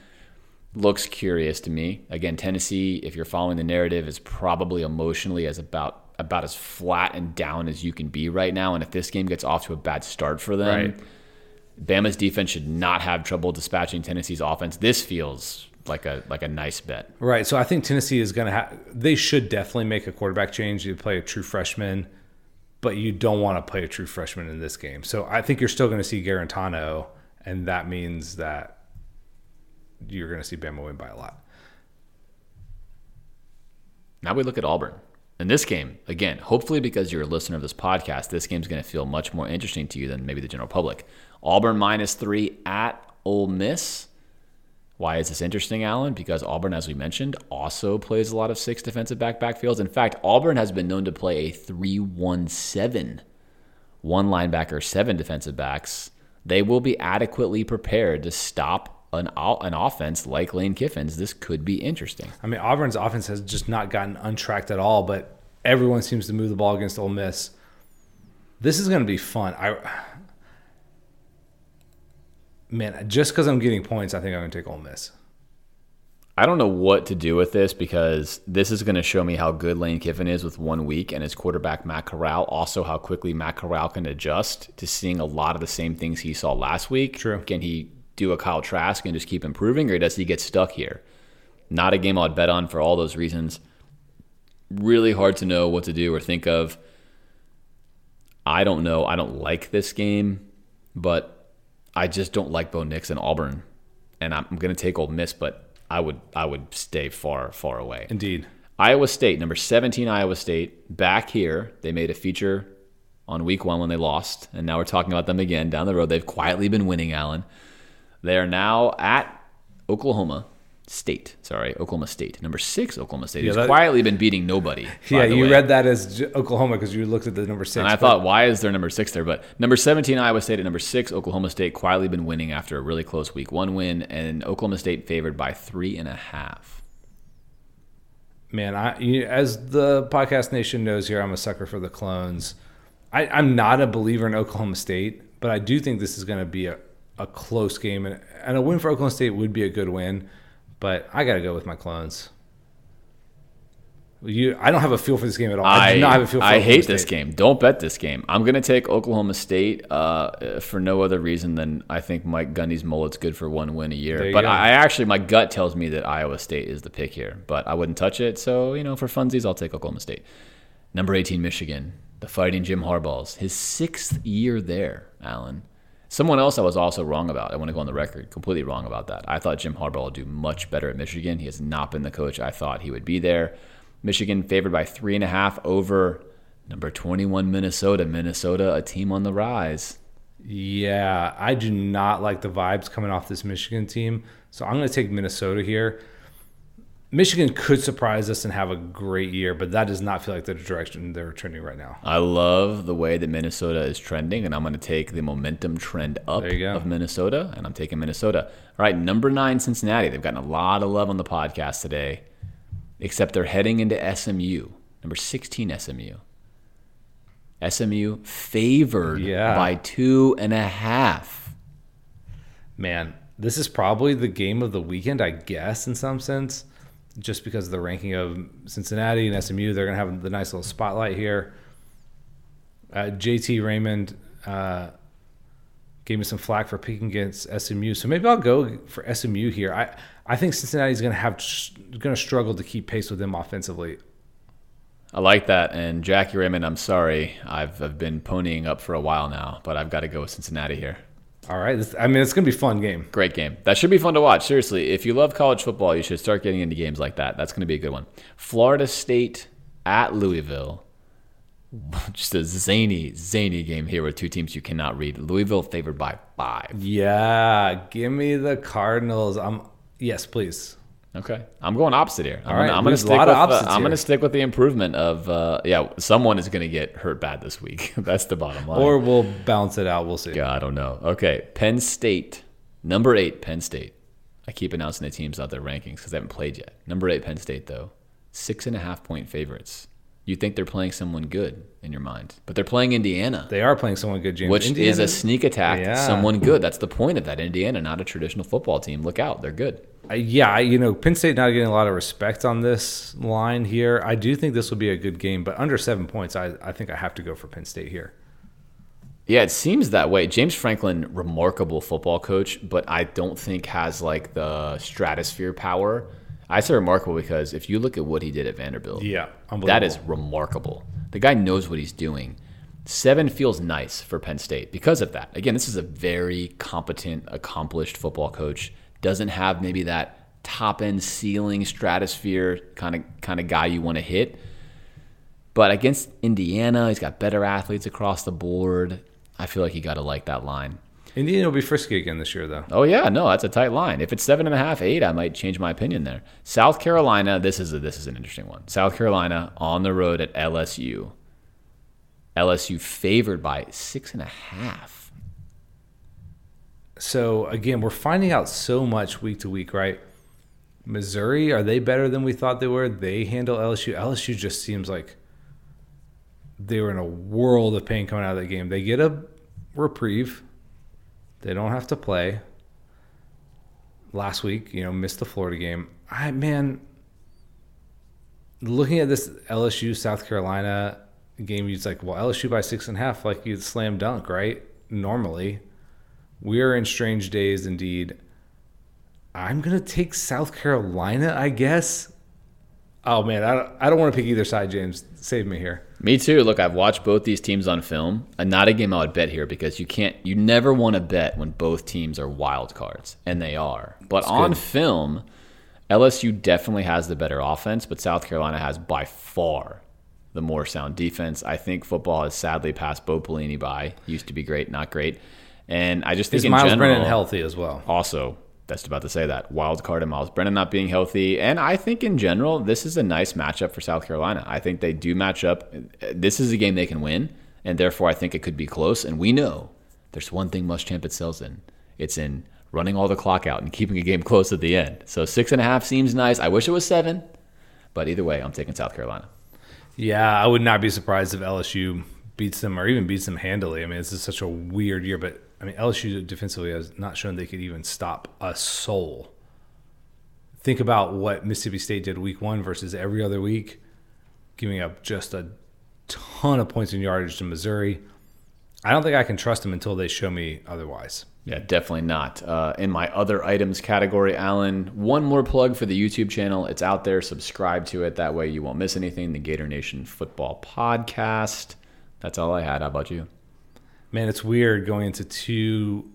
looks curious to me. Again, Tennessee, if you're following the narrative, is probably emotionally as about about as flat and down as you can be right now. And if this game gets off to a bad start for them, right. Bama's defense should not have trouble dispatching Tennessee's offense. This feels like a like a nice bet. Right. So I think Tennessee is going to have – they should definitely make a quarterback change. You play a true freshman, but you don't want to play a true freshman in this game. So I think you're still going to see Garantano, and that means that you're going to see Bama win by a lot. Now we look at Auburn. In this game, again, hopefully because you're a listener of this podcast, this game's going to feel much more interesting to you than maybe the general public. Auburn minus three at Ole Miss. Why is this interesting, Alan? Because Auburn, as we mentioned, also plays a lot of six defensive back backfields. In fact, Auburn has been known to play a three one seven. One linebacker, seven defensive backs. They will be adequately prepared to stop an an offense like Lane Kiffin's. This could be interesting. I mean, Auburn's offense has just not gotten untracked at all, but everyone seems to move the ball against Ole Miss. This is going to be fun. I... Man, just because I'm getting points, I think I'm going to take Ole Miss. I don't know what to do with this, because this is going to show me how good Lane Kiffin is with one week and his quarterback Matt Corral. Also, how quickly Matt Corral can adjust to seeing a lot of the same things he saw last week. True. Can he do a Kyle Trask and just keep improving, or does he get stuck here? Not a game I'd bet on for all those reasons. Really hard to know what to do or think of. I don't know. I don't like this game, but I just don't like Bo Nix and Auburn. And I'm going to take Ole Miss, but I would I would stay far, far away. Indeed. Iowa State, number seventeen Iowa State, back here. They made a feature on week one when they lost, and now we're talking about them again down the road. They've quietly been winning, Alan. They are now at Oklahoma State. Sorry, Oklahoma State. Number six, Oklahoma State. He's yeah, quietly been beating nobody. Yeah, you way. read that as Oklahoma because you looked at the number six. And I but... thought, why is there number six there? But number seventeen, Iowa State, at number six, Oklahoma State, quietly been winning after a really close week one win, and Oklahoma State favored by three and a half. Man, I, you, as the podcast nation knows here, I'm a sucker for the clones. I, I'm not a believer in Oklahoma State, but I do think this is going to be a, a close game, and, and a win for Oklahoma State would be a good win. But I got to go with my clones. You, I don't have a feel for this game at all. I, I do not have a feel for I Oklahoma hate State. This game. Don't bet this game. I'm going to take Oklahoma State uh, for no other reason than I think Mike Gundy's mullet's good for one win a year. But go. I actually, my gut tells me that Iowa State is the pick here. But I wouldn't touch it. So, you know, for funsies, I'll take Oklahoma State. Number eighteen, Michigan. The Fighting Jim Harbaughs. His sixth year there, Alan. Someone else I was also wrong about. I want to go on the record, completely wrong about that. I thought Jim Harbaugh would do much better at Michigan. He has not been the coach I thought he would be there. Michigan favored by three and a half over number twenty-one Minnesota. Minnesota, a team on the rise. Yeah, I do not like the vibes coming off this Michigan team. So I'm going to take Minnesota here. Michigan could surprise us and have a great year, but that does not feel like the direction they're trending right now. I love the way that Minnesota is trending, and I'm going to take the momentum trend up of Minnesota, and I'm taking Minnesota. All right, number nine, Cincinnati. They've gotten a lot of love on the podcast today, except they're heading into S M U, number sixteen S M U. S M U favored yeah. by two and a half. Man, this is probably the game of the weekend, I guess, in some sense. Just because of the ranking of Cincinnati and S M U, they're going to have the nice little spotlight here. Uh, J T Raymond uh, gave me some flack for picking against S M U, so maybe I'll go for S M U here. I, I think Cincinnati's going to have going to struggle to keep pace with them offensively. I like that, and Jackie Raymond, I'm sorry, I've I've been ponying up for a while now, but I've got to go with Cincinnati here. All right. This, I mean, it's going to be a fun game. Great game. That should be fun to watch. Seriously, if you love college football, you should start getting into games like that. That's going to be a good one. Florida State at Louisville. Just a zany, zany game here with two teams you cannot read. Louisville favored by five. Yeah. Give me the Cardinals. I'm Yes, please. Okay. I'm going opposite here. I'm All right. I'm going to stick with uh, I'm going to stick with the improvement of uh, yeah, someone is going to get hurt bad this week. That's the bottom line. Or we'll balance it out. We'll see. Yeah, I don't know. Okay. Penn State. Number eight Penn State. I keep announcing the teams out their rankings cuz they haven't played yet. Number eight Penn State though. Six and a half point favorites. You think they're playing someone good in your mind, but they're playing Indiana. They are playing someone good, James. Which Indiana? Is a sneak attack. Yeah. Someone good. That's the point of that. Indiana, not a traditional football team. Look out. They're good. Yeah, you know, Penn State not getting a lot of respect on this line here. I do think this will be a good game, but under seven points, I, I think I have to go for Penn State here. Yeah, it seems that way. James Franklin, remarkable football coach, but I don't think has like the stratosphere power. I say remarkable because if you look at what he did at Vanderbilt, yeah, that is remarkable. The guy knows what he's doing. Seven feels nice for Penn State because of that. Again, this is a very competent, accomplished football coach. Doesn't have maybe that top-end ceiling stratosphere kind of kind of guy you want to hit. But against Indiana, he's got better athletes across the board. I feel like you got to like that line. Indiana will be frisky again this year, though. Oh, yeah. No, that's a tight line. If it's seven and a half, eight, I might change my opinion there. South Carolina, this is a, this is an interesting one. South Carolina on the road at L S U. L S U favored by six and a half. So, again, we're finding out so much week to week, right? Missouri, are they better than we thought they were? They handle L S U. L S U just seems like they were in a world of pain coming out of that game. They get a reprieve. They don't have to play. last week, you know, missed the Florida game. I, man, looking at this L S U South Carolina game, it's like, well, L S U by six and a half, like you'd slam dunk, right? Normally. We are in strange days indeed. I'm going to take South Carolina, I guess. Oh, man, I don't, I don't want to pick either side, James. Save me here. Me too. Look, I've watched both these teams on film. Not a game I would bet here because you can't. You never want to bet when both teams are wild cards, and they are. But That's on good. film, L S U definitely has the better offense, but South Carolina has by far the more sound defense. I think football has sadly passed Bo Pelini by. Used to be great, not great. And I just think Is in Miles general, Brennan healthy as well? Also, that's about to say that. Wild card and Miles Brennan not being healthy. And I think in general, this is a nice matchup for South Carolina. I think they do match up. This is a game they can win, and therefore I think it could be close. And we know there's one thing Muschamp excels in. It's in running all the clock out and keeping a game close at the end. So six and a half seems nice. I wish it was seven. But either way, I'm taking South Carolina. Yeah, I would not be surprised if L S U beats them or even beats them handily. I mean, this is such a weird year, but I mean, L S U defensively has not shown they could even stop a soul. Think about what Mississippi State did week one versus every other week, giving up just a ton of points and yardage to Missouri. I don't think I can trust them until they show me otherwise. Yeah, definitely not. Uh, in my other items category, Alan, one more plug for the YouTube channel. It's out there. Subscribe to it. That way you won't miss anything. The Gator Nation Football Podcast. That's all I had. How about you? Man, it's weird going into two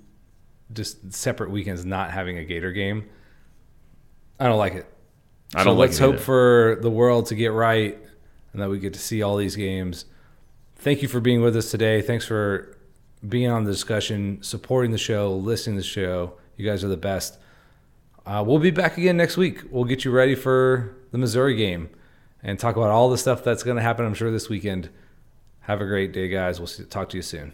just separate weekends not having a Gator game. I don't like it. I don't so like let's it hope for the world to get right and that we get to see all these games. Thank you for being with us today. Thanks for being on the discussion, supporting the show, listening to the show. You guys are the best. Uh, we'll be back again next week. We'll get you ready for the Missouri game and talk about all the stuff that's going to happen, I'm sure, this weekend. Have a great day, guys. We'll see, talk to you soon.